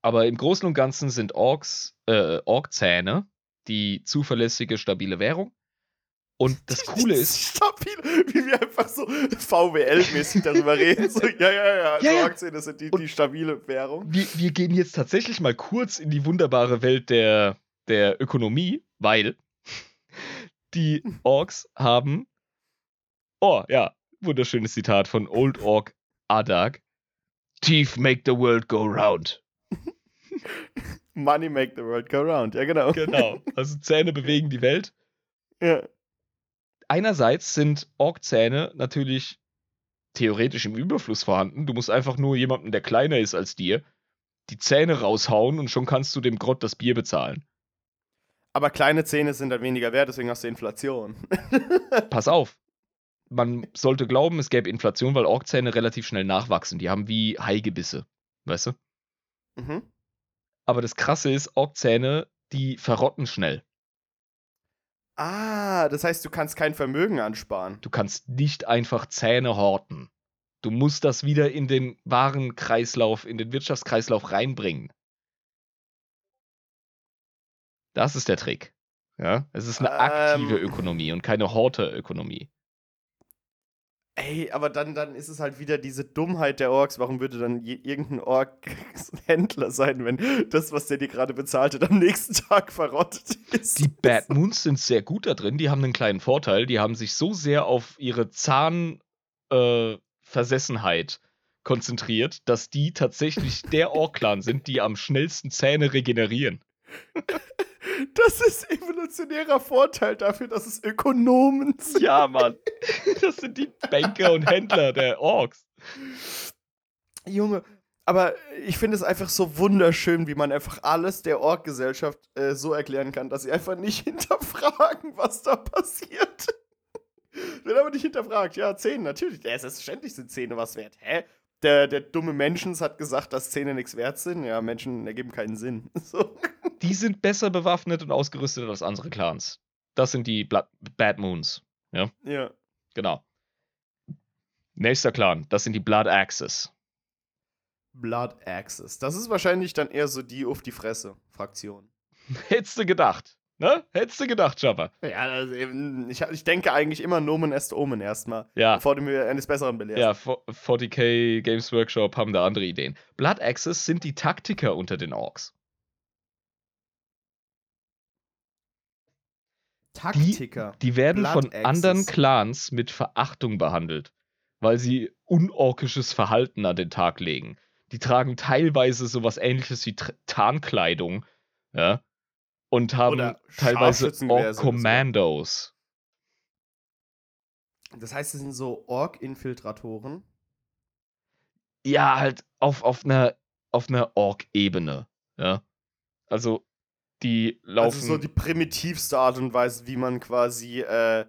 Aber im Großen und Ganzen sind Orks, äh, Orkzähne die zuverlässige, stabile Währung. Und das Coole ist... Stabil, wie wir einfach so V W L-mäßig darüber reden. So, ja, ja, ja, ja, ja. Aktien, das sind die, die stabile Währung. Wir, wir gehen jetzt tatsächlich mal kurz in die wunderbare Welt der, der Ökonomie, weil die Orks haben... Oh, ja, wunderschönes Zitat von Old Ork Adag. Teeth make the world go round. Money make the world go round, ja genau. Genau, also Zähne bewegen die Welt. Ja. Einerseits sind Ork-Zähne natürlich theoretisch im Überfluss vorhanden. Du musst einfach nur jemanden, der kleiner ist als dir, die Zähne raushauen und schon kannst du dem Grott das Bier bezahlen. Aber kleine Zähne sind dann weniger wert, deswegen hast du Inflation. Pass auf. Man sollte glauben, es gäbe Inflation, weil Orkzähne relativ schnell nachwachsen. Die haben wie Haigebisse, weißt du? Mhm. Aber das Krasse ist, Orkzähne, die verrotten schnell. Ah, das heißt, du kannst kein Vermögen ansparen. Du kannst nicht einfach Zähne horten. Du musst das wieder in den Warenkreislauf, in den Wirtschaftskreislauf reinbringen. Das ist der Trick. Ja? Es ist eine ähm, aktive Ökonomie und keine Horte-Ökonomie. Ey, aber dann, dann ist es halt wieder diese Dummheit der Orks. Warum würde dann je, irgendein Ork-Händler sein, wenn das, was der dir gerade bezahlt hat, am nächsten Tag verrottet ist? Die Bad Moons sind sehr gut da drin. Die haben einen kleinen Vorteil. Die haben sich so sehr auf ihre Zahnversessenheit äh, konzentriert, dass die tatsächlich der Ork-Clan sind, die am schnellsten Zähne regenerieren. Das ist evolutionärer Vorteil dafür, dass es Ökonomen sind. Ja, Mann. Das sind die Banker und Händler der Orks. Junge, aber ich finde es einfach so wunderschön, wie man einfach alles der Ork-Gesellschaft äh, so erklären kann, dass sie einfach nicht hinterfragen, was da passiert. Wird aber nicht hinterfragt. Ja, Zähne, natürlich. Ja, selbstverständlich sind Zähne was wert. Hä? Der, der dumme Menschens hat gesagt, dass Zähne nichts wert sind. Ja, Menschen ergeben keinen Sinn. So. Die sind besser bewaffnet und ausgerüstet als andere Clans. Das sind die Bla- Bad Moons. Ja? Ja. Genau. Nächster Clan, das sind die Blood Axes. Blood Axes. Das ist wahrscheinlich dann eher so die auf die Fresse-Fraktion. Hättest du gedacht. Ne? Hättest du gedacht, Jabber. Ja, also eben, ich, ich denke eigentlich immer Nomen est Omen erstmal. Ja. Bevor du mir eines Besseren belehrst. Ja, forty K Games Workshop haben da andere Ideen. Blood Axes sind die Taktiker unter den Orks. Taktiker? Die, die werden Blood von Axes. Anderen Clans mit Verachtung behandelt, weil sie unorkisches Verhalten an den Tag legen. Die tragen teilweise sowas Ähnliches wie T- Tarnkleidung, ja. Und haben Oder teilweise Ork-Kommandos. Das heißt, es sind so Ork-Infiltratoren? Ja, halt auf, auf einer auf einer Ork-Ebene. Ja? Also, die laufen... Also so die primitivste Art und Weise, wie man quasi, äh,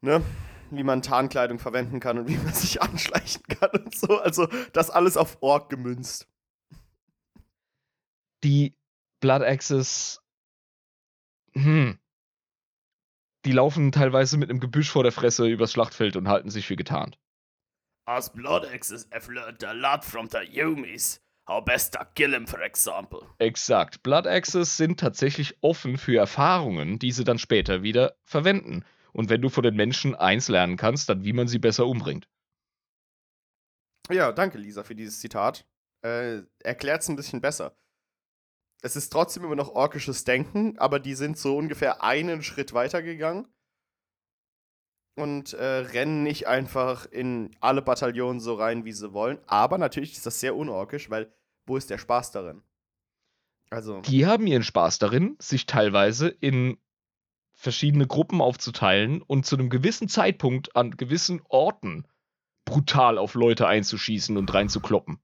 ne, wie man Tarnkleidung verwenden kann und wie man sich anschleichen kann und so. Also, das alles auf Ork gemünzt. Die Blood Axes... Hm. Die laufen teilweise mit einem Gebüsch vor der Fresse übers Schlachtfeld und halten sich für getarnt. As Blood Axes have learned a lot from the Yumis. How best to kill him, for example. Exakt. Blood Axes sind tatsächlich offen für Erfahrungen, die sie dann später wieder verwenden. Und wenn du von den Menschen eins lernen kannst, dann wie man sie besser umbringt. Ja, danke Lisa für dieses Zitat. Äh, erklärt's ein bisschen besser. Es ist trotzdem immer noch orkisches Denken, aber die sind so ungefähr einen Schritt weitergegangen und äh, rennen nicht einfach in alle Bataillonen so rein, wie sie wollen. Aber natürlich ist das sehr unorkisch, weil wo ist der Spaß darin? Also die haben ihren Spaß darin, sich teilweise in verschiedene Gruppen aufzuteilen und zu einem gewissen Zeitpunkt an gewissen Orten brutal auf Leute einzuschießen und reinzukloppen.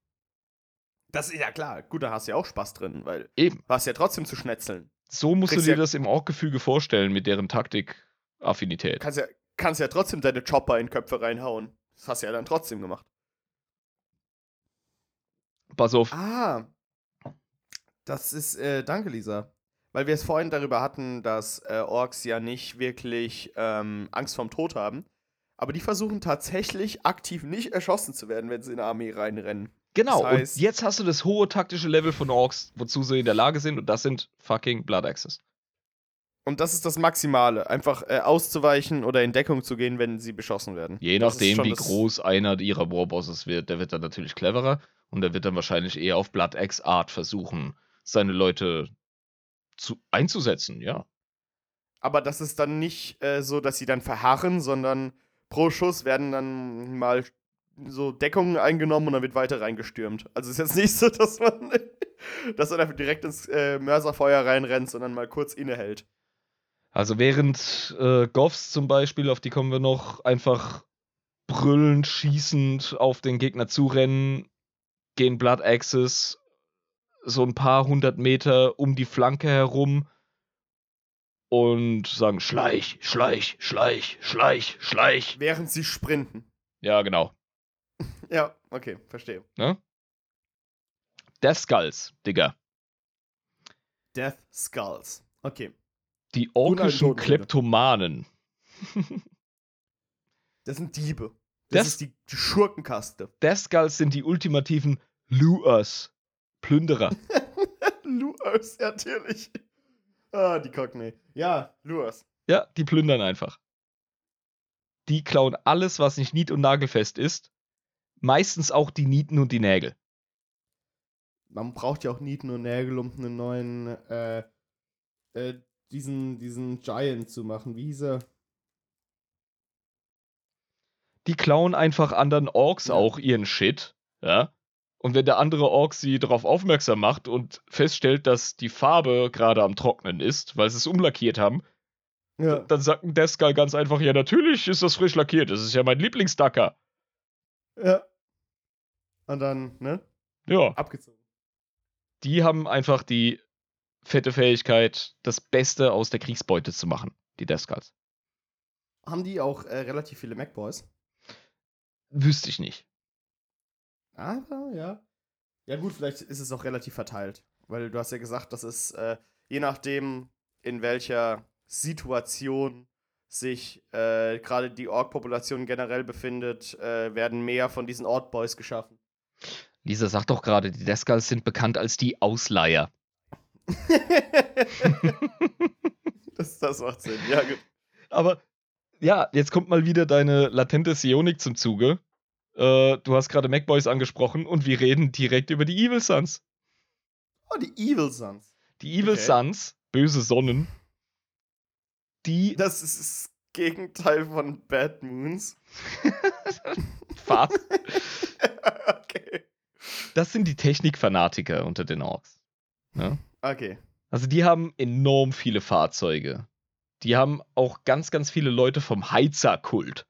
Das ist ja klar. Gut, da hast du ja auch Spaß drin, weil Eben. du hast ja trotzdem zu schnetzeln. So musst Kriegst du dir ja das im Ork-Gefüge vorstellen mit deren Taktik-Affinität. Kannst ja, kannst ja trotzdem deine Chopper in Köpfe reinhauen. Das hast du ja dann trotzdem gemacht. Pass auf. Ah, das ist, äh, danke Lisa. Weil wir es vorhin darüber hatten, dass äh, Orks ja nicht wirklich ähm, Angst vorm Tod haben. Aber die versuchen tatsächlich aktiv nicht erschossen zu werden, wenn sie in eine Armee reinrennen. Genau, das heißt, und jetzt hast du das hohe taktische Level von Orks, wozu sie in der Lage sind, und das sind fucking Blood Axes. Und das ist das Maximale, einfach äh, auszuweichen oder in Deckung zu gehen, wenn sie beschossen werden. Je nachdem, wie groß einer ihrer Warbosses wird, der wird dann natürlich cleverer und der wird dann wahrscheinlich eher auf Blood Axe Art versuchen, seine Leute zu, einzusetzen, ja. Aber das ist dann nicht äh, so, dass sie dann verharren, sondern pro Schuss werden dann mal so Deckungen eingenommen und dann wird weiter reingestürmt. Also ist jetzt nicht so, dass man dass du einfach direkt ins äh, Mörserfeuer reinrennst und dann mal kurz innehält. Also während äh, Goffs zum Beispiel, auf die kommen wir noch, einfach brüllend, schießend auf den Gegner zurennen, gehen Blood Axes so ein paar hundert Meter um die Flanke herum und sagen Schleich, Schleich, Schleich, Schleich, Schleich. Während sie sprinten. Ja, genau. Ja, okay, verstehe. Ne? Deathskulls, Digga. Deathskulls, okay. Die orkischen Kleptomanen. Das sind Diebe. Das Death- ist die, die Schurkenkaste. Deathskulls sind die ultimativen Lures. Plünderer. Lures, natürlich. Ah, die Cockney. Ja, Lures. Ja, die plündern einfach. Die klauen alles, was nicht niet- und nagelfest ist. Meistens auch die Nieten und die Nägel. Man braucht ja auch Nieten und Nägel, um einen neuen, äh, äh, diesen, diesen Giant zu machen. Wie hieß er? Die klauen einfach anderen Orks ja. auch ihren Shit, ja. Und wenn der andere Ork sie darauf aufmerksam macht und feststellt, dass die Farbe gerade am Trocknen ist, weil sie es umlackiert haben, ja. d- dann sagt ein Deathskull ganz einfach, ja natürlich ist das frisch lackiert, das ist ja mein Lieblingsdacker. Ja. Und dann, ne? Ja. Abgezogen. Die haben einfach die fette Fähigkeit, das Beste aus der Kriegsbeute zu machen, die Deathskulls. Haben die auch äh, relativ viele Macboys? Wüsste ich nicht. Aber, ja. Ja gut, vielleicht ist es auch relativ verteilt. Weil du hast ja gesagt, dass es äh, je nachdem, in welcher Situation sich äh, gerade die Ork-Population generell befindet, äh, werden mehr von diesen Ork-Boys geschaffen. Lisa sagt doch gerade, die Deathskulls sind bekannt als die Ausleiher. das, das macht Sinn, ja gut. Aber, ja, jetzt kommt mal wieder deine latente Sionik zum Zuge. Uh, du hast gerade Macboys angesprochen und wir reden direkt über die Evil Sunz. Oh, die Evil Sunz. Die Evil okay. Sunz, böse Sonnen. Die. Das ist das Gegenteil von Bad Moons. Fast. okay. Das sind die Technikfanatiker unter den Orks. Ja? Okay. Also die haben enorm viele Fahrzeuge. Die haben auch ganz, ganz viele Leute vom Heizerkult.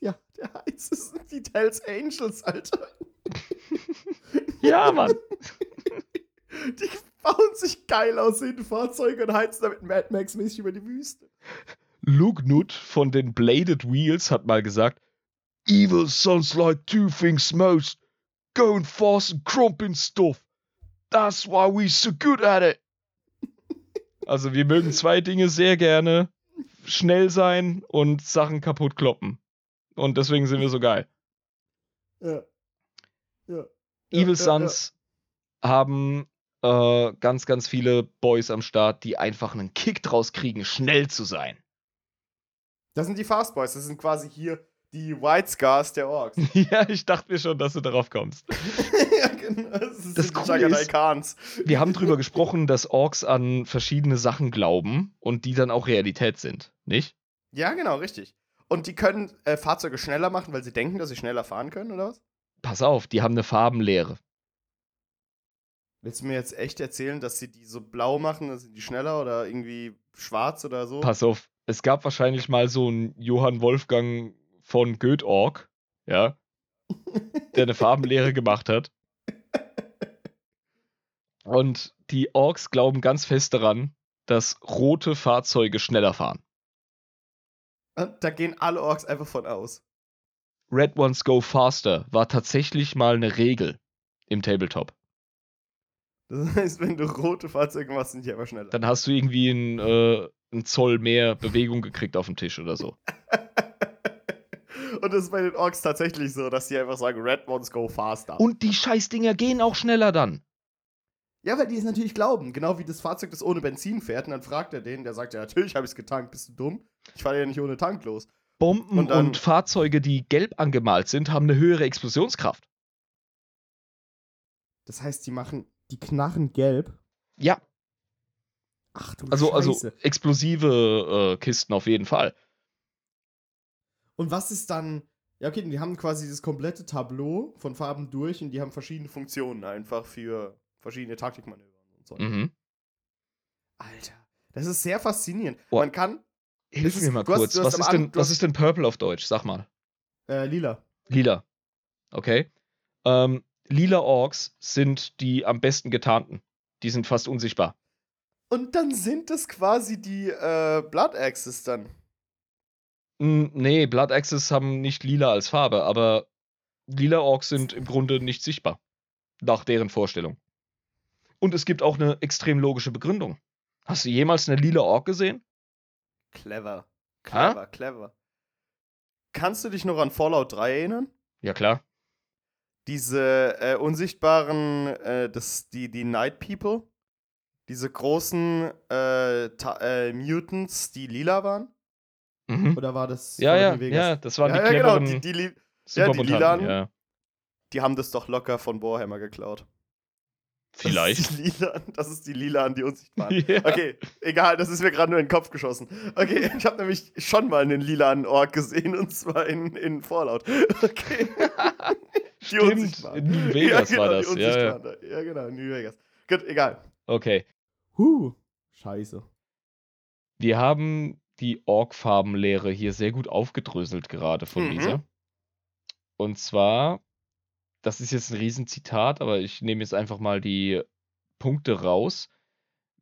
Ja, der Heiz ist die Hells Angels, Alter. ja, Mann. Die bauen sich geil aussehende Fahrzeuge und heizen damit Mad Max-mäßig über die Wüste. Luke Nutt von den Bladed Wheels hat mal gesagt, Evil Sunz like two things most. Go and force and crumpin' stuff. That's why we so good at it. Also wir mögen zwei Dinge sehr gerne. Schnell sein und Sachen kaputt kloppen. Und deswegen sind wir so geil. Ja. Ja. Evil ja, Sunz ja, ja. haben äh, ganz, ganz viele Boys am Start, die einfach einen Kick draus kriegen, schnell zu sein. Das sind die Fast Boys. Das sind quasi hier die White Scars der Orks. ja, ich dachte mir schon, dass du darauf kommst. ja, genau. Das, das Coole ist, wir haben drüber gesprochen, dass Orks an verschiedene Sachen glauben und die dann auch Realität sind, nicht? Ja, genau, richtig. Und die können äh, Fahrzeuge schneller machen, weil sie denken, dass sie schneller fahren können, oder was? Pass auf, die haben eine Farbenlehre. Willst du mir jetzt echt erzählen, dass sie die so blau machen, dann sind die schneller oder irgendwie schwarz oder so? Pass auf, es gab wahrscheinlich mal so einen Johann Wolfgang von Goethe-Ork, ja, der eine Farbenlehre gemacht hat. Und die Orks glauben ganz fest daran, dass rote Fahrzeuge schneller fahren. Da gehen alle Orks einfach von aus. Red Ones Go Faster war tatsächlich mal eine Regel im Tabletop. Das heißt, wenn du rote Fahrzeuge machst, sind die aber schneller. Dann hast du irgendwie einen, äh, einen Zoll mehr Bewegung gekriegt auf dem Tisch oder so. Und das ist bei den Orks tatsächlich so, dass die einfach sagen, Red Ones Go Faster. Und die Scheißdinger gehen auch schneller dann. Ja, weil die es natürlich glauben. Genau wie das Fahrzeug, das ohne Benzin fährt. Und dann fragt er den, der sagt, ja, natürlich habe ich es getankt. Bist du dumm? Ich fahre ja nicht ohne Tank los. Bomben und, dann, und Fahrzeuge, die gelb angemalt sind, haben eine höhere Explosionskraft. Das heißt, die machen, die knarren gelb? Ja. Ach du also, Scheiße. Also explosive äh, Kisten auf jeden Fall. Und was ist dann, Ja, okay, die haben quasi dieses komplette Tableau von Farben durch und die haben verschiedene Funktionen einfach für verschiedene Taktikmanöver und so. Mhm. Alter, das ist sehr faszinierend. Oh. Man kann... Hilf mir mal kurz, was ist denn, was ist denn Purple auf Deutsch? Sag mal. Äh, lila. Lila. Okay. Ähm, lila Orks sind die am besten getarnten. Die sind fast unsichtbar. Und dann sind das quasi die äh, Blood Axes dann. Mm, nee, Blood Axes haben nicht lila als Farbe, aber lila Orks sind im Grunde nicht sichtbar. Nach deren Vorstellung. Und es gibt auch eine extrem logische Begründung. Hast du jemals eine lila Ork gesehen? Clever. Clever, ha? clever. Kannst du dich noch an Fallout drei erinnern? Ja, klar. Diese äh, unsichtbaren, äh, das, die, die Night People, diese großen äh, ta- äh, Mutants, die lila waren? Mhm. Oder war das ja, ja, Vegas? Ja, das waren ja, die cleveren, ja, genau, die, die, li- ja, die lilan, ja. Die haben das doch locker von Warhammer geklaut. Vielleicht. Das ist, Lilan, das ist die Lilan, die unsichtbaren. Yeah. Okay, egal, das ist mir gerade nur in den Kopf geschossen. Okay, ich habe nämlich schon mal einen lilanen Ork gesehen, und zwar in, in Fallout. Okay. Die Stimmt, unsichtbaren. In New Vegas ja, genau, war das. Die ja, ja. ja, genau, in New Vegas. Gut, egal. Okay. Huh, scheiße. Wir haben die Ork-Farbenlehre hier sehr gut aufgedröselt gerade von mhm. Lisa. Und zwar... Das ist jetzt ein Riesenzitat, aber ich nehme jetzt einfach mal die Punkte raus.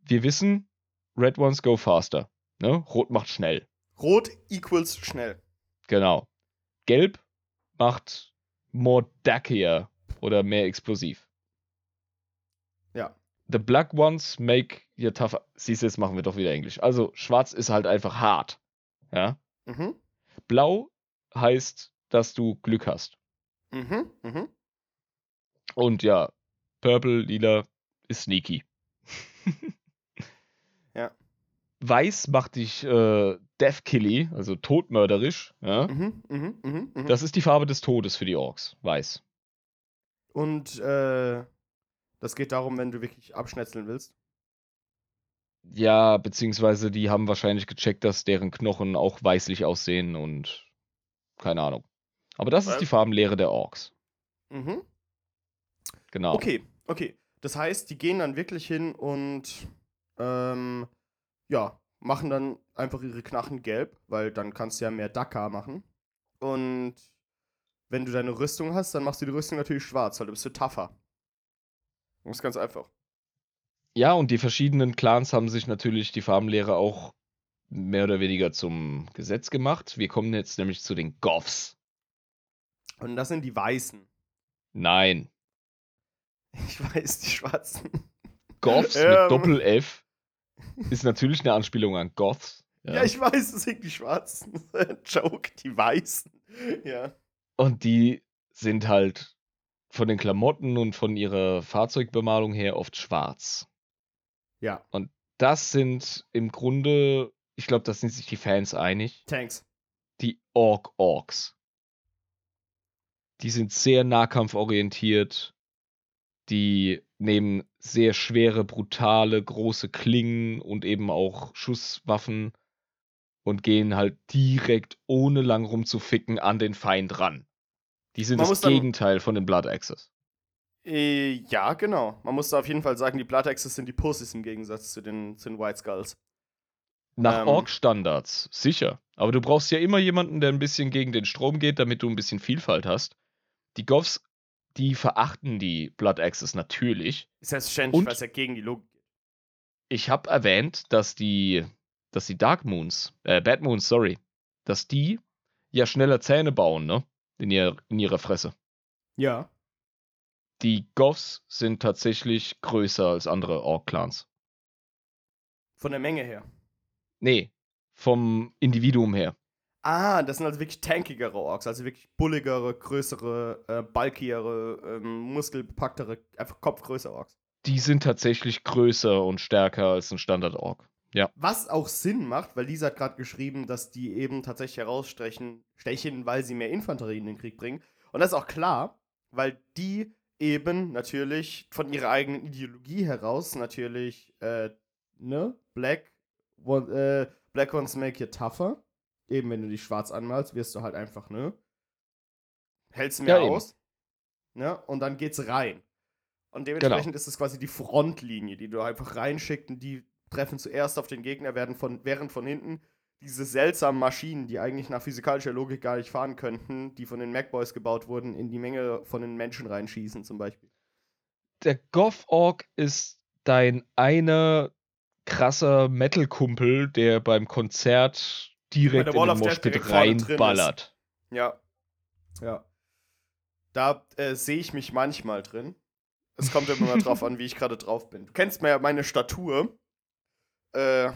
Wir wissen, Red Ones go faster. Ne? Rot macht schnell. Rot equals schnell. Genau. Gelb macht more dackier oder mehr explosiv. Ja. The Black Ones make you tougher. Siehst du, jetzt machen wir doch wieder Englisch. Also schwarz ist halt einfach hart. Ja? Mhm. Blau heißt, dass du Glück hast. Mhm, mhm. Und ja, Purple, Lila ist sneaky. Ja. Weiß macht dich äh, Deathkilly, also todmörderisch. Ja? Mhm, mhm, mhm, mhm. Das ist die Farbe des Todes für die Orks, weiß. Und äh, das geht darum, wenn du wirklich abschnetzeln willst? Ja, beziehungsweise die haben wahrscheinlich gecheckt, dass deren Knochen auch weißlich aussehen und keine Ahnung. Aber das Was? ist die Farbenlehre der Orks. Mhm. Genau. Okay, okay. Das heißt, die gehen dann wirklich hin und ähm, ja, machen dann einfach ihre Knochen gelb, weil dann kannst du ja mehr Dakar machen. Und wenn du deine Rüstung hast, dann machst du die Rüstung natürlich schwarz, weil du bist so tougher. Das ist ganz einfach. Ja, und die verschiedenen Clans haben sich natürlich die Farbenlehre auch mehr oder weniger zum Gesetz gemacht. Wir kommen jetzt nämlich zu den Goffs. Und das sind die Weißen. Nein. Ich weiß, die Schwarzen. Goths ähm. mit Doppel-F ist natürlich eine Anspielung an Goths. Ja, ja ich weiß, das sind die Schwarzen. Joke, die Weißen. Ja. Und die sind halt von den Klamotten und von ihrer Fahrzeugbemalung her oft schwarz. Ja. Und das sind im Grunde, ich glaube, da sind sich die Fans einig. Tanks. Die Ork-Orks. Die sind sehr nahkampforientiert. Die nehmen sehr schwere, brutale, große Klingen und eben auch Schusswaffen und gehen halt direkt, ohne lang rumzuficken, an den Feind ran. Die sind Man das Gegenteil dann, von den Blood Axes. Äh, ja, genau. Man muss da auf jeden Fall sagen, die Blood Axes sind die Pussys im Gegensatz zu den, zu den White Skulls. Nach ähm, Ork-Standards, sicher. Aber du brauchst ja immer jemanden, der ein bisschen gegen den Strom geht, damit du ein bisschen Vielfalt hast. Die Goffs, die verachten die Blood Axes natürlich. Ist das schändlich, weil es ja gegen die Logik geht. Ich habe erwähnt, dass die, dass die Dark Moons, äh, Bad Moons, sorry, dass die ja schneller Zähne bauen, ne? In, ihr, in ihrer Fresse. Ja. Die Goffs sind tatsächlich größer als andere Ork-Clans. Von der Menge her? Nee, vom Individuum her. Ah, das sind also wirklich tankigere Orks, also wirklich bulligere, größere, äh, bulkigere, ähm, muskelbepacktere, einfach kopfgrößere Orks. Die sind tatsächlich größer und stärker als ein Standard-Ork, ja. Was auch Sinn macht, weil Lisa hat gerade geschrieben, dass die eben tatsächlich herausstechen, stechen, weil sie mehr Infanterie in den Krieg bringen. Und das ist auch klar, weil die eben natürlich von ihrer eigenen Ideologie heraus natürlich, äh, ne, Black, one, äh, Black Ones make you tougher. Eben, wenn du dich schwarz anmalst, wirst du halt einfach, ne, hältst du mir ja, aus. Ne? Und dann geht's rein. Und dementsprechend genau. ist es quasi die Frontlinie, die du einfach reinschickt und die treffen zuerst auf den Gegner, werden von, während von hinten diese seltsamen Maschinen, die eigentlich nach physikalischer Logik gar nicht fahren könnten, die von den MacBoys gebaut wurden, in die Menge von den Menschen reinschießen zum Beispiel. Der Goff-Ork ist dein einer krasser Metal-Kumpel, der beim Konzert direkt in den Moshpit reinballert. Ja, ja. Da äh, sehe ich mich manchmal drin. Es kommt immer mal drauf an, wie ich gerade drauf bin. Du kennst ja meine Statur. Äh,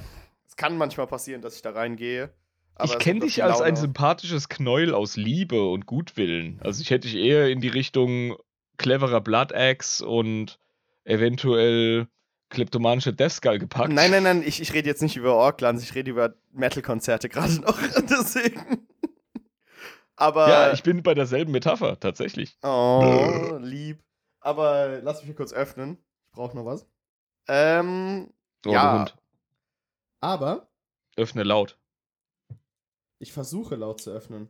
es kann manchmal passieren, dass ich da reingehe. Aber ich kenne dich als ein sympathisches Knäuel aus Liebe und Gutwillen. Also ich hätte dich eher in die Richtung cleverer Blood Axe und eventuell kleptomanische Deathskull gepackt. Nein, nein, nein, ich, ich rede jetzt nicht über Orklans, ich rede über Metal-Konzerte gerade noch. Deswegen. Aber ja, ich bin bei derselben Metapher, tatsächlich. Oh, lieb. Aber lass mich hier kurz öffnen. Ich brauche noch was. Ähm, oh, ja. Hund. Aber. Öffne laut. Ich versuche laut zu öffnen.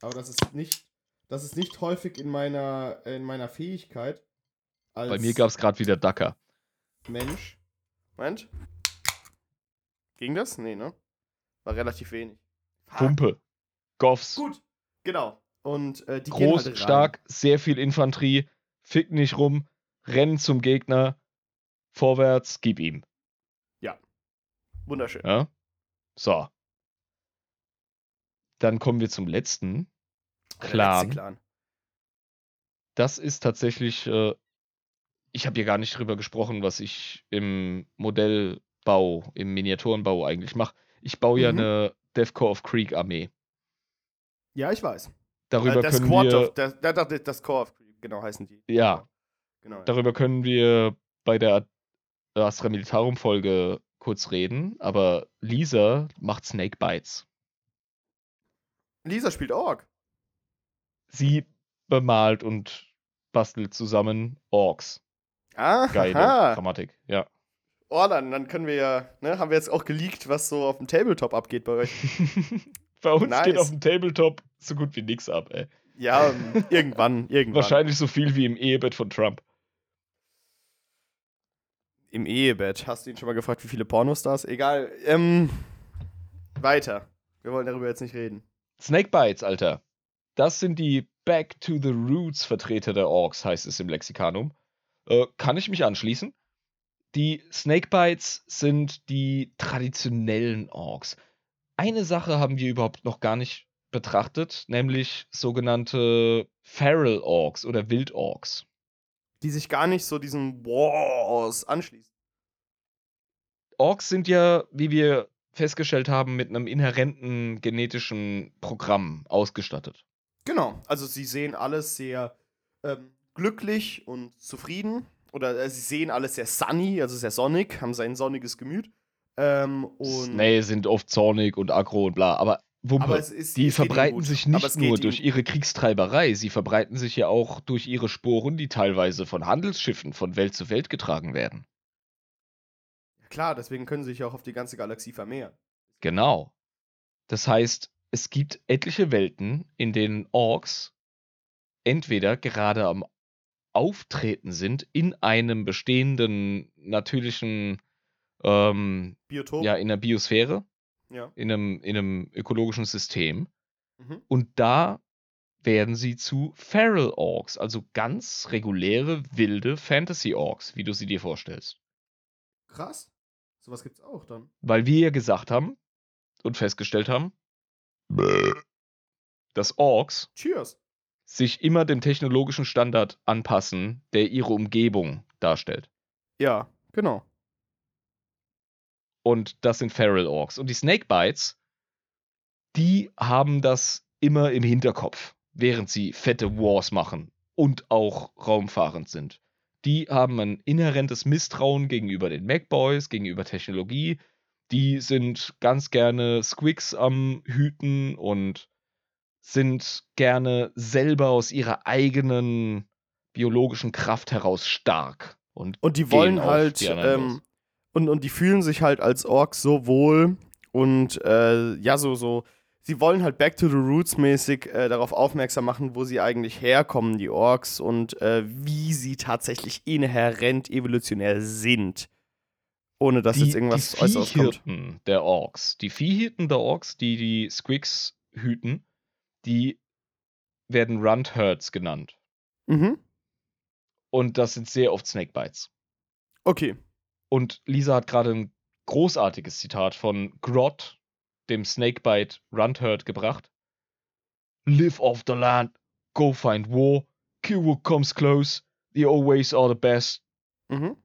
Aber das ist nicht, das ist nicht häufig in meiner, in meiner Fähigkeit. Als bei mir gab es gerade wieder Dacker. Mensch. Moment. Ging das? Nee, ne? War relativ wenig. Pumpe. Goffs. Gut. Genau. Und äh, die groß, gehen halt rein. Stark, sehr viel Infanterie, fick nicht rum, rennen zum Gegner, vorwärts, gib ihm. Ja. Wunderschön. Ja? So. Dann kommen wir zum letzten Clan. Letzte Clan. Das ist tatsächlich, äh, ich habe hier gar nicht drüber gesprochen, was ich im Modellbau, im Miniaturenbau eigentlich mache. Ich baue mhm. ja eine Deathcore of Creek Armee. Ja, ich weiß. Darüber äh, das können Squad wir... Of, das, das, das Core of Creep, genau, heißen die. Ja. Genau, ja. Darüber können wir bei der Astra Militarum-Folge kurz reden, aber Lisa macht Snakebites. Lisa spielt Ork. Sie bemalt und bastelt zusammen Orks. Ah, geile Grammatik, ja. Oh, dann, dann können wir ja... Ne, haben wir jetzt auch geleakt, was so auf dem Tabletop abgeht bei euch. Bei uns nice. Geht auf dem Tabletop so gut wie nix ab, ey. Ja, irgendwann, irgendwann. Wahrscheinlich so viel wie im Ehebett von Trump. Im Ehebett? Hast du ihn schon mal gefragt, wie viele Pornostars? Egal. Ähm, weiter. Wir wollen darüber jetzt nicht reden. Snakebites, Alter. Das sind die Back-to-the-Roots-Vertreter der Orks, heißt es im Lexikanum. Äh, kann ich mich anschließen? Die Snakebites sind die traditionellen Orks. Eine Sache haben wir überhaupt noch gar nicht betrachtet, nämlich sogenannte Feral Orks oder Wild Orks. Die sich gar nicht so diesen Wars anschließen. Orks sind ja, wie wir festgestellt haben, mit einem inhärenten genetischen Programm ausgestattet. Genau, also sie sehen alles sehr ähm, glücklich und zufrieden. Oder äh, sie sehen alles sehr sunny, also sehr sonnig, haben sein sonniges Gemüt. Ähm, und nee, sind oft zornig und aggro und bla, aber Wumpe, aber es ist, die es verbreiten sich nicht nur durch ihre Kriegstreiberei, sie verbreiten sich ja auch durch ihre Sporen, die teilweise von Handelsschiffen von Welt zu Welt getragen werden. Klar, deswegen können sie sich auch auf die ganze Galaxie vermehren. Genau. Das heißt, es gibt etliche Welten, in denen Orks entweder gerade am Auftreten sind in einem bestehenden natürlichen Ähm, Biotop? Ja, in der Biosphäre, ja. in einem, in einem ökologischen System. Mhm. Und da werden sie zu Feral Orks, also ganz reguläre, wilde Fantasy Orks, wie du sie dir vorstellst. Krass. Sowas gibt's auch dann. Weil wir ja gesagt haben und festgestellt haben, dass Orks Cheers. sich immer dem technologischen Standard anpassen, der ihre Umgebung darstellt. Ja, genau. Und das sind Feral Orks. Und die Snakebites, die haben das immer im Hinterkopf, während sie fette Wars machen und auch raumfahrend sind. Die haben ein inhärentes Misstrauen gegenüber den MacBoys, gegenüber Technologie. Die sind ganz gerne Squigs am Hüten und sind gerne selber aus ihrer eigenen biologischen Kraft heraus stark. Und, und die wollen halt... Die ähm Und, und die fühlen sich halt als Orks so wohl und äh, ja, so, so sie wollen halt back to the roots mäßig äh, darauf aufmerksam machen, wo sie eigentlich herkommen, die Orks, und äh, wie sie tatsächlich inhärent evolutionär sind. Ohne dass die, jetzt irgendwas Äußeres kommt. Die Viehhirten der Orks, die Viehhirten der Orks, die die Squigs hüten, die werden Runtherds genannt. Mhm. Und das sind sehr oft Snakebites. Okay. Und Lisa hat gerade ein großartiges Zitat von Grot, dem Snakebite Runtherd, gebracht. Live off the land, go find war, kill what comes close, they always are the best. Mhm.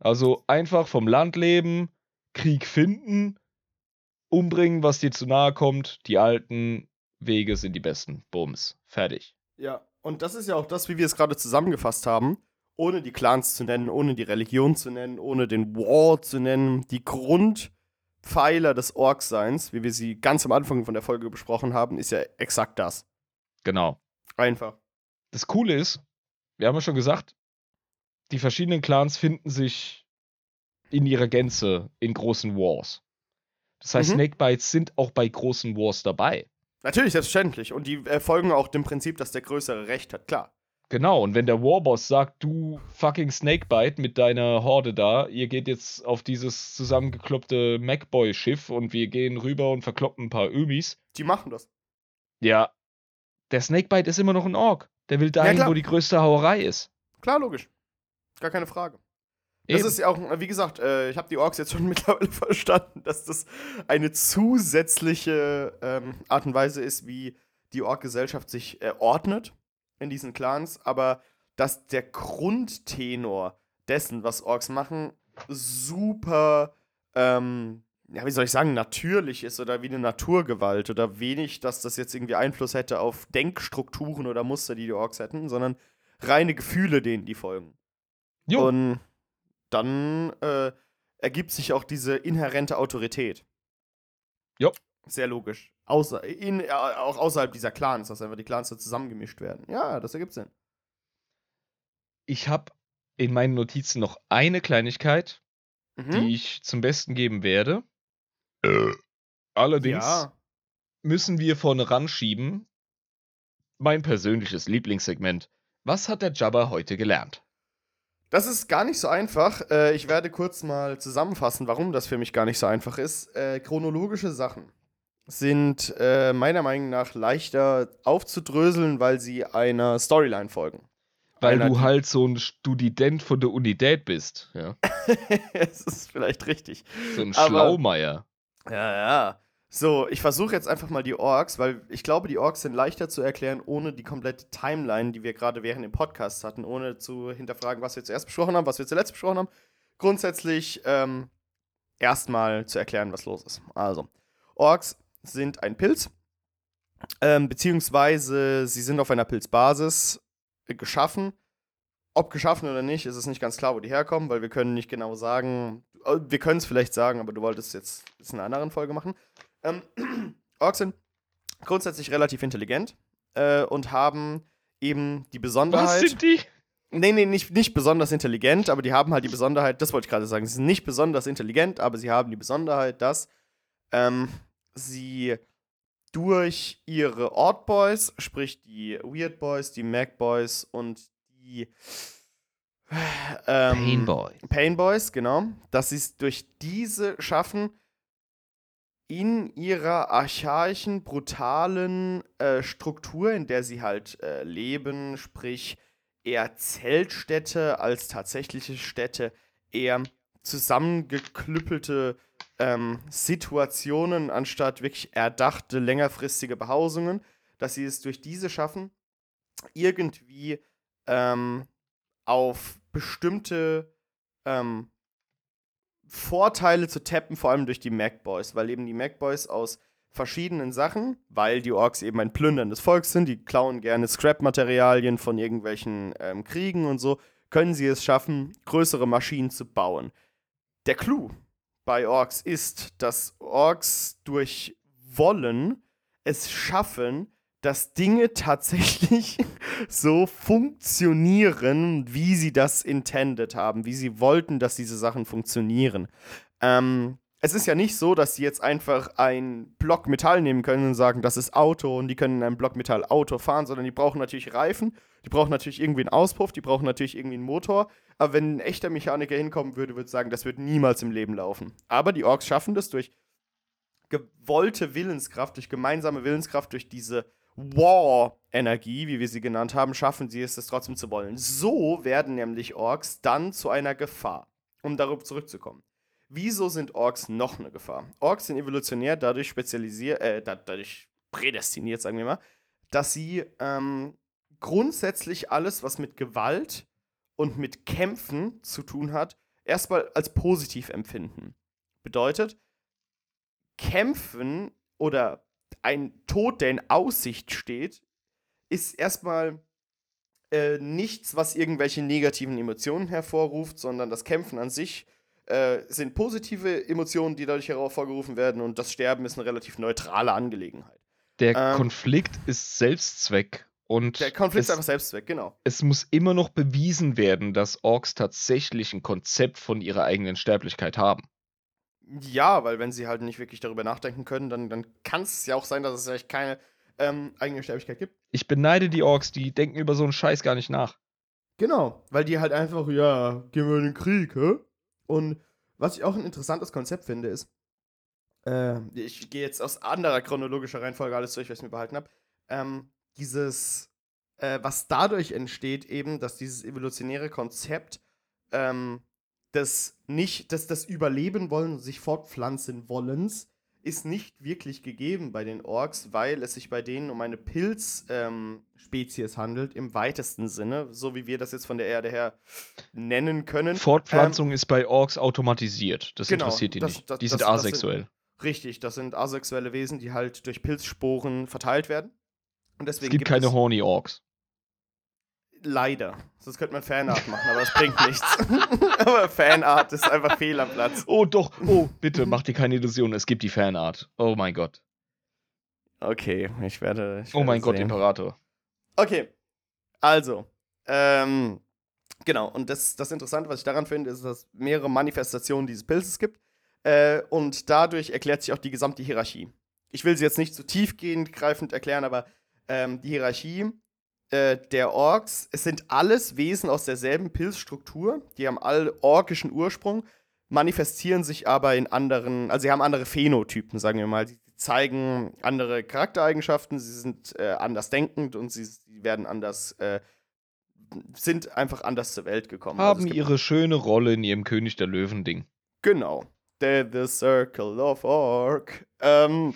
Also einfach vom Land leben, Krieg finden, umbringen, was dir zu nahe kommt. Die alten Wege sind die besten. Bums. Fertig. Ja, und das ist ja auch das, wie wir es gerade zusammengefasst haben. Ohne die Clans zu nennen, ohne die Religion zu nennen, ohne den War zu nennen. Die Grundpfeiler des Orkseins, wie wir sie ganz am Anfang von der Folge besprochen haben, ist ja exakt das. Genau. Einfach. Das Coole ist, wir haben ja schon gesagt, die verschiedenen Clans finden sich in ihrer Gänze in großen Wars. Das heißt, mhm. Snakebites sind auch bei großen Wars dabei. Natürlich, selbstverständlich. Und die folgen auch dem Prinzip, dass der Größere Recht hat, klar. Genau, und wenn der Warboss sagt, du fucking Snakebite mit deiner Horde da, ihr geht jetzt auf dieses zusammengekloppte Macboy-Schiff und wir gehen rüber und verkloppen ein paar Öbis. Die machen das. Ja, der Snakebite ist immer noch ein Ork. Der will dahin, ja, wo die größte Hauerei ist. Klar, logisch. Gar keine Frage. Das Eben. Ist ja auch, wie gesagt, äh, ich habe die Orks jetzt schon mittlerweile verstanden, dass das eine zusätzliche ähm, Art und Weise ist, wie die Ork-Gesellschaft sich äh, ordnet in diesen Clans, aber dass der Grundtenor dessen, was Orks machen, super, ähm, ja, wie soll ich sagen, natürlich ist oder wie eine Naturgewalt oder wenig, dass das jetzt irgendwie Einfluss hätte auf Denkstrukturen oder Muster, die die Orks hätten, sondern reine Gefühle, denen die folgen. Jo. Und dann äh, ergibt sich auch diese inhärente Autorität. Jo. Sehr logisch. Außer, in, äh, auch außerhalb dieser Clans, dass einfach die Clans so zusammengemischt werden. Ja, das ergibt Sinn. Ich habe in meinen Notizen noch eine Kleinigkeit, mhm. die ich zum Besten geben werde. Äh. Allerdings ja. müssen wir vorne ranschieben. Mein persönliches Lieblingssegment. Was hat der Jabber heute gelernt? Das ist gar nicht so einfach. Äh, ich werde kurz mal zusammenfassen, warum das für mich gar nicht so einfach ist. Äh, chronologische Sachen sind äh, meiner Meinung nach leichter aufzudröseln, weil sie einer Storyline folgen. Weil einer, du halt so ein Student von der Unität bist. Ja. Das ist vielleicht richtig. So ein Schlaumeier. Aber, ja, ja. So, ich versuche jetzt einfach mal die Orks, weil ich glaube, die Orks sind leichter zu erklären, ohne die komplette Timeline, die wir gerade während dem Podcast hatten, ohne zu hinterfragen, was wir zuerst besprochen haben, was wir zuletzt besprochen haben. Grundsätzlich ähm, erstmal zu erklären, was los ist. Also, Orks sind ein Pilz, ähm, beziehungsweise sie sind auf einer Pilzbasis geschaffen. Ob geschaffen oder nicht, ist es nicht ganz klar, wo die herkommen, weil wir können nicht genau sagen, wir können es vielleicht sagen, aber du wolltest jetzt in einer anderen Folge machen. Ähm, Orks sind grundsätzlich relativ intelligent äh, und haben eben die Besonderheit. Was sind die? Nee, nee, nicht, nicht besonders intelligent, aber die haben halt die Besonderheit, das wollte ich gerade sagen, sie sind nicht besonders intelligent, aber sie haben die Besonderheit, dass ähm, sie durch ihre Ortboys, sprich die Weird Boys, die Mag Boys und die ähm, Pain Boy. Pain Boys, genau, dass sie es durch diese schaffen, in ihrer archaischen, brutalen äh, Struktur, in der sie halt äh, leben, sprich eher Zeltstädte als tatsächliche Städte, eher zusammengeklüppelte ähm, Situationen anstatt wirklich erdachte, längerfristige Behausungen, dass sie es durch diese schaffen, irgendwie ähm, auf bestimmte ähm, Vorteile zu tappen, vor allem durch die Magboys, weil eben die Magboys aus verschiedenen Sachen, weil die Orks eben ein plünderndes Volk sind, die klauen gerne Scrap-Materialien von irgendwelchen ähm, Kriegen und so, können sie es schaffen, größere Maschinen zu bauen. Der Clou bei Orks ist, dass Orks durch Wollen es schaffen, dass Dinge tatsächlich so funktionieren, wie sie das intended haben, wie sie wollten, dass diese Sachen funktionieren. Ähm, es ist ja nicht so, dass sie jetzt einfach einen Block Metall nehmen können und sagen, das ist Auto und die können in einem Block Metall Auto fahren, sondern die brauchen natürlich Reifen, die brauchen natürlich irgendwie einen Auspuff, die brauchen natürlich irgendwie einen Motor. Aber wenn ein echter Mechaniker hinkommen würde, würde ich sagen, das wird niemals im Leben laufen. Aber die Orks schaffen das durch gewollte Willenskraft, durch gemeinsame Willenskraft, durch diese War-Energie, wie wir sie genannt haben, schaffen sie es, das trotzdem zu wollen. So werden nämlich Orks dann zu einer Gefahr, um darauf zurückzukommen. Wieso sind Orks noch eine Gefahr? Orks sind evolutionär dadurch spezialisiert, äh, dadurch prädestiniert, sagen wir mal, dass sie ähm, grundsätzlich alles, was mit Gewalt und mit Kämpfen zu tun hat, erstmal als positiv empfinden. Bedeutet, Kämpfen oder ein Tod, der in Aussicht steht, ist erstmal äh, nichts, was irgendwelche negativen Emotionen hervorruft, sondern das Kämpfen an sich äh, sind positive Emotionen, die dadurch hervorgerufen werden, und das Sterben ist eine relativ neutrale Angelegenheit. Der ähm, Konflikt ist Selbstzweck. Und der Konflikt es, ist einfach Selbstzweck, genau. Es muss immer noch bewiesen werden, dass Orks tatsächlich ein Konzept von ihrer eigenen Sterblichkeit haben. Ja, weil wenn sie halt nicht wirklich darüber nachdenken können, dann, dann kann es ja auch sein, dass es vielleicht keine ähm, eigene Sterblichkeit gibt. Ich beneide die Orks, die denken über so einen Scheiß gar nicht nach. Genau, weil die halt einfach, ja, gehen wir in den Krieg, hä? Und was ich auch ein interessantes Konzept finde, ist, äh, ich gehe jetzt aus anderer chronologischer Reihenfolge alles durch, was ich mir behalten habe, ähm, dieses, äh, was dadurch entsteht eben, dass dieses evolutionäre Konzept, ähm, das nicht, dass das Überleben wollen und sich fortpflanzen wollens, ist nicht wirklich gegeben bei den Orks, weil es sich bei denen um eine Pilz-Spezies ähm, handelt, im weitesten Sinne, so wie wir das jetzt von der Erde her nennen können. Fortpflanzung ähm, ist bei Orks automatisiert, das genau, interessiert die das, nicht, das, die das, sind das, asexuell. Das sind, richtig, das sind asexuelle Wesen, die halt durch Pilzsporen verteilt werden. Und deswegen es gibt, gibt keine es horny Orks. Leider. Sonst könnte man Fanart machen, aber das bringt nichts. Aber Fanart ist einfach fehl am Platz. Oh doch, oh, bitte, mach dir keine Illusionen, es gibt die Fanart. Oh mein Gott. Okay, ich werde... Ich oh werde mein Gott, sehen. Imperator. Okay, also, ähm, genau, und das, das Interessante, was ich daran finde, ist, dass es mehrere Manifestationen dieses Pilzes gibt, äh, und dadurch erklärt sich auch die gesamte Hierarchie. Ich will sie jetzt nicht zu tiefgehend greifend erklären, aber ähm, die Hierarchie der Orks, es sind alles Wesen aus derselben Pilzstruktur, die haben all orkischen Ursprung, manifestieren sich aber in anderen, also sie haben andere Phänotypen, sagen wir mal, die zeigen andere Charaktereigenschaften, sie sind äh, anders denkend und sie, sie werden anders, äh, sind einfach anders zur Welt gekommen. Haben also ihre schöne Rolle in ihrem König der Löwen-Ding. Genau. The, the Circle of Ork. Ähm,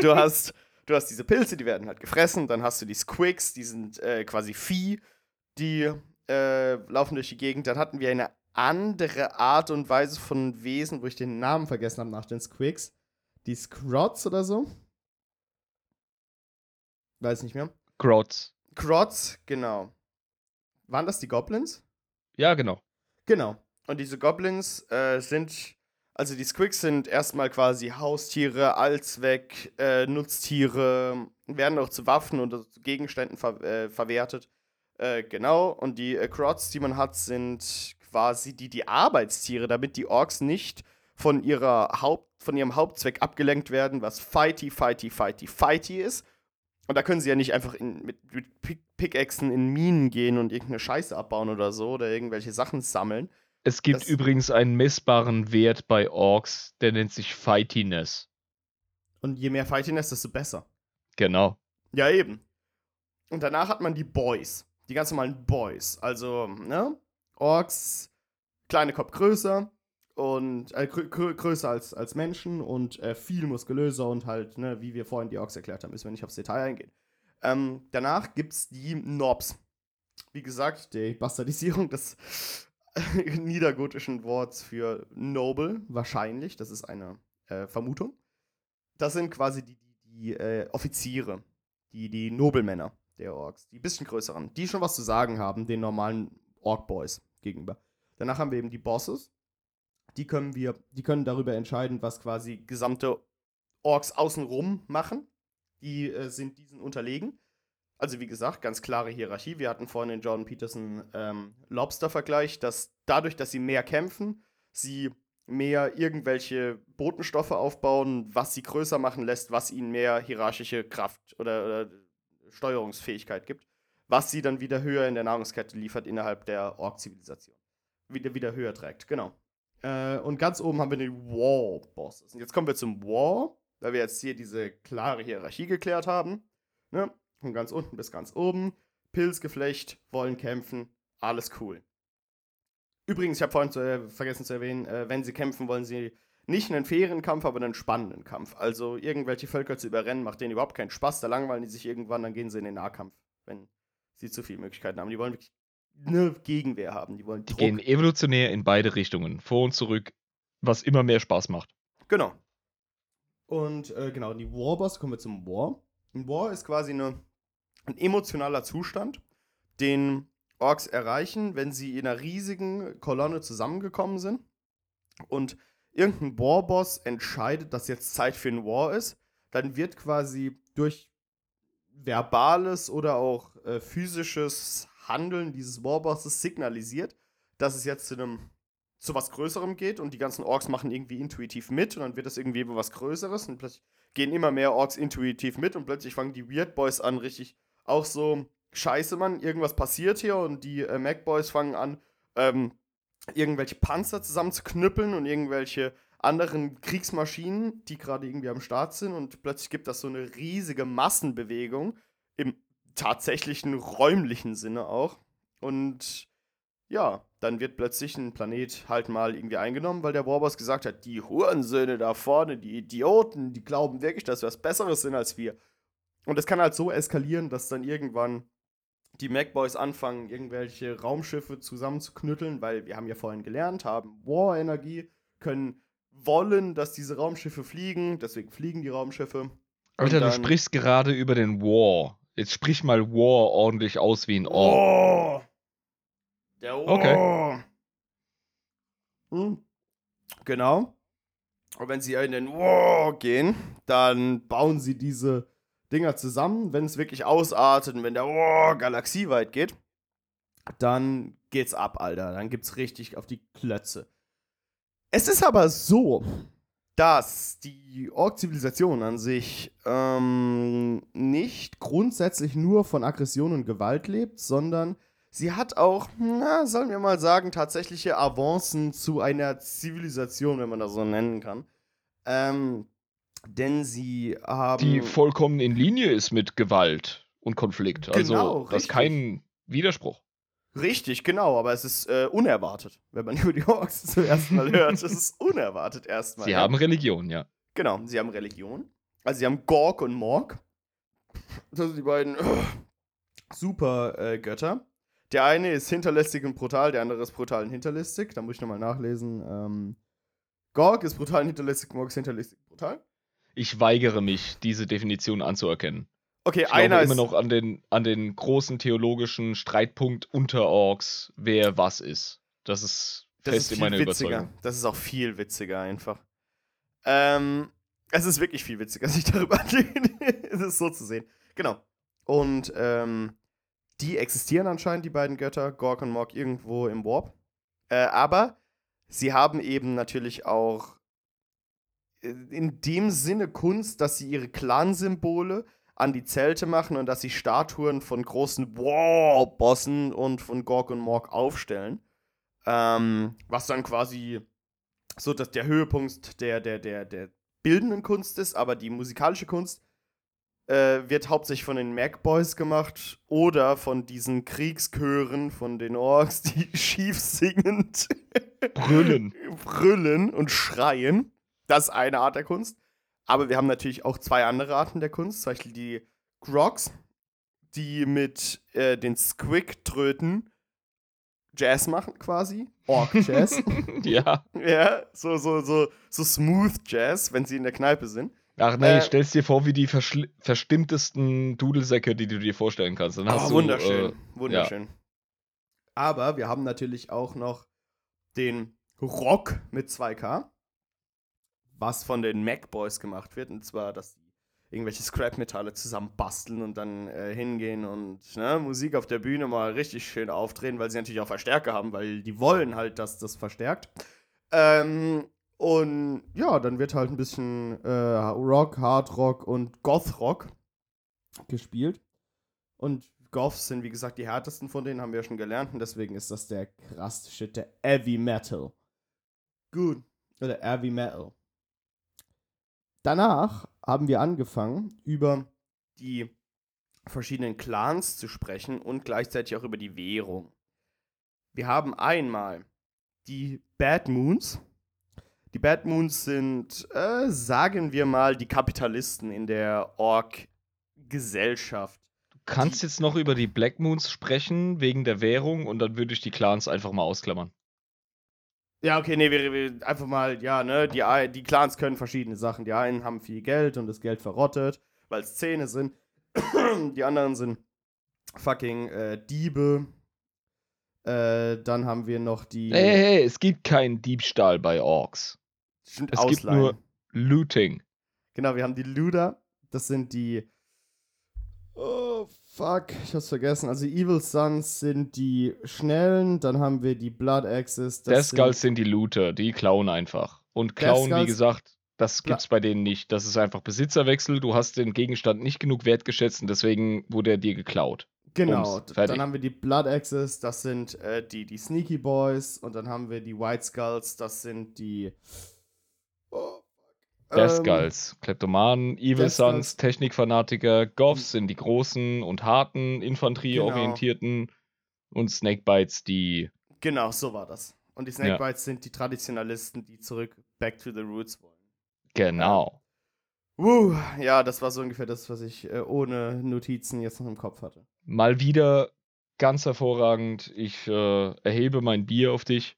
du hast... Du hast diese Pilze, die werden halt gefressen, dann hast du die Squigs, die sind äh, quasi Vieh, die äh, laufen durch die Gegend. Dann hatten wir eine andere Art und Weise von Wesen, wo ich den Namen vergessen habe nach den Squigs. Die Scrots oder so? Weiß nicht mehr. Crots. Crots, genau. Waren das die Goblins? Ja, genau. Genau. Und diese Goblins äh, sind... Also die Squigs sind erstmal quasi Haustiere, Allzweck, äh, Nutztiere, werden auch zu Waffen und zu Gegenständen ver- äh, verwertet. Äh, genau, und die äh, Crots, die man hat, sind quasi die, die Arbeitstiere, damit die Orks nicht von, ihrer Haupt- von ihrem Hauptzweck abgelenkt werden, was Fighty, Fighty, Fighty, Fighty ist. Und da können sie ja nicht einfach in, mit, mit Pick- Pickaxen in Minen gehen und irgendeine Scheiße abbauen oder so oder irgendwelche Sachen sammeln. Es gibt das übrigens einen messbaren Wert bei Orks, der nennt sich Fightiness. Und je mehr Fightiness, desto besser. Genau. Ja, eben. Und danach hat man die Boys. Die ganz normalen Boys. Also, ne? Orks, kleine Kopf größer und äh, grö- größer als, als Menschen und äh, viel muskulöser und halt, ne, wie wir vorhin die Orks erklärt haben, müssen wir nicht aufs Detail eingehen. Ähm, danach gibt's die Nobs. Wie gesagt, die Bastardisierung des niedergotischen Worts für Noble, wahrscheinlich, das ist eine äh, Vermutung. Das sind quasi die, die äh, Offiziere, die, die Nobelmänner der Orks, die bisschen größeren, die schon was zu sagen haben, den normalen Ork-Boys gegenüber. Danach haben wir eben die Bosses, die können wir, die können darüber entscheiden, was quasi gesamte Orks außenrum machen, die äh, sind diesen unterlegen. Also wie gesagt, ganz klare Hierarchie. Wir hatten vorhin den Jordan Peterson ähm, Lobster-Vergleich, dass dadurch, dass sie mehr kämpfen, sie mehr irgendwelche Botenstoffe aufbauen, was sie größer machen lässt, was ihnen mehr hierarchische Kraft oder, oder Steuerungsfähigkeit gibt, was sie dann wieder höher in der Nahrungskette liefert innerhalb der Ork-Zivilisation. Wieder, wieder höher trägt, genau. Äh, und ganz oben haben wir die War-Bosses. Und jetzt kommen wir zum War, da wir jetzt hier diese klare Hierarchie geklärt haben. Ne? Von ganz unten bis ganz oben. Pilzgeflecht, wollen kämpfen, alles cool. Übrigens, ich habe vorhin zu, äh, vergessen zu erwähnen, äh, wenn sie kämpfen, wollen sie nicht einen fairen Kampf, aber einen spannenden Kampf. Also irgendwelche Völker zu überrennen, macht denen überhaupt keinen Spaß. Da langweilen die sich irgendwann, dann gehen sie in den Nahkampf, wenn sie zu viele Möglichkeiten haben. Die wollen wirklich eine Gegenwehr haben. Die wollen Druck. Die gehen evolutionär in beide Richtungen, vor und zurück, was immer mehr Spaß macht. Genau. Und äh, genau, die Warboss, kommen wir zum War. Ein War ist quasi eine, ein emotionaler Zustand, den Orks erreichen, wenn sie in einer riesigen Kolonne zusammengekommen sind und irgendein Warboss entscheidet, dass jetzt Zeit für ein War ist, dann wird quasi durch verbales oder auch äh, physisches Handeln dieses Warbosses signalisiert, dass es jetzt zu einem zu was Größerem geht und die ganzen Orks machen irgendwie intuitiv mit und dann wird das irgendwie über was Größeres und plötzlich gehen immer mehr Orks intuitiv mit und plötzlich fangen die Weird Boys an, richtig auch so Scheiße, Mann, irgendwas passiert hier und die äh, Mac-Boys fangen an, ähm, irgendwelche Panzer zusammenzuknüppeln und irgendwelche anderen Kriegsmaschinen, die gerade irgendwie am Start sind und plötzlich gibt das so eine riesige Massenbewegung im tatsächlichen räumlichen Sinne auch und ja, dann wird plötzlich ein Planet halt mal irgendwie eingenommen, weil der Warboss gesagt hat, die Hurensöhne da vorne, die Idioten, die glauben wirklich, dass wir was Besseres sind als wir und das kann halt so eskalieren, dass dann irgendwann die Mac-Boys anfangen, irgendwelche Raumschiffe zusammenzuknütteln, weil wir haben ja vorhin gelernt, haben War-Energie, können wollen, dass diese Raumschiffe fliegen, deswegen fliegen die Raumschiffe. Alter, du sprichst gerade über den War. Jetzt sprich mal War ordentlich aus wie ein Ork. Der War. Okay. Hm. Genau. Und wenn sie in den War gehen, dann bauen sie diese Dinger zusammen, wenn es wirklich ausartet und wenn der oh, galaxieweit geht, dann geht's ab, Alter. Dann gibt's richtig auf die Klötze. Es ist aber so, dass die Ork-Zivilisation an sich ähm, nicht grundsätzlich nur von Aggression und Gewalt lebt, sondern sie hat auch, na, sollen wir mal sagen, tatsächliche Avancen zu einer Zivilisation, wenn man das so nennen kann. Ähm, Denn sie haben... Die vollkommen in Linie ist mit Gewalt und Konflikt. Also genau, das ist kein Widerspruch. Richtig, genau. Aber es ist äh, unerwartet, wenn man über die Orks zum ersten Mal hört. Es ist unerwartet erstmal. Sie ja. haben Religion, ja. Genau, sie haben Religion. Also sie haben Gork und Mork. Das sind die beiden öh, super äh, Götter. Der eine ist hinterlistig und brutal, der andere ist brutal und hinterlistig. Da muss ich nochmal nachlesen. Ähm, Gork ist brutal und hinterlistig, Mork ist hinterlistig und brutal. Ich weigere mich, diese Definition anzuerkennen. Okay, ich einer ist immer noch an den, an den großen theologischen Streitpunkt unter Orks, wer was ist. Das ist das fest ist in meiner witziger. Überzeugung. Das ist auch viel witziger einfach. Ähm, es ist wirklich viel witziger, sich darüber anzureden. Es ist so zu sehen. Genau. Und ähm, die existieren anscheinend, die beiden Götter, Gork und Mork, irgendwo im Warp. Äh, aber sie haben eben natürlich auch in dem Sinne Kunst, dass sie ihre Clan-Symbole an die Zelte machen und dass sie Statuen von großen War-Bossen und von Gork und Mork aufstellen. Ähm, was dann quasi so dass der Höhepunkt der, der, der, der bildenden Kunst ist, aber die musikalische Kunst äh, wird hauptsächlich von den Mac-Boys gemacht oder von diesen Kriegskören von den Orks, die schief singend brüllen. brüllen und schreien. Das ist eine Art der Kunst. Aber wir haben natürlich auch zwei andere Arten der Kunst. Zum Beispiel die Grogs, die mit äh, den Squig-Tröten Jazz machen quasi. Ork-Jazz. ja. Ja, so, so, so, so Smooth-Jazz, wenn sie in der Kneipe sind. Ach nee, äh, stellst dir vor wie die verschl- verstimmtesten Dudelsäcke, die du dir vorstellen kannst. Dann hast oh, du, wunderschön. Äh, wunderschön. Ja. Aber wir haben natürlich auch noch den Rock mit zwei K. Was von den Mac-Boys gemacht wird, und zwar, dass die irgendwelche Scrap-Metalle zusammenbasteln und dann äh, hingehen und ne, Musik auf der Bühne mal richtig schön aufdrehen, weil sie natürlich auch Verstärker haben, weil die wollen halt, dass das verstärkt. Ähm, Und ja, dann wird halt ein bisschen äh, Rock, Hard Rock und Goth Rock gespielt. Und Goffs sind, wie gesagt, die härtesten von denen, haben wir ja schon gelernt. Und deswegen ist das der krasseste Shit, der Heavy Metal. Gut. Oder Heavy Metal. Danach haben wir angefangen, über die verschiedenen Clans zu sprechen und gleichzeitig auch über die Währung. Wir haben einmal die Bad Moons. Die Bad Moons sind, äh, sagen wir mal, die Kapitalisten in der Ork-Gesellschaft. Du kannst die jetzt noch über die Black Moons sprechen, wegen der Währung, und dann würde ich die Clans einfach mal ausklammern. Ja, okay, nee, wir, wir einfach mal, ja, ne, die, die Clans können verschiedene Sachen. Die einen haben viel Geld und das Geld verrottet, weil es Zähne sind. Die anderen sind fucking äh, Diebe. Äh, dann haben wir noch die... Hey, hey, hey, es gibt keinen Diebstahl bei Orks. Stimmt, es gibt nur Looting. Genau, wir haben die Looter. Das sind die... Oh, fuck, ich hab's vergessen. Also die Evil Sunz sind die Schnellen, dann haben wir die Blood Axes. Deathskulls sind, sind die Looter, die klauen einfach. Und klauen, wie gesagt, das gibt's bei denen nicht. Das ist einfach Besitzerwechsel, du hast den Gegenstand nicht genug wertgeschätzt und deswegen wurde er dir geklaut. Genau, Bums, dann haben wir die Blood Axes, das sind äh, die, die Sneaky Boys, und dann haben wir die White Skulls, das sind die... Oh. Deathskulls, ähm, Kleptomanen, Evil Sunz, Technikfanatiker, Goffs sind die großen und harten, Infanterieorientierten, genau. Und Snakebites, die... Genau, so war das. Und die Snakebites, ja, sind die Traditionalisten, die zurück back to the roots wollen. Genau. Ja, Woo, ja das war so ungefähr das, was ich äh, ohne Notizen jetzt noch im Kopf hatte. Mal wieder ganz hervorragend, ich äh, erhebe mein Bier auf dich.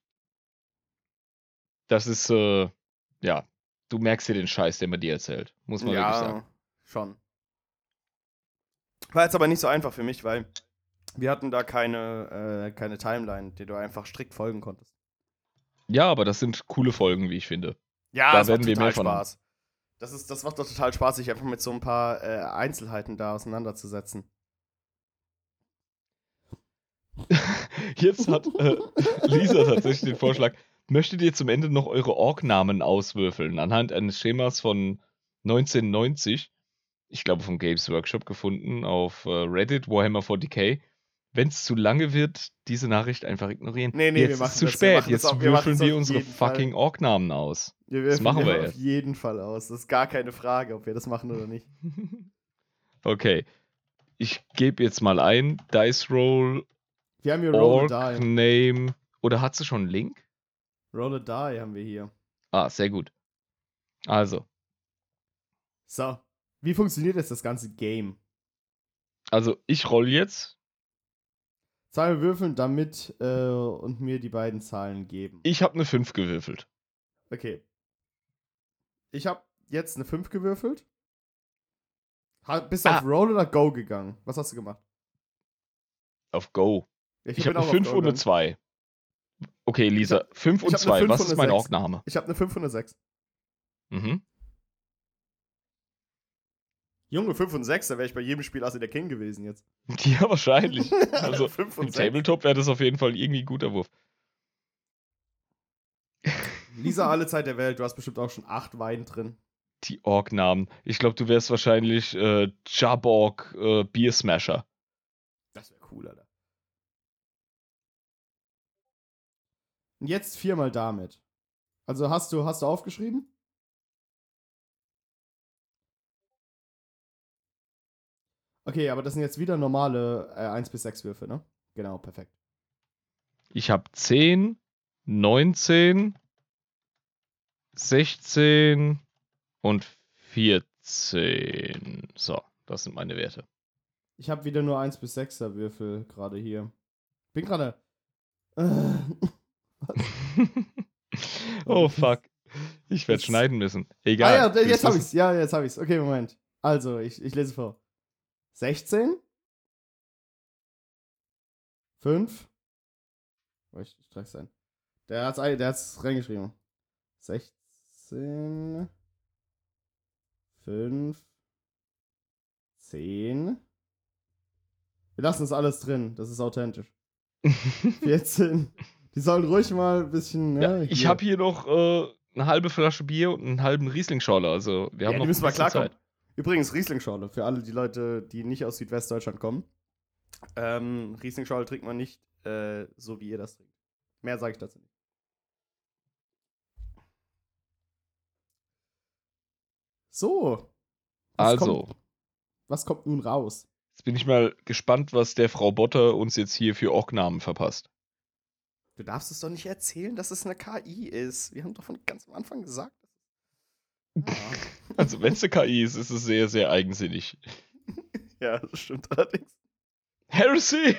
Das ist, äh, ja... Du merkst dir den Scheiß, den man dir erzählt. Muss man ja, wirklich sagen. Ja, schon. War jetzt aber nicht so einfach für mich, weil wir hatten da keine, äh, keine Timeline, der du einfach strikt folgen konntest. Ja, aber das sind coole Folgen, wie ich finde. Ja, da das werden macht wir total mehr von Spaß. Das, ist, das macht doch total Spaß, sich einfach mit so ein paar äh, Einzelheiten da auseinanderzusetzen. Jetzt hat äh, Lisa tatsächlich den Vorschlag... Möchtet ihr zum Ende noch eure Ork-Namen auswürfeln? Anhand eines Schemas von neunzehnhundertneunzig, ich glaube vom Games Workshop gefunden, auf Reddit, Warhammer forty K. Wenn es zu lange wird, diese Nachricht einfach ignorieren. Nee, nee, jetzt wir machen ist es zu spät. Jetzt auch, wir würfeln wir unsere fucking Ork-Namen aus. Wir das machen wir jetzt. Auf jeden Fall aus. Das ist gar keine Frage, ob wir das machen oder nicht. Okay. Ich gebe jetzt mal ein. Dice Roll. Wir haben hier Roll or Die. Name. Oder hat sie schon einen Link? Roll or Die haben wir hier. Ah, sehr gut. Also. So, wie funktioniert jetzt das ganze Game? Also, ich roll jetzt. Zahlen würfeln, damit äh, und mir die beiden Zahlen geben. Ich habe eine fünf gewürfelt. Okay. Ich habe jetzt eine fünf gewürfelt. Bist du ah. auf Roll oder Go gegangen? Was hast du gemacht? Auf Go. Ich, ich habe eine fünf und eine zwei. Okay, Lisa, fünf und zwei, was ist mein Ork-Name? Ich habe eine fünf und sechs. Mhm. Junge, fünf und sechs, da wäre ich bei jedem Spiel Ass in der King gewesen jetzt. Ja, wahrscheinlich. Also im Tabletop wäre das auf jeden Fall irgendwie ein guter Wurf. Lisa, alle Zeit der Welt, du hast bestimmt auch schon acht Wein drin. Die Ork-Namen. Ich glaube, du wärst wahrscheinlich äh, Jaborg äh, Biersmasher. Das wäre cool, Alter. Und jetzt viermal damit. Also hast du, hast du aufgeschrieben? Okay, aber das sind jetzt wieder normale äh, eins bis sechs Würfe, ne? Genau, perfekt. Ich habe zehn, neunzehn, sechzehn und vierzehn. So, das sind meine Werte. Ich habe wieder nur eins bis sechser Würfel gerade hier. Bin gerade... Äh, oh fuck. Ich werde schneiden müssen. Egal. Ah, ja, jetzt hab ich's. Ja, jetzt hab ich's. Okay, Moment. Also, ich, ich lese vor. sechzehn. fünf. Oh, ich ich trage es ein. Der hat's, der hat's reingeschrieben. sechzehn. fünf. zehn. Wir lassen das alles drin. Das ist authentisch. vierzehn. Die sollen ruhig mal ein bisschen... Ne, ja, ich habe hier noch äh, eine halbe Flasche Bier und einen halben Riesling-Schorle. Also, wir haben ja, noch die müssen mal klarkommen. Zeit. Übrigens, Riesling-Schorle für alle die Leute, die nicht aus Südwestdeutschland kommen. Ähm, Riesling-Schorle trinkt man nicht äh, so, wie ihr das trinkt. Mehr sage ich dazu nicht. So. Was also. Kommt, was kommt nun raus? Jetzt bin ich mal gespannt, was der Frau Botter uns jetzt hier für Ork-Namen verpasst. Du darfst es doch nicht erzählen, dass es eine K I ist. Wir haben doch von ganz am Anfang gesagt. Ja. Also wenn es eine K I ist, ist es sehr, sehr eigensinnig. Ja, das stimmt allerdings. Heresy!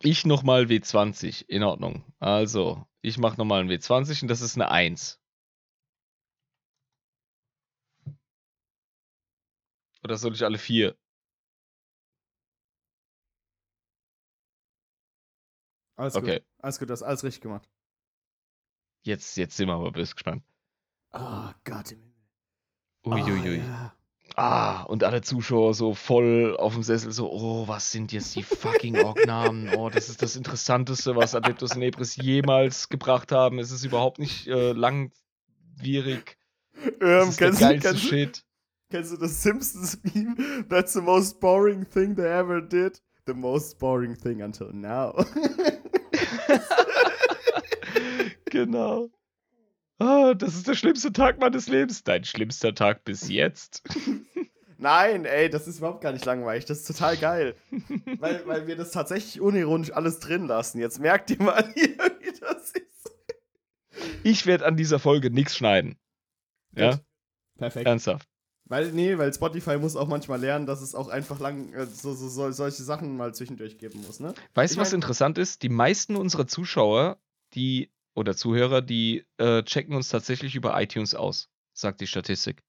Ich nochmal W zwanzig, in Ordnung. Also, ich mach nochmal ein W zwanzig und das ist eine eins. Oder soll ich alle vier? Alles okay. Gut, alles gut, du hast alles richtig gemacht. Jetzt, jetzt sind wir aber böse gespannt. Oh Gott. Uiuiui. Oh, ja. Ah, und alle Zuschauer so voll auf dem Sessel so, oh, was sind jetzt die fucking Ork-Namen? Oh, das ist das Interessanteste, was Adeptus und Ebris jemals gebracht haben. Es ist überhaupt nicht äh, langwierig. Das ist der geilste Shit. Kennst du das Simpsons-Meme? That's the most boring thing they ever did. The most boring thing until now. Genau. Oh, das ist der schlimmste Tag meines Lebens. Dein schlimmster Tag bis jetzt. Nein, ey, das ist überhaupt gar nicht langweilig. Das ist total geil. weil, weil wir das tatsächlich unironisch alles drin lassen. Jetzt merkt ihr mal hier, wie das ist. Ich werde an dieser Folge nichts schneiden. Gut. Ja? Perfekt. Ernsthaft. Weil, nee, weil Spotify muss auch manchmal lernen, dass es auch einfach lang so, so, so solche Sachen mal zwischendurch geben muss, ne? Weißt du, was interessant ist? Die meisten unserer Zuschauer, die oder Zuhörer, die äh, checken uns tatsächlich über iTunes aus, sagt die Statistik.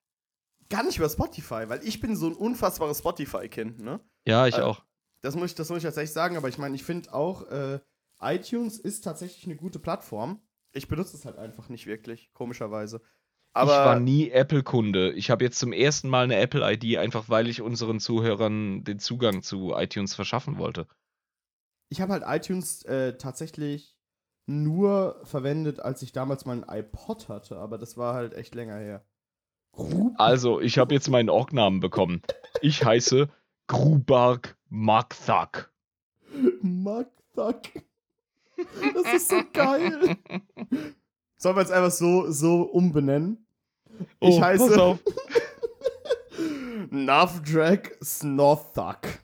Gar nicht über Spotify, weil ich bin so ein unfassbares Spotify-Kind, ne? Ja, ich äh, auch. Das muss ich, das muss ich tatsächlich sagen, aber ich meine, ich finde auch, äh, iTunes ist tatsächlich eine gute Plattform. Ich benutze es halt einfach nicht wirklich, komischerweise. Aber ich war nie Apple-Kunde. Ich habe jetzt zum ersten Mal eine Apple-I D, einfach weil ich unseren Zuhörern den Zugang zu iTunes verschaffen wollte. Ich habe halt iTunes äh, tatsächlich nur verwendet, als ich damals meinen iPod hatte, aber das war halt echt länger her. Gru- also, ich habe jetzt meinen Ork-Namen bekommen. Ich heiße Grubark Magthak. Magthak. Das ist so geil. Sollen wir jetzt einfach so, so umbenennen? Oh, ich heiße... Pass auf. Navdrag Snothak.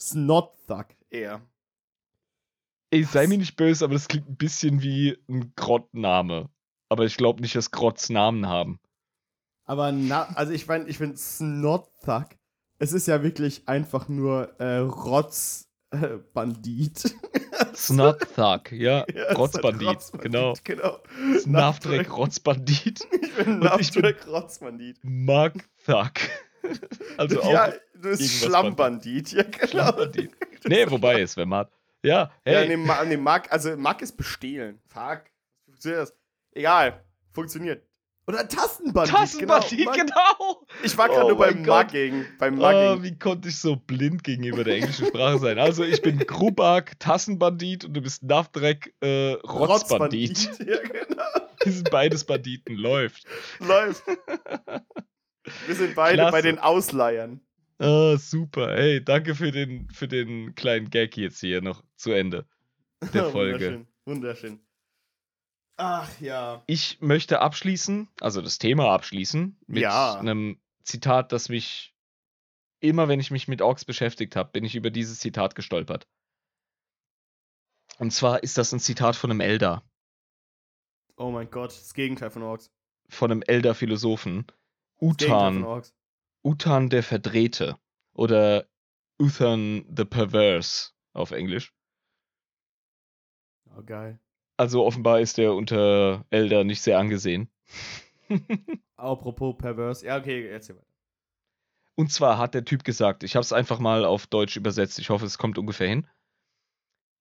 Snothak, eher. Ey, sei mir nicht böse, aber das klingt ein bisschen wie ein Grottname. Aber ich glaube nicht, dass Grotts Namen haben. Aber, na, also ich meine, ich finde Snothak, es ist ja wirklich einfach nur äh, Rotz... Bandit. Snothak, ja. ja Rotzbandit, Rotzbandit, genau. genau. Navdrag Rotzbandit. Ich bin Navdrag Rotzbandit. Magthak. Also auch. Ja, du bist Schlammbandit. Ja, genau. Schlammbandit. Nee, wobei es, wenn man hat. Ja, hey. Ja, nee, Ma- nee, Mag, also Mag ist bestehlen. Fuck. Funktioniert das? Egal. Funktioniert. Oder Tastenbandit. Tastenbandit, genau. genau. Ich war gerade oh nur beim Mugging. Beim Mugging. Oh, wie konnte ich so blind gegenüber der englischen Sprache sein? Also, ich bin Grubak, Tassenbandit und du bist Navdrag, äh, Rotzbandit. Rotzbandit. Ja, genau. Wir sind beides Banditen. Läuft. Läuft. Wir sind beide Klasse. Bei den Ausleihern. Oh, super. Hey, danke für den, für den kleinen Gag jetzt hier noch zu Ende der Folge. Wunderschön. Wunderschön. Ach ja. Ich möchte abschließen, also das Thema abschließen, mit ja. einem Zitat, das mich immer, wenn ich mich mit Orks beschäftigt habe, bin ich über dieses Zitat gestolpert. Und zwar ist das ein Zitat von einem Elder. Oh mein Gott, das Gegenteil von Orks. Von einem Elder-Philosophen. Uthan. Uthan der Verdrehte. Oder Uthan the Perverse auf Englisch. Oh, geil. Also offenbar ist der unter Elder nicht sehr angesehen. Apropos pervers. Ja, okay, erzähl mal. Und zwar hat der Typ gesagt, ich habe es einfach mal auf Deutsch übersetzt, ich hoffe, es kommt ungefähr hin.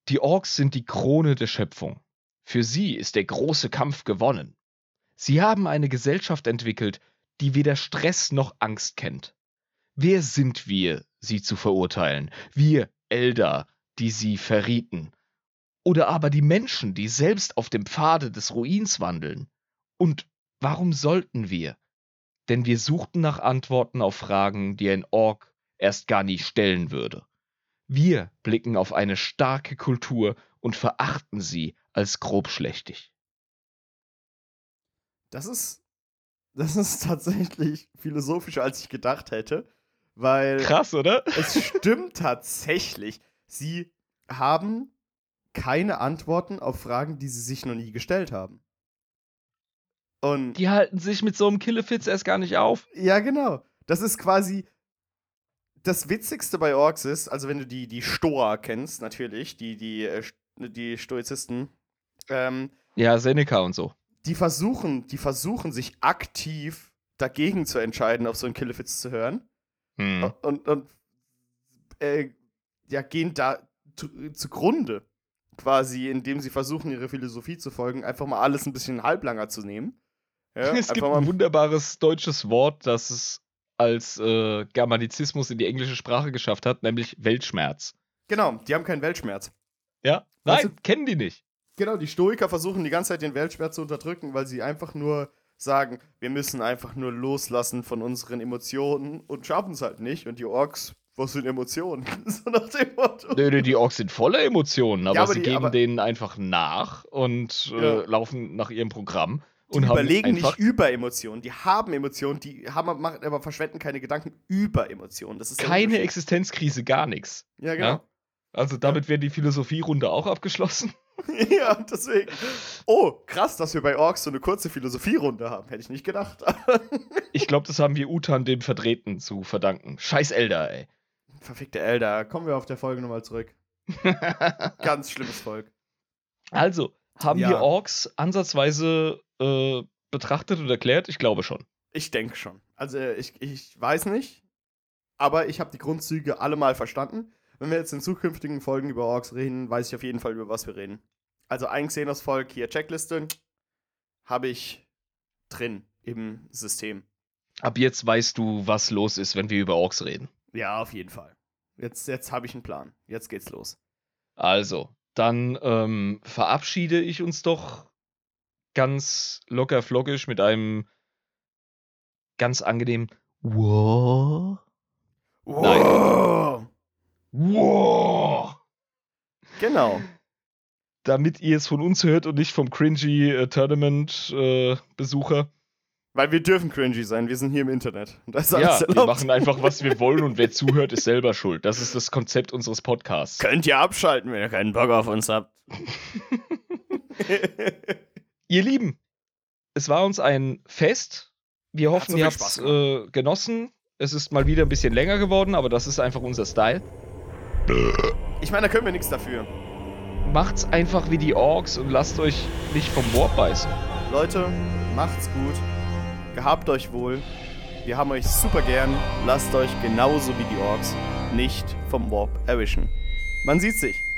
Die Orks sind die Krone der Schöpfung. Für sie ist der große Kampf gewonnen. Sie haben eine Gesellschaft entwickelt, die weder Stress noch Angst kennt. Wer sind wir, sie zu verurteilen? Wir Elder, die sie verrieten. oder aber die Menschen, die selbst auf dem Pfade des Ruins wandeln? Und warum sollten wir? Denn wir suchten nach Antworten auf Fragen, die ein Ork erst gar nie stellen würde. Wir blicken auf eine starke Kultur und verachten sie als grobschlächtig. Das ist, das ist tatsächlich philosophischer, als ich gedacht hätte. Weil krass, oder? Es stimmt tatsächlich. Sie haben keine Antworten auf Fragen, die sie sich noch nie gestellt haben. Und die halten sich mit so einem Killefitz erst gar nicht auf. Ja, genau. Das ist quasi das Witzigste bei Orks ist, also wenn du die, die Stoa kennst, natürlich, die, die, die Stoizisten. Ähm, ja, Seneca und so. Die versuchen, die versuchen sich aktiv dagegen zu entscheiden, auf so einen Killefitz zu hören. Hm. Und, und äh, ja, gehen da zu, zugrunde. Quasi, indem sie versuchen, ihre Philosophie zu folgen, einfach mal alles ein bisschen halblanger zu nehmen. Ja, es gibt mal ein wunderbares deutsches Wort, das es als äh, Germanizismus in die englische Sprache geschafft hat, nämlich Weltschmerz. Genau, die haben keinen Weltschmerz. Ja, nein, also, kennen die nicht. Genau, die Stoiker versuchen die ganze Zeit den Weltschmerz zu unterdrücken, weil sie einfach nur sagen, wir müssen einfach nur loslassen von unseren Emotionen und schaffen es halt nicht. Und die Orks, was sind Emotionen? So nach dem Motto. Nö, nö, die Orks sind voller Emotionen, aber, ja, aber sie die, geben aber denen einfach nach und ja. äh, laufen nach ihrem Programm. Und die haben überlegen nicht über Emotionen, die haben Emotionen, die haben, machen, aber verschwenden keine Gedanken über Emotionen. Das ist keine Existenzkrise, gar nichts. Ja, genau. Ja? Also damit ja. wäre die Philosophierunde auch abgeschlossen. Ja, deswegen. Oh, krass, dass wir bei Orks so eine kurze Philosophierunde haben. Hätte ich nicht gedacht. Ich glaube, das haben wir Utan dem Verdrehten zu verdanken. Scheiß Elder, ey. Verfickte Elder. Kommen wir auf der Folge nochmal zurück. Ganz schlimmes Volk. Also, haben ja. wir Orks ansatzweise äh, betrachtet und erklärt? Ich glaube schon. Ich denke schon. Also, ich, ich weiß nicht, aber ich habe die Grundzüge allemal verstanden. Wenn wir jetzt in zukünftigen Folgen über Orks reden, weiß ich auf jeden Fall, über was wir reden. Also ein Xenos-Volk, hier Checkliste, habe ich drin im System. Ab jetzt weißt du, was los ist, wenn wir über Orks reden. Ja, auf jeden Fall. Jetzt, jetzt habe ich einen Plan. Jetzt geht's los. Also, dann ähm, verabschiede ich uns doch ganz locker flockig mit einem ganz angenehmen Wow. Wow. Nein. Wow! Genau. Damit ihr es von uns hört und nicht vom cringy äh, Tournament-Besucher. Äh, Weil wir dürfen cringy sein, wir sind hier im Internet. Und das ist alles ja, erlaubt. Wir machen einfach, was wir wollen und wer zuhört, ist selber schuld. Das ist das Konzept unseres Podcasts. Könnt ihr abschalten, wenn ihr keinen Bock auf uns habt. Ihr Lieben, es war uns ein Fest. Wir hoffen, ihr habt es äh, genossen. Es ist mal wieder ein bisschen länger geworden, aber das ist einfach unser Style. Ich meine, da können wir nichts dafür. Macht's einfach wie die Orks und lasst euch nicht vom Warp beißen. Leute, macht's gut. Gehabt euch wohl. Wir haben euch super gern. Lasst euch genauso wie die Orks nicht vom Warp erwischen. Man sieht sich.